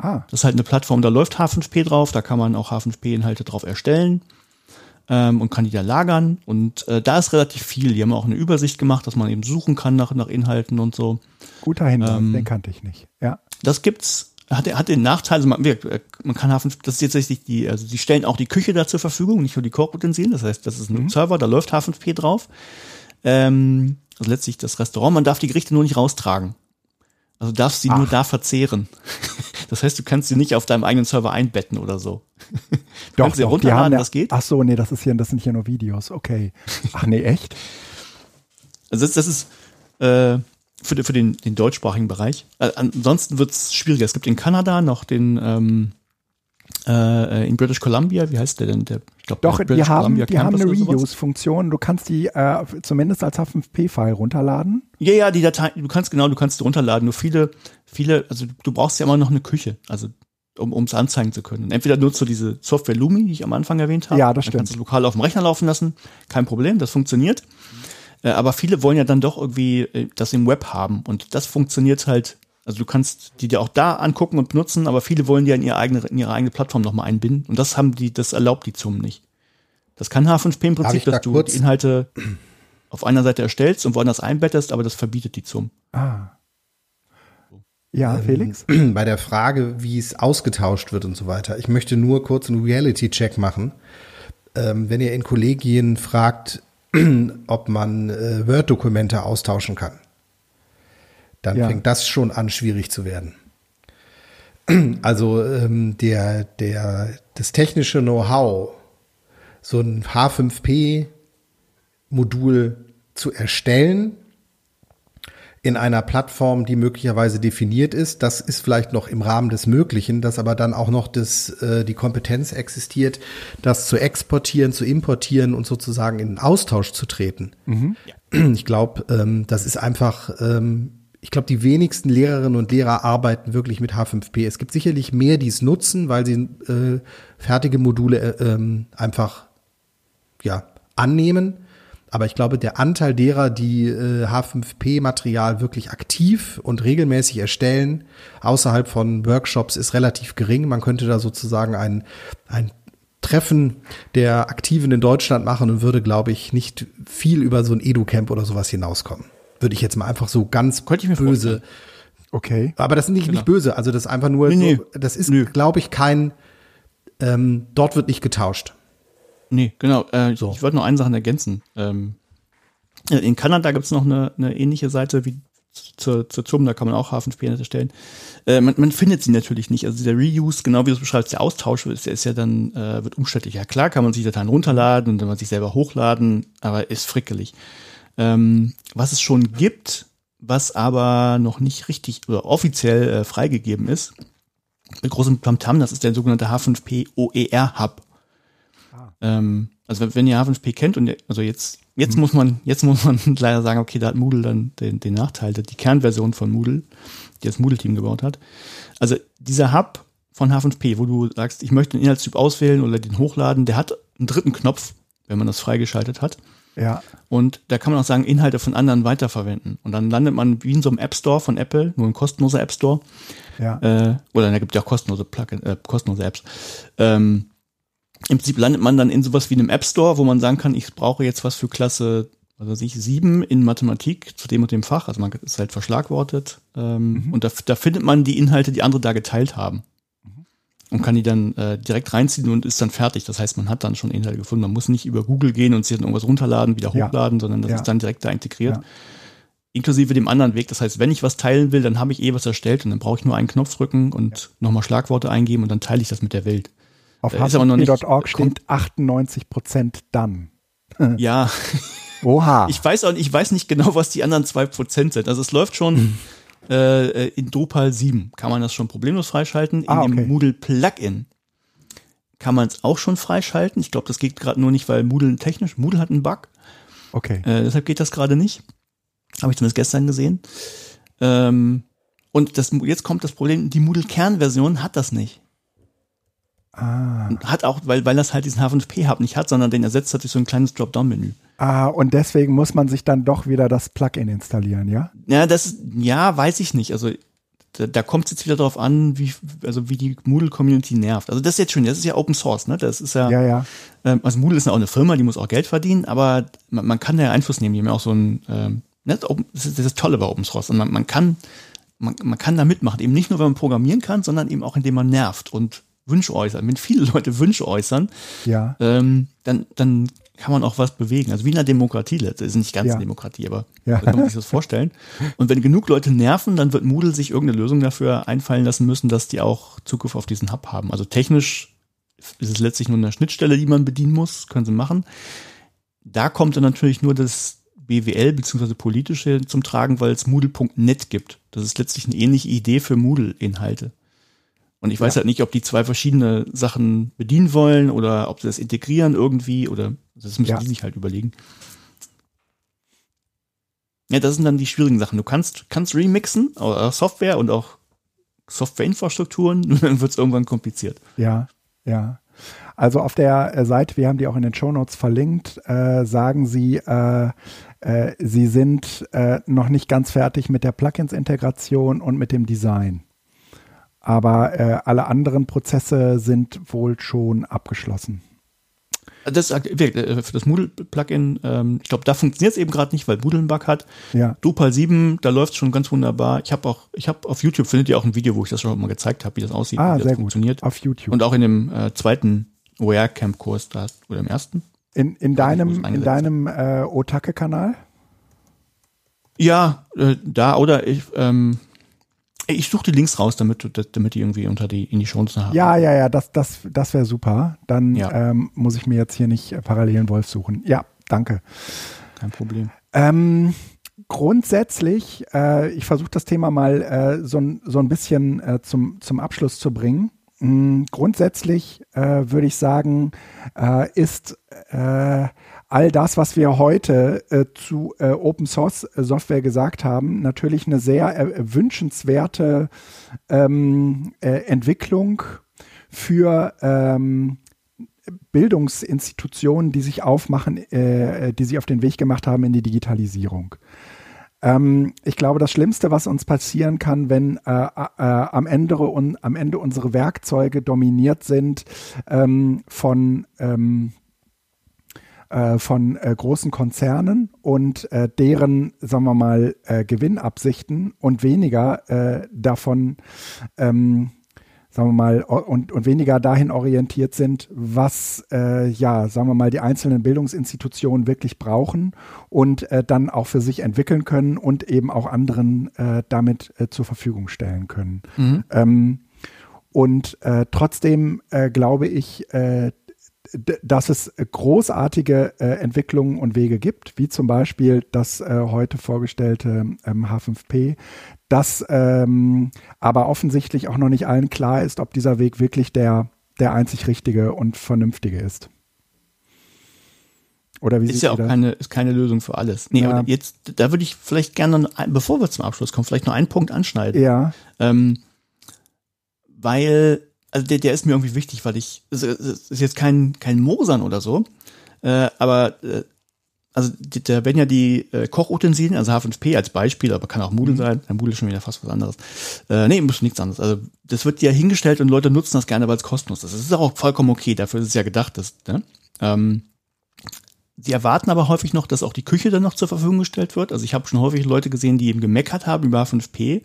Ah. Das ist halt eine Plattform, da läuft H fünf P drauf, da kann man auch H fünf P-Inhalte drauf erstellen ähm, und kann die da lagern. Und äh, da ist relativ viel. Die haben auch eine Übersicht gemacht, dass man eben suchen kann nach, nach Inhalten und so. Guter Hinweis, ähm, den kannte ich nicht. Ja. Das gibt's. Hat, hat den Nachteil, also man, man kann H fünf P, das ist jetzt richtig die, also sie stellen auch die Küche da zur Verfügung, nicht nur die Kochutensilien, das heißt, das ist ein mhm. Server, da läuft H fünf P drauf. Ähm, also letztlich das Restaurant, man darf die Gerichte nur nicht raustragen. Also darfst sie Ach. nur da verzehren. Das heißt, du kannst sie nicht auf deinem eigenen Server einbetten oder so. Du doch, kannst sie doch, runterladen, die haben das geht. Ach so, nee, das ist hier, das sind hier nur Videos, okay. Ach nee, echt? Also das, das ist, äh, Für, für den, den deutschsprachigen Bereich. Also ansonsten wird es schwieriger. Es gibt in Kanada noch den, ähm, äh, in British Columbia, wie heißt der denn? Der, ich glaub, Doch, die haben, die haben eine Reuse-Funktion. Du kannst die äh, zumindest als H fünf P-File runterladen. Ja, ja, die Datei, du kannst genau, du kannst die runterladen. Nur viele, viele, also du brauchst ja immer noch eine Küche, also um es anzeigen zu können. Entweder nutzt du diese Software Lumi, die ich am Anfang erwähnt habe. Ja, das stimmt. Dann kannst du lokal auf dem Rechner laufen lassen. Kein Problem, das funktioniert. Aber viele wollen ja dann doch irgendwie das im Web haben. Und das funktioniert halt, also du kannst die dir auch da angucken und benutzen, aber viele wollen die ja in ihre eigene, in ihre eigene Plattform nochmal einbinden. Und das haben die, das erlaubt die Z U M nicht. Das kann H fünf P im Prinzip, dass du die Inhalte auf einer Seite erstellst und woanders einbettest, aber das verbietet die Z U M. Ah. Ja, Felix? Ähm, bei der Frage, wie es ausgetauscht wird und so weiter. Ich möchte nur kurz einen Reality-Check machen. Ähm, wenn ihr in Kollegien fragt, ob man äh, Word-Dokumente austauschen kann. Dann ja. fängt das schon an, schwierig zu werden. Also ähm, der, der, das technische Know-how, so ein H fünf P Modul zu erstellen in einer Plattform, die möglicherweise definiert ist, das ist vielleicht noch im Rahmen des Möglichen, dass aber dann auch noch das, äh, die Kompetenz existiert, das zu exportieren, zu importieren und sozusagen in den Austausch zu treten. Mhm. Ich glaube, ähm, das ist einfach ähm, Ich glaube, die wenigsten Lehrerinnen und Lehrer arbeiten wirklich mit H fünf P. Es gibt sicherlich mehr, die es nutzen, weil sie äh, fertige Module äh, ähm, einfach ja annehmen. Aber ich glaube, der Anteil derer, die äh, H fünf P Material wirklich aktiv und regelmäßig erstellen, außerhalb von Workshops, ist relativ gering. Man könnte da sozusagen ein, ein Treffen der Aktiven in Deutschland machen und würde, glaube ich, nicht viel über so ein Edu-Camp oder sowas hinauskommen. Würde ich jetzt mal einfach so ganz böse. Okay. Aber das sind nicht, genau. nicht böse, also das ist einfach nur, nee, so, das ist, nee. glaube ich, kein, ähm, dort wird nicht getauscht. Nee, genau. Äh, so. Ich wollte noch eine Sache ergänzen. Ähm, in Kanada gibt es noch eine, eine ähnliche Seite wie zur, zur Zoom, da kann man auch H fünf P erstellen. Äh, man, man findet sie natürlich nicht. Also der Reuse, genau wie du es beschreibst, der Austausch ist, ist ja dann, äh, wird umständlicher. Klar kann man sich Dateien runterladen und dann man sich selber hochladen, aber ist frickelig. Ähm, was es schon gibt, was aber noch nicht richtig oder offiziell äh, freigegeben ist, mit großem Tamtam, das ist der sogenannte H fünf P O E R Hub. Ah. Ähm, also wenn ihr H fünf P kennt, und also jetzt, jetzt, hm. muss man, jetzt muss man leider sagen, okay, da hat Moodle dann den, den Nachteil, die Kernversion von Moodle, die das Moodle-Team gebaut hat. Also dieser Hub von H fünf P, wo du sagst, ich möchte den Inhaltstyp auswählen oder den hochladen, der hat einen dritten Knopf, wenn man das freigeschaltet hat. Ja. Und da kann man auch sagen, Inhalte von anderen weiterverwenden. Und dann landet man wie in so einem App Store von Apple, nur ein kostenloser App Store. Ja. Äh, oder da gibt es ja auch kostenlose Plugins, äh, kostenlose Apps. Ähm, im Prinzip landet man dann in sowas wie einem App Store, wo man sagen kann, ich brauche jetzt was für Klasse, was weiß ich, sieben in Mathematik zu dem und dem Fach. Also man ist halt verschlagwortet. Ähm, mhm. Und da, da findet man die Inhalte, die andere da geteilt haben. Und kann die dann äh, direkt reinziehen und ist dann fertig. Das heißt, man hat dann schon Inhalte gefunden. Man muss nicht über Google gehen und sich dann irgendwas runterladen, wieder hochladen, ja. sondern das ja. ist dann direkt da integriert. Ja. Inklusive dem anderen Weg. Das heißt, wenn ich was teilen will, dann habe ich eh was erstellt und dann brauche ich nur einen Knopf drücken und ja. nochmal Schlagworte eingeben und dann teile ich das mit der Welt. Auf h fünf p Punkt org steht achtundneunzig Prozent dann. Ja. Oha. Ich weiß auch, ich weiß nicht genau, was die anderen zwei Prozent sind. Also es läuft schon... Hm. In Drupal sieben kann man das schon problemlos freischalten. In ah, okay. dem Moodle-Plugin kann man es auch schon freischalten. Ich glaube, das geht gerade nur nicht, weil Moodle technisch, Moodle hat einen Bug. Okay. Äh, deshalb geht das gerade nicht. Habe ich zumindest gestern gesehen. Ähm, und das, jetzt kommt das Problem, die Moodle-Kernversion hat das nicht. Ah. Hat auch, weil, weil das halt diesen H fünf P Hub nicht hat, sondern den ersetzt hat durch so ein kleines Dropdown-Menü. Ah, und deswegen muss man sich dann doch wieder das Plugin installieren, ja? Ja, das, ja, weiß ich nicht. Also da, da kommt es jetzt wieder drauf an, wie, also wie die Moodle-Community nervt. Also das ist jetzt schön, das ist ja Open Source, ne? Das ist ja, ja, ja. Ähm, also Moodle ist ja auch eine Firma, die muss auch Geld verdienen, aber man, man kann da ja Einfluss nehmen. Die haben ja auch so ein, ähm, das ist das Tolle bei Open Source. Und man, man kann, man, man kann da mitmachen. Eben nicht nur, wenn man programmieren kann, sondern eben auch, indem man nervt und Wünsche äußern. Wenn viele Leute Wünsche äußern, ja. ähm, dann, dann kann man auch was bewegen. Also wie in einer Demokratie letztlich. Das ist nicht ganz ja. eine Demokratie, aber ja. kann man sich das vorstellen. Und wenn genug Leute nerven, dann wird Moodle sich irgendeine Lösung dafür einfallen lassen müssen, dass die auch Zugriff auf diesen Hub haben. Also technisch ist es letztlich nur eine Schnittstelle, die man bedienen muss. Können sie machen. Da kommt dann natürlich nur das B W L bzw. politische zum Tragen, weil es Moodle Punkt net gibt. Das ist letztlich eine ähnliche Idee für Moodle-Inhalte. Und ich weiß ja. halt nicht, ob die zwei verschiedene Sachen bedienen wollen oder ob sie das integrieren irgendwie oder das müssen ja. die sich halt überlegen. Ja, das sind dann die schwierigen Sachen. Du kannst, kannst remixen, Software und auch Softwareinfrastrukturen, und dann wird es irgendwann kompliziert. Ja, ja. Also auf der Seite, wir haben die auch in den Shownotes verlinkt, äh, sagen sie, äh, äh, sie sind äh, noch nicht ganz fertig mit der Plugins-Integration und mit dem Design. Aber äh, alle anderen Prozesse sind wohl schon abgeschlossen. Das, für das Moodle-Plugin, ähm, ich glaube, da funktioniert es eben gerade nicht, weil Moodle einen Bug hat. Ja. Drupal sieben, da läuft es schon ganz wunderbar. Ich habe auch, ich habe auf YouTube, findet ihr auch ein Video, wo ich das schon mal gezeigt habe, wie das aussieht, ah, wie das sehr funktioniert. Gut. Auf YouTube. Und auch in dem äh, zweiten O E R Camp Kurs da, oder im ersten, In, in deinem, in deinem äh, Otake-Kanal? Ja, äh, da oder ich, ähm, ich suche die Links raus, damit, damit die irgendwie unter die, in die Shownotes haben. Ja, ja, ja, das, das, das wäre super. Dann ja. ähm, muss ich mir jetzt hier nicht parallelen Wolf suchen. Ja, danke. Kein Problem. Ähm, grundsätzlich, äh, ich versuche das Thema mal äh, so, so ein bisschen äh, zum, zum Abschluss zu bringen. Grundsätzlich äh, würde ich sagen, äh, ist äh, all das, was wir heute äh, zu äh, Open Source Software gesagt haben, natürlich eine sehr äh, wünschenswerte ähm, äh, Entwicklung für ähm, Bildungsinstitutionen, die sich aufmachen, äh, die sich auf den Weg gemacht haben in die Digitalisierung. Ich glaube, das Schlimmste, was uns passieren kann, wenn äh, äh, am Ende un, am Ende unsere Werkzeuge dominiert sind ähm, von ähm, äh, von äh, großen Konzernen und äh, deren, sagen wir mal, äh, Gewinnabsichten und weniger äh, davon, ähm, sagen wir mal, und, und weniger dahin orientiert sind, was, äh, ja, sagen wir mal, die einzelnen Bildungsinstitutionen wirklich brauchen und äh, dann auch für sich entwickeln können und eben auch anderen äh, damit äh, zur Verfügung stellen können. Mhm. Ähm, und äh, trotzdem äh, glaube ich, äh, d- dass es großartige äh, Entwicklungen und Wege gibt, wie zum Beispiel das äh, heute vorgestellte ähm, H fünf P, dass ähm, aber offensichtlich auch noch nicht allen klar ist, ob dieser Weg wirklich der, der einzig richtige und vernünftige ist. Oder wie ist ja auch keine, ist keine Lösung für alles. Nee, ja. aber jetzt, da würde ich vielleicht gerne, bevor wir zum Abschluss kommen, vielleicht noch einen Punkt anschneiden. Ja. Ähm, weil, also der, der ist mir irgendwie wichtig, weil ich, es ist jetzt kein, kein Mosern oder so, äh, aber äh, also da werden ja die äh, Kochutensilien, also H fünf P als Beispiel, aber kann auch Moodle mhm. sein. Ja, Moodle ist schon wieder fast was anderes. Äh, nee, muss nichts anderes. Also das wird ja hingestellt und Leute nutzen das gerne, weil es kostenlos ist. Das ist auch vollkommen okay, dafür ist es ja gedacht. Dass, ne? ähm, sie erwarten aber häufig noch, dass auch die Küche dann noch zur Verfügung gestellt wird. Also ich habe schon häufig Leute gesehen, die eben gemeckert haben über H fünf P,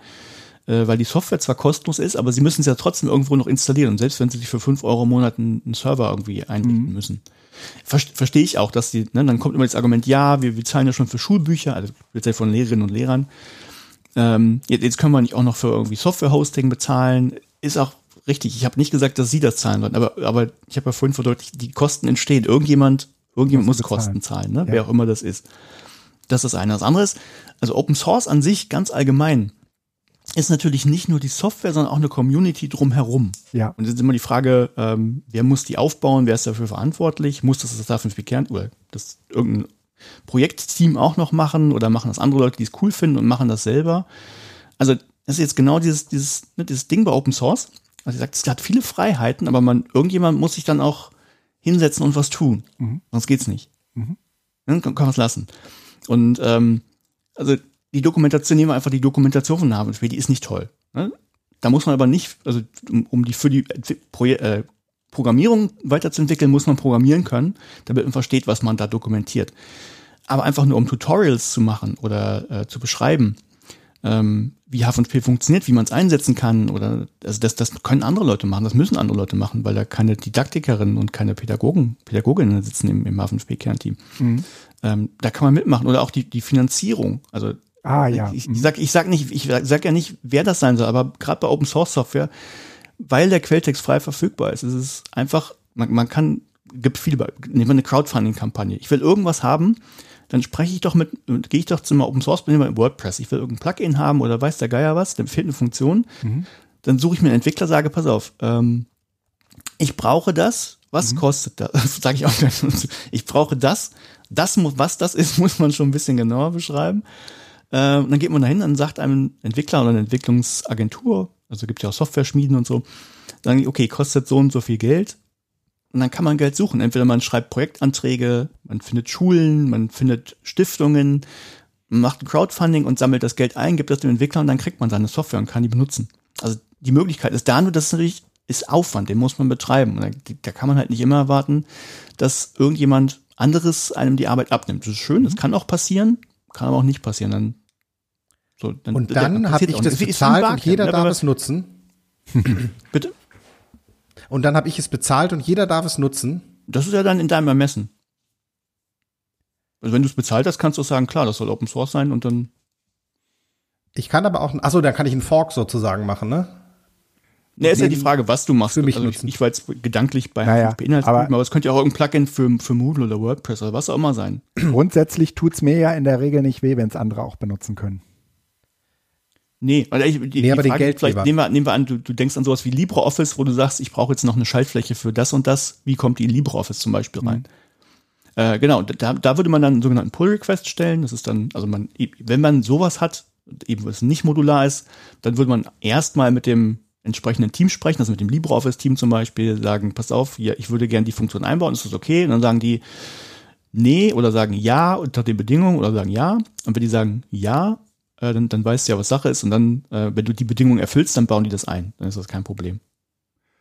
äh, weil die Software zwar kostenlos ist, aber sie müssen es ja trotzdem irgendwo noch installieren. Und selbst wenn sie sich für fünf Euro im Monat einen Server irgendwie einrichten mhm. müssen. Verstehe ich auch, dass die, ne, dann kommt immer das Argument, ja, wir, wir zahlen ja schon für Schulbücher, also speziell von Lehrerinnen und Lehrern. Ähm, jetzt, jetzt können wir nicht auch noch für irgendwie Software-Hosting bezahlen. Ist auch richtig. Ich habe nicht gesagt, dass sie das zahlen wollen, aber, aber ich habe ja vorhin verdeutlicht, die Kosten entstehen. Irgendjemand, irgendjemand muss die Kosten zahlen, ne? Ja. Wer auch immer das ist. Das ist das eine. Das andere ist, also Open Source an sich, ganz allgemein, ist natürlich nicht nur die Software, sondern auch eine Community drumherum. Ja. Und jetzt ist immer die Frage, ähm, wer muss die aufbauen, wer ist dafür verantwortlich, muss das das H fünf P Kern oder das irgendein Projektteam auch noch machen oder machen das andere Leute, die es cool finden und machen das selber. Also das ist jetzt genau dieses, dieses, ne, dieses Ding bei Open Source. Also ich sage, es hat viele Freiheiten, aber man, irgendjemand muss sich dann auch hinsetzen und was tun. Mhm. Sonst geht's nicht. Mhm. Dann kann man es lassen. Und ähm, also die Dokumentation, nehmen wir einfach die Dokumentation von H fünf P, die ist nicht toll. Ne? Da muss man aber nicht, also um, um die für die Pro, äh, Programmierung weiterzuentwickeln, muss man programmieren können, damit man versteht, was man da dokumentiert. Aber einfach nur um Tutorials zu machen oder äh, zu beschreiben, ähm, wie H fünf P funktioniert, wie man es einsetzen kann, oder also das, das können andere Leute machen, das müssen andere Leute machen, weil da keine Didaktikerinnen und keine Pädagogen, Pädagoginnen sitzen im, im H fünf P-Kernteam. Mhm. Ähm, da kann man mitmachen. Oder auch die, die Finanzierung, also Ah, ja. Ich, ich sag, ich sag nicht, ich sag ja nicht, wer das sein soll, aber gerade bei Open Source Software, weil der Quelltext frei verfügbar ist, ist es einfach, man, man kann, gibt viele, nehmen wir eine Crowdfunding-Kampagne. Ich will irgendwas haben, dann spreche ich doch mit, gehe ich doch zu einem Open Source, nehmen wir WordPress. Ich will irgendein Plugin haben oder weiß der Geier was, dann fehlt eine Funktion. Mhm. Dann suche ich mir einen Entwickler, sage, pass auf, ähm, ich brauche das, was mhm. kostet das? Das sage ich auch gleich. Ich brauche das, das muss, was das ist, muss man schon ein bisschen genauer beschreiben. Und dann geht man dahin und sagt einem Entwickler oder eine Entwicklungsagentur, also gibt ja auch Software-Schmieden und so, dann, okay, kostet so und so viel Geld. Und dann kann man Geld suchen. Entweder man schreibt Projektanträge, man findet Schulen, man findet Stiftungen, man macht ein Crowdfunding und sammelt das Geld ein, gibt das dem Entwickler und dann kriegt man seine Software und kann die benutzen. Also die Möglichkeit ist da, nur das ist natürlich ist Aufwand, den muss man betreiben. Und da, da kann man halt nicht immer erwarten, dass irgendjemand anderes einem die Arbeit abnimmt. Das ist schön, das kann auch passieren. Kann aber auch nicht passieren. Dann, so, dann, und dann ja, habe ich das bezahlt und jeder darf es nutzen. Bitte? Und dann habe ich es bezahlt und jeder darf es nutzen. Das ist ja dann in deinem Ermessen. Also wenn du es bezahlt hast, kannst du auch sagen, klar, das soll Open Source sein und dann. Ich kann aber auch, achso, dann kann ich einen Fork sozusagen machen, ne? Ne, ist ja die Frage, was du machst. Für mich also nutzen. Ich war jetzt gedanklich bei naja, Inhaltsgruppen, aber, aber es könnte ja auch irgendein Plugin für, für Moodle oder WordPress oder was auch immer sein. Grundsätzlich tut's mir ja in der Regel nicht weh, wenn es andere auch benutzen können. Nee, also ich, die, nee, aber die Frage, den vielleicht nehmen wir, nehmen wir an, du, du denkst an sowas wie LibreOffice, wo du sagst, ich brauche jetzt noch eine Schaltfläche für das und das. Wie kommt die in LibreOffice zum Beispiel rein? Mhm. Äh, genau, da, da würde man dann einen sogenannten Pull-Request stellen. Das ist dann, also man, wenn man sowas hat, eben was nicht modular ist, dann würde man erstmal mit dem entsprechenden Team sprechen, also mit dem LibreOffice-Team zum Beispiel, sagen, pass auf, hier, ich würde gerne die Funktion einbauen, ist das okay? Und dann sagen die nee oder sagen ja unter den Bedingungen oder sagen ja. Und wenn die sagen ja, äh, dann, dann weißt du ja, was Sache ist. Und dann, äh, wenn du die Bedingungen erfüllst, dann bauen die das ein. Dann ist das kein Problem.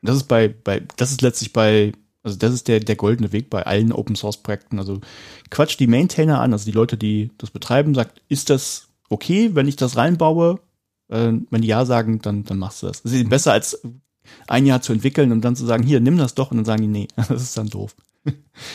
Und das ist bei, bei, das ist letztlich bei, also das ist der, der goldene Weg bei allen Open-Source-Projekten. Also quatsch die Maintainer an, also die Leute, die das betreiben, sagt, ist das okay, wenn ich das reinbaue? Wenn die ja sagen, dann, dann machst du das. Das ist besser als ein Jahr zu entwickeln und dann zu sagen, hier, nimm das doch und dann sagen die, nee, das ist dann doof.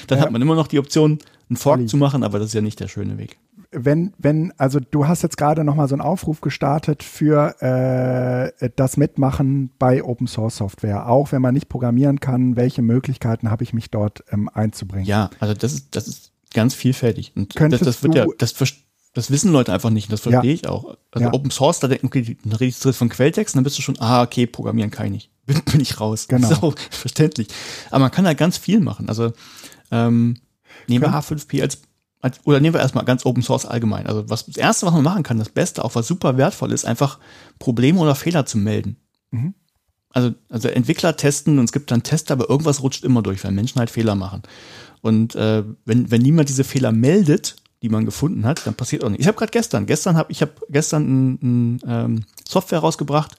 Dann ja. Hat man immer noch die Option, einen Fork zu machen, aber das ist ja nicht der schöne Weg. Wenn, wenn, also du hast jetzt gerade nochmal so einen Aufruf gestartet für äh, das Mitmachen bei Open Source Software, auch wenn man nicht programmieren kann, welche Möglichkeiten habe ich mich dort ähm, einzubringen? Ja, also das ist, das ist ganz vielfältig. Und das, das wird ja, das verstehe Das wissen Leute einfach nicht, das verstehe ja. ich auch. Also ja. Open Source, da denken, okay, dann redest du von Quelltext, dann bist du schon, ah, okay, programmieren kann ich nicht. Bin, bin ich raus. Genau. Das ist auch verständlich. Aber man kann da ganz viel machen. Also ähm, nehmen wir H fünf P als, als, oder nehmen wir erstmal ganz Open Source allgemein. Also was das Erste, was man machen kann, das Beste, auch was super wertvoll ist, einfach Probleme oder Fehler zu melden. Mhm. Also, also Entwickler testen und es gibt dann Tester, aber irgendwas rutscht immer durch, weil Menschen halt Fehler machen. Und äh, wenn, wenn niemand diese Fehler meldet, die man gefunden hat, dann passiert auch nichts. Ich habe gerade gestern, gestern habe ich habe gestern ein, ein ähm, Software rausgebracht,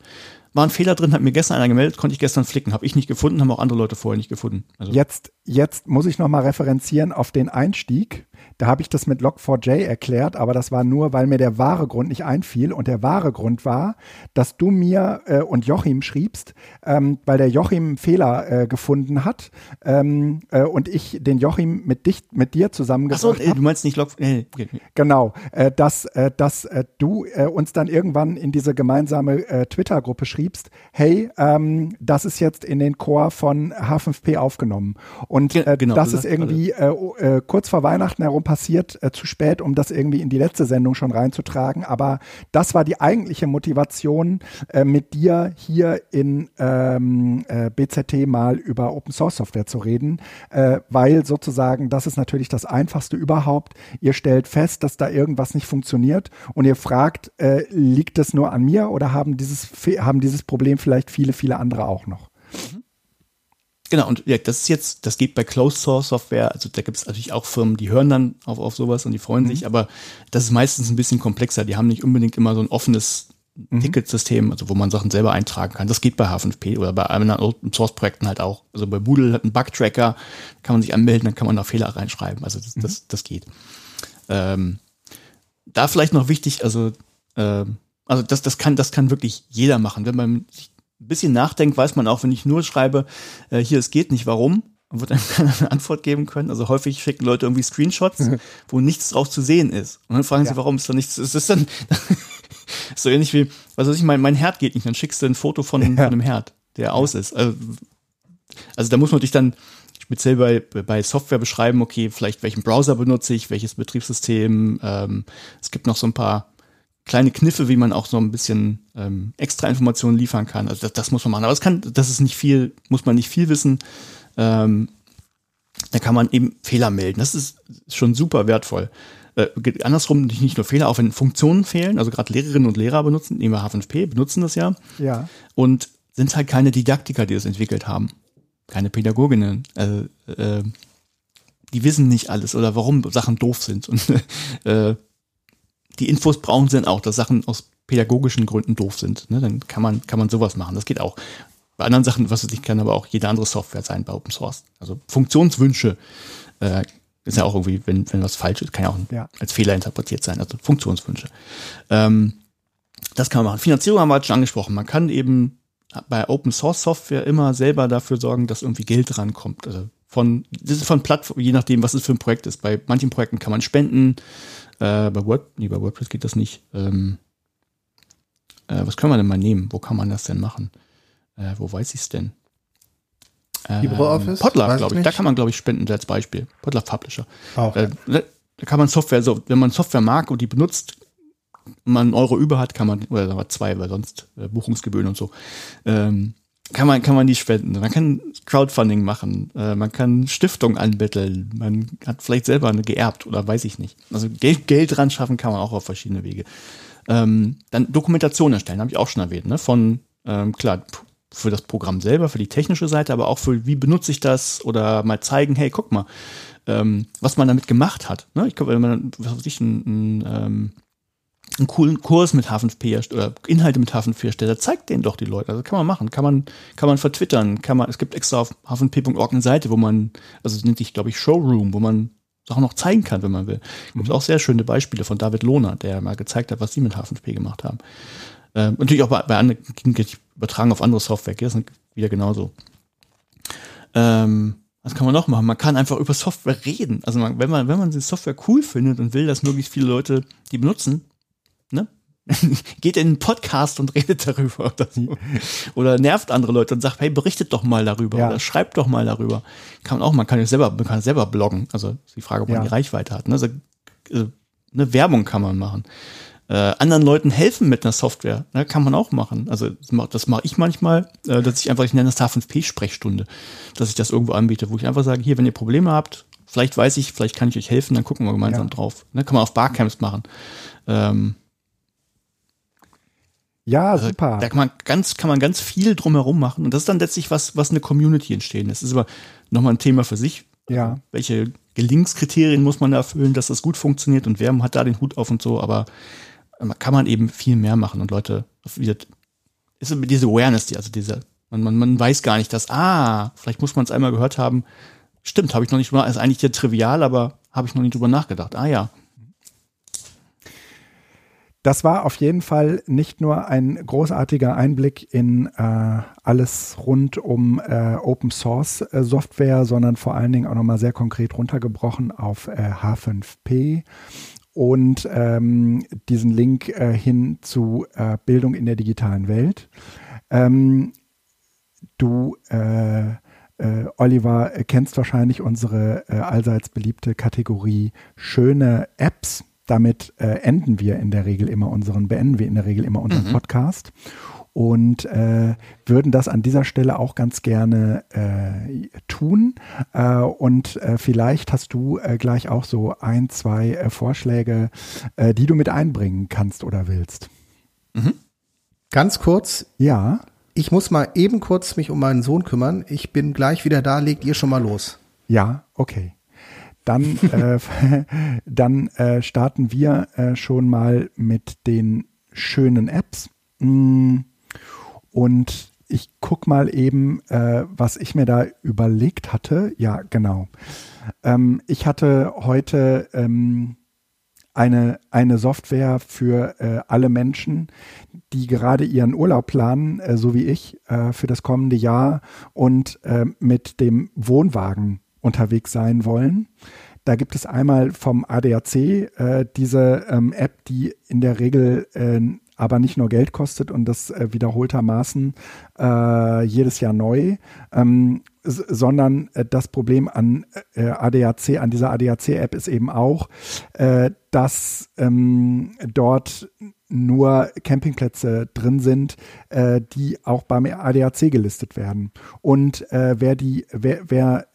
war ein Fehler drin, hat mir gestern einer gemeldet, konnte ich gestern flicken, habe ich nicht gefunden, haben auch andere Leute vorher nicht gefunden. Also jetzt, jetzt muss ich nochmal referenzieren auf den Einstieg. Da habe ich das mit Log four J erklärt, aber das war nur, weil mir der wahre Grund nicht einfiel. Und der wahre Grund war, dass du mir äh, und Joachim schriebst, ähm, weil der Joachim einen Fehler äh, gefunden hat ähm, äh, und ich den Joachim mit, dich, mit dir zusammengebracht habe. Ach so, äh, du meinst nicht Log four J. Äh, okay. Genau, äh, dass, äh, dass äh, du äh, uns dann irgendwann in diese gemeinsame äh, Twitter-Gruppe schriebst, hey, ähm, das ist jetzt in den Core von H fünf P aufgenommen. Und äh, genau, das ist irgendwie äh, äh, kurz vor Weihnachten herum passiert, äh, zu spät, um das irgendwie in die letzte Sendung schon reinzutragen. Aber das war die eigentliche Motivation, äh, mit dir hier in ähm, äh, B Z T mal über Open Source Software zu reden, äh, weil sozusagen, das ist natürlich das Einfachste überhaupt. Ihr stellt fest, dass da irgendwas nicht funktioniert und ihr fragt, äh, liegt das nur an mir oder haben dieses, haben dieses Problem vielleicht viele, viele andere auch noch? Mhm. Genau, und ja, das ist jetzt, das geht bei Closed Source Software, also da gibt es natürlich auch Firmen, die hören dann auf, auf sowas und die freuen mhm. sich, aber das ist meistens ein bisschen komplexer, die haben nicht unbedingt immer so ein offenes mhm. Ticketsystem, also wo man Sachen selber eintragen kann, das geht bei H fünf P oder bei anderen Open Source Projekten halt auch, also bei Moodle hat einen Bug-Tracker, kann man sich anmelden, dann kann man da Fehler reinschreiben, also das, mhm. das, das geht. Ähm, da vielleicht noch wichtig, also, ähm, also das, das kann, das kann wirklich jeder machen, wenn man sich bisschen nachdenkt, weiß man auch, wenn ich nur schreibe, äh, hier, es geht nicht, warum, dann wird einem keiner eine Antwort geben können. Also häufig schicken Leute irgendwie Screenshots, wo nichts drauf zu sehen ist. Und dann fragen ja. sie, warum ist da nichts, ist das dann, ist so ähnlich wie, was weiß ich, mein, mein Herd geht nicht, dann schickst du ein Foto von, ja. von einem Herd, der ja. aus ist. Also, also da muss man natürlich dann speziell bei, bei Software beschreiben, okay, vielleicht welchen Browser benutze ich, welches Betriebssystem, ähm, es gibt noch so ein paar kleine Kniffe, wie man auch so ein bisschen ähm, extra Informationen liefern kann. Also das, das muss man machen. Aber es kann, das ist nicht viel, muss man nicht viel wissen. Ähm, da kann man eben Fehler melden. Das ist schon super wertvoll. Äh, andersrum nicht nur Fehler, auch wenn Funktionen fehlen. Also gerade Lehrerinnen und Lehrer benutzen, nehmen wir H fünf P, benutzen das ja. Ja. Und sind halt keine Didaktiker, die das entwickelt haben. Keine Pädagoginnen. Also, äh, die wissen nicht alles oder warum Sachen doof sind. Und äh, die Infos brauchen sie dann auch, dass Sachen aus pädagogischen Gründen doof sind. Ne? Dann kann man, kann man sowas machen. Das geht auch. Bei anderen Sachen, was ich kann, aber auch jede andere Software sein bei Open Source. Also Funktionswünsche äh, ist ja auch irgendwie, wenn, wenn was falsch ist, kann ja auch ja. als Fehler interpretiert sein. Also Funktionswünsche. Ähm, das kann man machen. Finanzierung haben wir halt schon angesprochen. Man kann eben bei Open Source Software immer selber dafür sorgen, dass irgendwie Geld rankommt. Also von, das ist von Plattform, je nachdem, was es für ein Projekt ist. Bei manchen Projekten kann man spenden. Äh, bei, Word, nee, bei WordPress geht das nicht. Ähm, äh, was können wir denn mal nehmen? Wo kann man das denn machen? Äh, wo weiß ich es denn? Ähm, Podlove, glaube ich. Nicht. Da kann man, glaube ich, spenden als Beispiel. Podlove Publisher. Auch, äh, ja. Da kann man Software, so, wenn man Software mag und die benutzt, man einen Euro über hat, kann man, oder sagen wir zwei, weil sonst äh, Buchungsgebühren und so, ähm, kann man, kann man die spenden. Man kann Crowdfunding machen, äh, man kann Stiftung anbetteln, man hat vielleicht selber eine geerbt oder weiß ich nicht. Also Geld, Geld ran schaffen kann man auch auf verschiedene Wege. Ähm, dann Dokumentation erstellen, habe ich auch schon erwähnt, ne? Von, ähm, klar, für das Programm selber, für die technische Seite, aber auch für, wie benutze ich das, oder mal zeigen, hey, guck mal, ähm, was man damit gemacht hat. Ne? Ich glaube, wenn man, was weiß ich, ein, ein ähm, einen coolen Kurs mit H fünf P oder Inhalte mit H fünf P erstellt, zeigt denen doch die Leute. Also kann man machen, kann man, kann man vertwittern, kann man, es gibt extra auf h fünf p punkt org eine Seite, wo man, also das nennt sich, glaube ich, Showroom, wo man Sachen noch zeigen kann, wenn man will. Es gibt mhm. auch sehr schöne Beispiele von David Lohner, der mal gezeigt hat, was sie mit H fünf P gemacht haben. Ähm, natürlich auch bei, bei anderen, übertragen auf andere Software, das ist wieder genauso. Ähm, Was kann man noch machen? Man kann einfach über Software reden. Also man, wenn man, wenn man die Software cool findet und will, dass möglichst viele Leute die benutzen, ne? Geht in einen Podcast und redet darüber oder so. Oder nervt andere Leute und sagt, hey, berichtet doch mal darüber, ja, oder schreibt doch mal darüber. Kann man auch, man kann ja selber, man kann selber bloggen. Also ist die Frage, ob man ja die Reichweite hat. Ne? Also eine Werbung kann man machen. Äh, anderen Leuten helfen mit einer Software, ne? Kann man auch machen. Also das mache ich manchmal, äh, dass ich einfach, ich nenne das H fünf P-Sprechstunde, dass ich das irgendwo anbiete, wo ich einfach sage, hier, wenn ihr Probleme habt, vielleicht weiß ich, vielleicht kann ich euch helfen, dann gucken wir gemeinsam ja drauf. Ne? Kann man auf Barcamps machen. Ähm, Ja, super. Da kann man ganz, kann man ganz viel drumherum machen. Und das ist dann letztlich was, was eine Community entstehen lässt. Das ist aber nochmal ein Thema für sich. Ja. Welche Gelingenskriterien muss man erfüllen, dass das gut funktioniert und wer hat da den Hut auf und so. Aber kann man eben viel mehr machen und Leute, wieder, ist diese Awareness, also diese, man, man, man weiß gar nicht, dass, ah, vielleicht muss man es einmal gehört haben. Stimmt, habe ich noch nicht drüber, ist eigentlich ja trivial, aber habe ich noch nicht drüber nachgedacht. Ah, ja. Das war auf jeden Fall nicht nur ein großartiger Einblick in äh, alles rund um äh, Open Source äh, Software, sondern vor allen Dingen auch nochmal sehr konkret runtergebrochen auf äh, H fünf P und ähm, diesen Link äh, hin zu äh, Bildung in der digitalen Welt. Ähm, du äh, Äh, Oliver, kennst wahrscheinlich unsere äh, allseits beliebte Kategorie schöne Apps. Damit äh, enden wir in der Regel immer unseren, beenden wir in der Regel immer unseren mhm. Podcast und äh, würden das an dieser Stelle auch ganz gerne äh, tun. Äh, und äh, vielleicht hast du äh, gleich auch so ein, zwei äh, Vorschläge, äh, die du mit einbringen kannst oder willst. Mhm. Ganz kurz. Ja. Ich muss mal eben kurz mich um meinen Sohn kümmern. Ich bin gleich wieder da, legt ihr schon mal los. Ja, okay. Dann, äh, dann äh, starten wir äh, schon mal mit den schönen Apps. Und ich guck mal eben, äh, was ich mir da überlegt hatte. Ja, genau. Ähm, ich hatte heute ähm, eine, eine Software für äh, alle Menschen, die gerade ihren Urlaub planen, äh, so wie ich, äh, für das kommende Jahr und äh, mit dem Wohnwagen unterwegs sein wollen. Da gibt es einmal vom A D A C äh, diese ähm, App, die in der Regel äh, aber nicht nur Geld kostet und das äh, wiederholtermaßen äh, jedes Jahr neu, ähm, s- sondern äh, das Problem an äh, A D A C, an dieser A D A C-App ist eben auch, äh, dass ähm, dort nur Campingplätze drin sind, äh, die auch beim A D A C gelistet werden. Und äh, wer die, wer, wer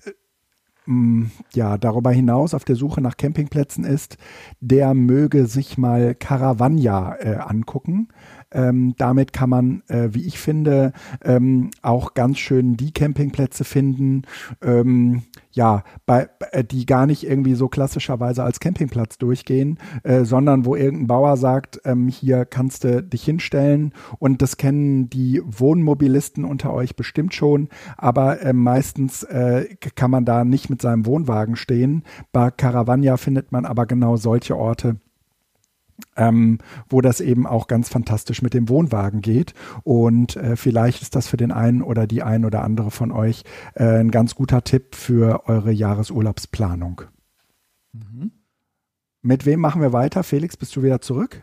ja, darüber hinaus auf der Suche nach Campingplätzen ist, der möge sich mal Caravagna äh, angucken. Ähm, damit kann man, äh, wie ich finde, ähm, auch ganz schön die Campingplätze finden, ähm, ja, bei, äh, die gar nicht irgendwie so klassischerweise als Campingplatz durchgehen, äh, sondern wo irgendein Bauer sagt, ähm, hier kannst du dich hinstellen, und das kennen die Wohnmobilisten unter euch bestimmt schon, aber äh, meistens äh, kann man da nicht mit seinem Wohnwagen stehen. Bei Caravagna findet man aber genau solche Orte, Ähm, wo das eben auch ganz fantastisch mit dem Wohnwagen geht. Und äh, vielleicht ist das für den einen oder die ein oder andere von euch äh, ein ganz guter Tipp für eure Jahresurlaubsplanung. Mhm. Mit wem machen wir weiter? Felix, bist du wieder zurück?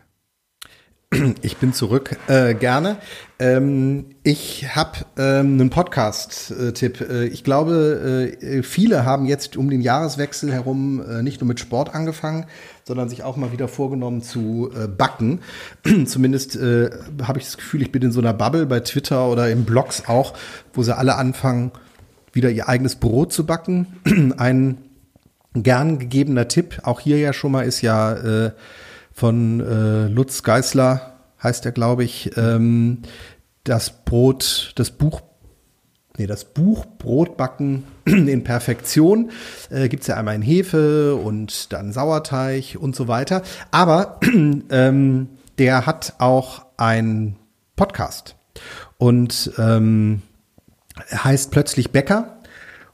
Ich bin zurück, äh, gerne. Ähm, ich habe ähm, einen Podcast-Tipp. Äh, ich glaube, äh, viele haben jetzt um den Jahreswechsel herum äh, nicht nur mit Sport angefangen, sondern sich auch mal wieder vorgenommen zu äh, backen. Zumindest äh, habe ich das Gefühl, ich bin in so einer Bubble bei Twitter oder in Blogs auch, wo sie alle anfangen, wieder ihr eigenes Brot zu backen. Ein gern gegebener Tipp, auch hier ja schon mal, ist ja... Äh, von äh, Lutz Geißler, heißt er, glaube ich, ähm, das Brot, das Buch, nee, das Buch Brotbacken in Perfektion. Äh, gibt's ja einmal in Hefe und dann Sauerteig und so weiter. Aber ähm, der hat auch einen Podcast und ähm, heißt plötzlich Bäcker.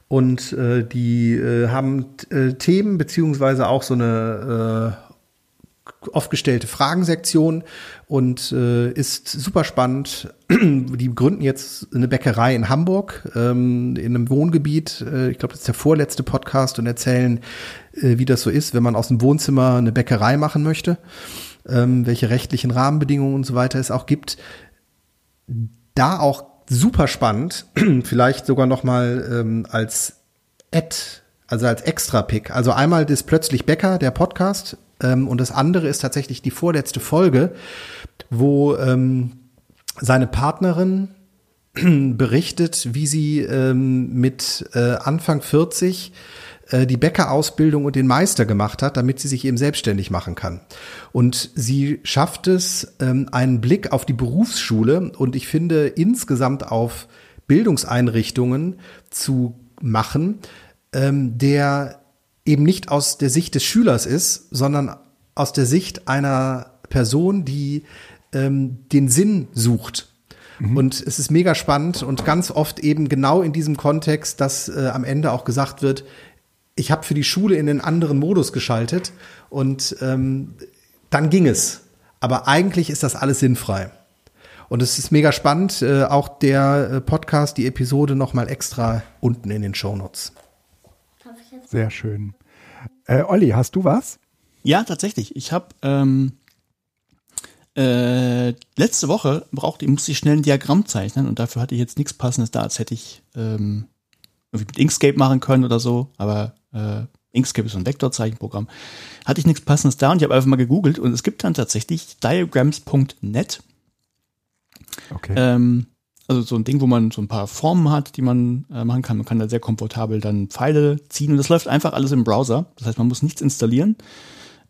Und äh, die äh, haben äh, Themen beziehungsweise auch so eine äh, oft gestellte Fragen-Sektion und äh, ist super spannend. Die gründen jetzt eine Bäckerei in Hamburg, ähm, in einem Wohngebiet. Äh, ich glaube, das ist der vorletzte Podcast und erzählen, äh, wie das so ist, wenn man aus dem Wohnzimmer eine Bäckerei machen möchte, ähm, welche rechtlichen Rahmenbedingungen und so weiter es auch gibt. Da auch super spannend, vielleicht sogar noch mal ähm, als Ad, also als Extra-Pick. Also einmal das Plötzlich Bäcker, der Podcast, und das andere ist tatsächlich die vorletzte Folge, wo ähm, seine Partnerin berichtet, wie sie ähm, mit äh, Anfang vierzig äh, die Bäckerausbildung und den Meister gemacht hat, damit sie sich eben selbstständig machen kann. Und sie schafft es, ähm, einen Blick auf die Berufsschule und ich finde insgesamt auf Bildungseinrichtungen zu machen, ähm, der eben nicht aus der Sicht des Schülers ist, sondern aus der Sicht einer Person, die ähm, den Sinn sucht. Mhm. Und es ist mega spannend und ganz oft eben genau in diesem Kontext, dass äh, am Ende auch gesagt wird, ich habe für die Schule in den anderen Modus geschaltet und ähm, dann ging es. Aber eigentlich ist das alles sinnfrei. Und es ist mega spannend, äh, auch der äh, Podcast, die Episode nochmal extra unten in den Shownotes. Sehr schön. Äh, Olli, hast du was? Ja, tatsächlich. Ich habe ähm, äh, letzte Woche brauchte, musste ich schnell ein Diagramm zeichnen und dafür hatte ich jetzt nichts Passendes da, als hätte ich ähm, irgendwie mit Inkscape machen können oder so, aber äh, Inkscape ist so ein Vektorzeichenprogramm. Hatte ich nichts Passendes da und ich habe einfach mal gegoogelt und es gibt dann tatsächlich diagrams Punkt net. Okay. Ähm, Also so ein Ding, wo man so ein paar Formen hat, die man äh, machen kann. Man kann da sehr komfortabel dann Pfeile ziehen und das läuft einfach alles im Browser. Das heißt, man muss nichts installieren.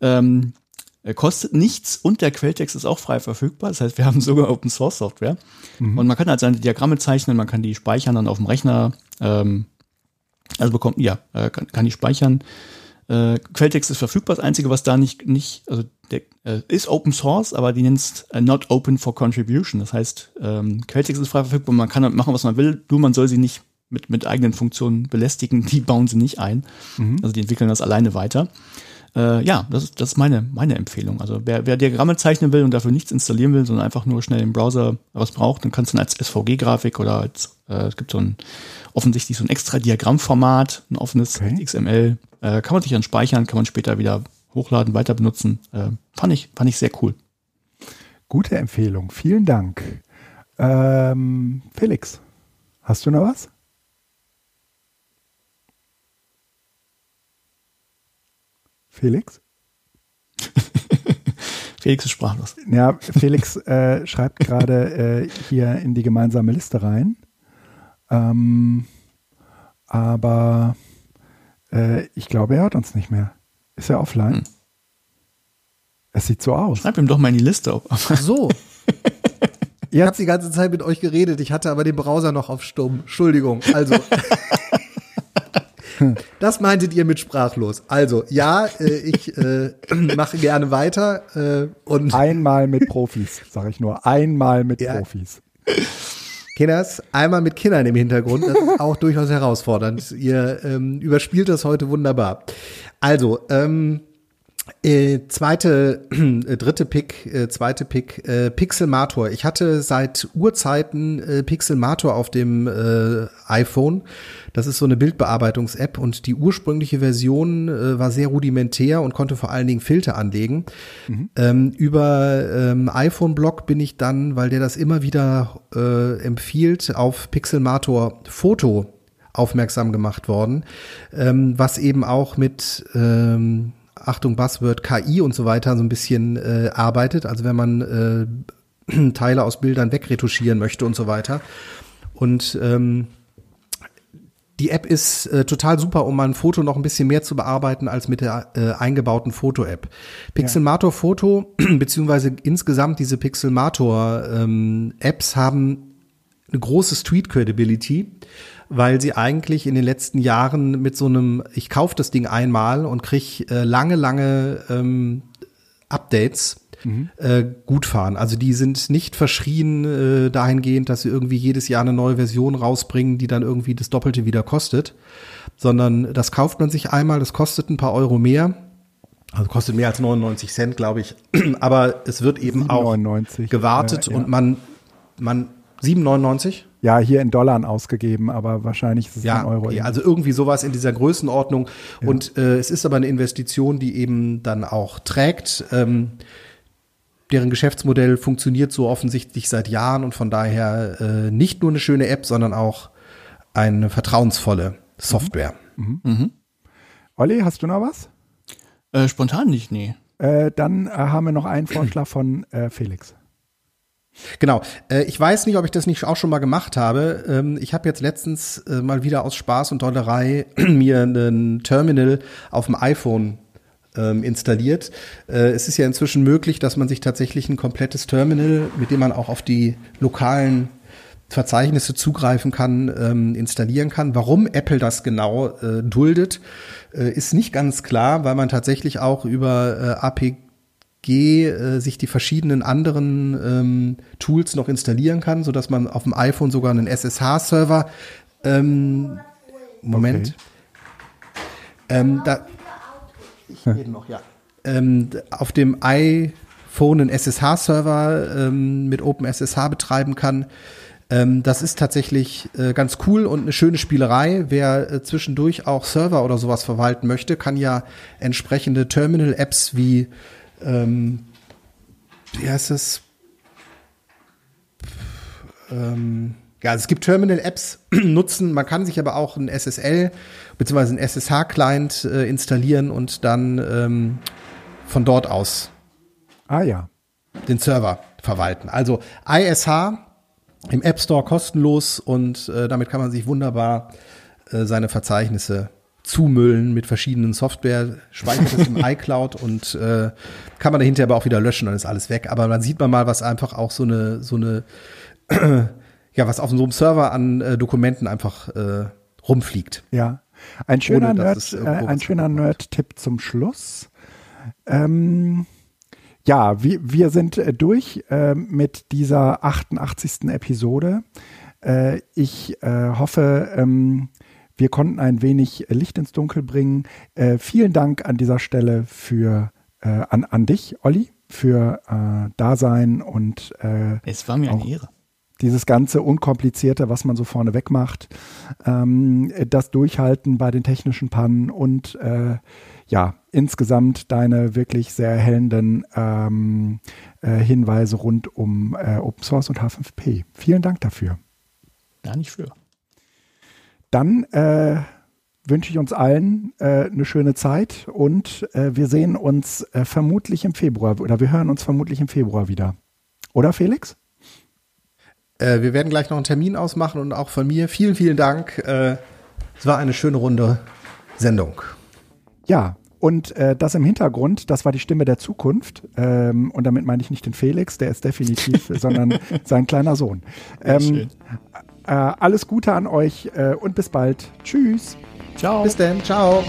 Ähm, kostet nichts und der Quelltext ist auch frei verfügbar. Das heißt, wir haben sogar Open-Source-Software. Mhm. Und man kann halt seine Diagramme zeichnen, man kann die speichern dann auf dem Rechner. Ähm, also bekommt, ja, äh, kann, kann die speichern. Äh, Quelltext ist verfügbar. Das Einzige, was da nicht, nicht also der, äh, ist Open Source, aber die nennt es äh, Not Open for Contribution. Das heißt, ähm, Quelltext ist frei verfügbar, man kann damit machen, was man will, nur man soll sie nicht mit, mit eigenen Funktionen belästigen, die bauen sie nicht ein. Mhm. Also die entwickeln das alleine weiter. Äh, ja, das ist, das ist meine, meine Empfehlung. Also wer, wer Diagramme zeichnen will und dafür nichts installieren will, sondern einfach nur schnell im Browser was braucht, dann kannst du dann als S V G-Grafik oder als, äh, es gibt so ein, offensichtlich so ein extra Diagrammformat, ein offenes okay. X M L, äh, kann man sich dann speichern, kann man später wieder hochladen, weiter benutzen. Äh, fand ich, fand ich sehr cool. Gute Empfehlung, vielen Dank. Ähm, Felix, hast du noch was? Felix? Felix ist sprachlos. Ja, Felix äh, schreibt gerade äh, hier in die gemeinsame Liste rein. Ähm, aber äh, ich glaube, er hört uns nicht mehr. Ist er offline? Hm. Es sieht so aus. Schreib ihm doch mal in die Liste auf. Ach so. Ich habe die ganze Zeit mit euch geredet. Ich hatte aber den Browser noch auf Stumm. Entschuldigung. Also. Das meintet ihr mit sprachlos. Also, ja, äh, ich äh, mache gerne weiter. Äh, und einmal mit Profis, sage ich nur. Einmal mit ja. Profis. Kinders, einmal mit Kindern im Hintergrund, das ist auch durchaus herausfordernd. Ihr ähm, überspielt das heute wunderbar. Also, ähm, Äh, zweite, äh, dritte Pick, äh, zweite Pick, äh, Pixelmator. Ich hatte seit Urzeiten äh, Pixelmator auf dem äh, iPhone. Das ist so eine Bildbearbeitungs-App und die ursprüngliche Version äh, war sehr rudimentär und konnte vor allen Dingen Filter anlegen. Mhm. Ähm, über ähm, iPhone-Blog bin ich dann, weil der das immer wieder äh, empfiehlt, auf Pixelmator Foto aufmerksam gemacht worden, ähm, was eben auch mit ähm, Achtung, Buzzword, K I und so weiter so ein bisschen äh, arbeitet. Also wenn man äh, Teile aus Bildern wegretuschieren möchte und so weiter. Und ähm, die App ist äh, total super, um mal ein Foto noch ein bisschen mehr zu bearbeiten als mit der äh, eingebauten Foto-App. Pixelmator Foto, ja. beziehungsweise insgesamt diese Pixelmator ähm, Apps haben eine große Street-Credibility, weil sie eigentlich in den letzten Jahren mit so einem, ich kaufe das Ding einmal und kriege äh, lange, lange ähm, Updates, mhm. äh, gut fahren. Also die sind nicht verschrien äh, dahingehend, dass sie irgendwie jedes Jahr eine neue Version rausbringen, die dann irgendwie das Doppelte wieder kostet, sondern das kauft man sich einmal, das kostet ein paar Euro mehr. Also kostet mehr als neunundneunzig Cent, glaube ich. Aber es wird eben siebenundneunzig auch gewartet ja, ja. und man, man sieben neunundneunzig? Ja, hier in Dollar ausgegeben, aber wahrscheinlich ist es ja, in Euro. Ja, okay, also irgendwie sowas in dieser Größenordnung. Ja. Und äh, es ist aber eine Investition, die eben dann auch trägt. Ähm, deren Geschäftsmodell funktioniert so offensichtlich seit Jahren und von daher äh, nicht nur eine schöne App, sondern auch eine vertrauensvolle Software. Mhm. Mhm. Mhm. Olli, hast du noch was? Äh, spontan nicht, nee. Äh, dann äh, haben wir noch einen Vorschlag von äh, Felix. Genau. Ich weiß nicht, ob ich das nicht auch schon mal gemacht habe. Ich habe jetzt letztens mal wieder aus Spaß und Dollerei mir einen Terminal auf dem iPhone installiert. Es ist ja inzwischen möglich, dass man sich tatsächlich ein komplettes Terminal, mit dem man auch auf die lokalen Verzeichnisse zugreifen kann, installieren kann. Warum Apple das genau duldet, ist nicht ganz klar, weil man tatsächlich auch über A P I sich die verschiedenen anderen ähm, Tools noch installieren kann, sodass man auf dem iPhone sogar einen S S H-Server ähm, Moment. Okay. Ähm, da, ich rede noch, ja. Ähm, auf dem iPhone einen S S H-Server ähm, mit Open S S H betreiben kann. Ähm, das ist tatsächlich äh, ganz cool und eine schöne Spielerei. Wer äh, zwischendurch auch Server oder sowas verwalten möchte, kann ja entsprechende Terminal-Apps wie Ähm, wie heißt es? Ähm, ja, es gibt Terminal-Apps nutzen. Man kann sich aber auch ein S S L bzw. ein S S H-Client äh, installieren und dann ähm, von dort aus ah, ja. den Server verwalten. Also I S H im App Store kostenlos und äh, damit kann man sich wunderbar äh, seine Verzeichnisse zumüllen mit verschiedenen Software, speichert es im iCloud und äh, kann man dahinter aber auch wieder löschen, dann ist alles weg. Aber dann sieht man mal, was einfach auch so eine, so eine, ja, was auf so einem Server an äh, Dokumenten einfach äh, rumfliegt. Ja, ein schöner Nerd, äh, ein schöner Nerd-Tipp zum Schluss. Ähm, ja, wir, wir sind äh, durch äh, mit dieser achtundachtzigsten Episode. Äh, ich äh, hoffe, ähm, wir konnten ein wenig Licht ins Dunkel bringen. Äh, vielen Dank an dieser Stelle für äh, an, an dich, Olli, für äh, Dasein und äh, es war mir eine Ehre. Dieses ganze Unkomplizierte, was man so vorneweg macht, ähm, das Durchhalten bei den technischen Pannen und äh, ja, insgesamt deine wirklich sehr erhellenden ähm, äh, Hinweise rund um äh, Open Source und H fünf P. Vielen Dank dafür. Gar nicht für. Dann äh, wünsche ich uns allen äh, eine schöne Zeit und äh, wir sehen uns äh, vermutlich im Februar oder wir hören uns vermutlich im Februar wieder. Oder Felix? Äh, wir werden gleich noch einen Termin ausmachen und auch von mir vielen, vielen Dank. Äh, es war eine schöne Runde Sendung. Ja, und äh, das im Hintergrund, das war die Stimme der Zukunft. Ähm, und damit meine ich nicht den Felix, der ist definitiv, sondern sein kleiner Sohn. Ähm, schön. Äh, alles Gute an euch äh, und bis bald. Tschüss. Ciao. Bis dann. Ciao.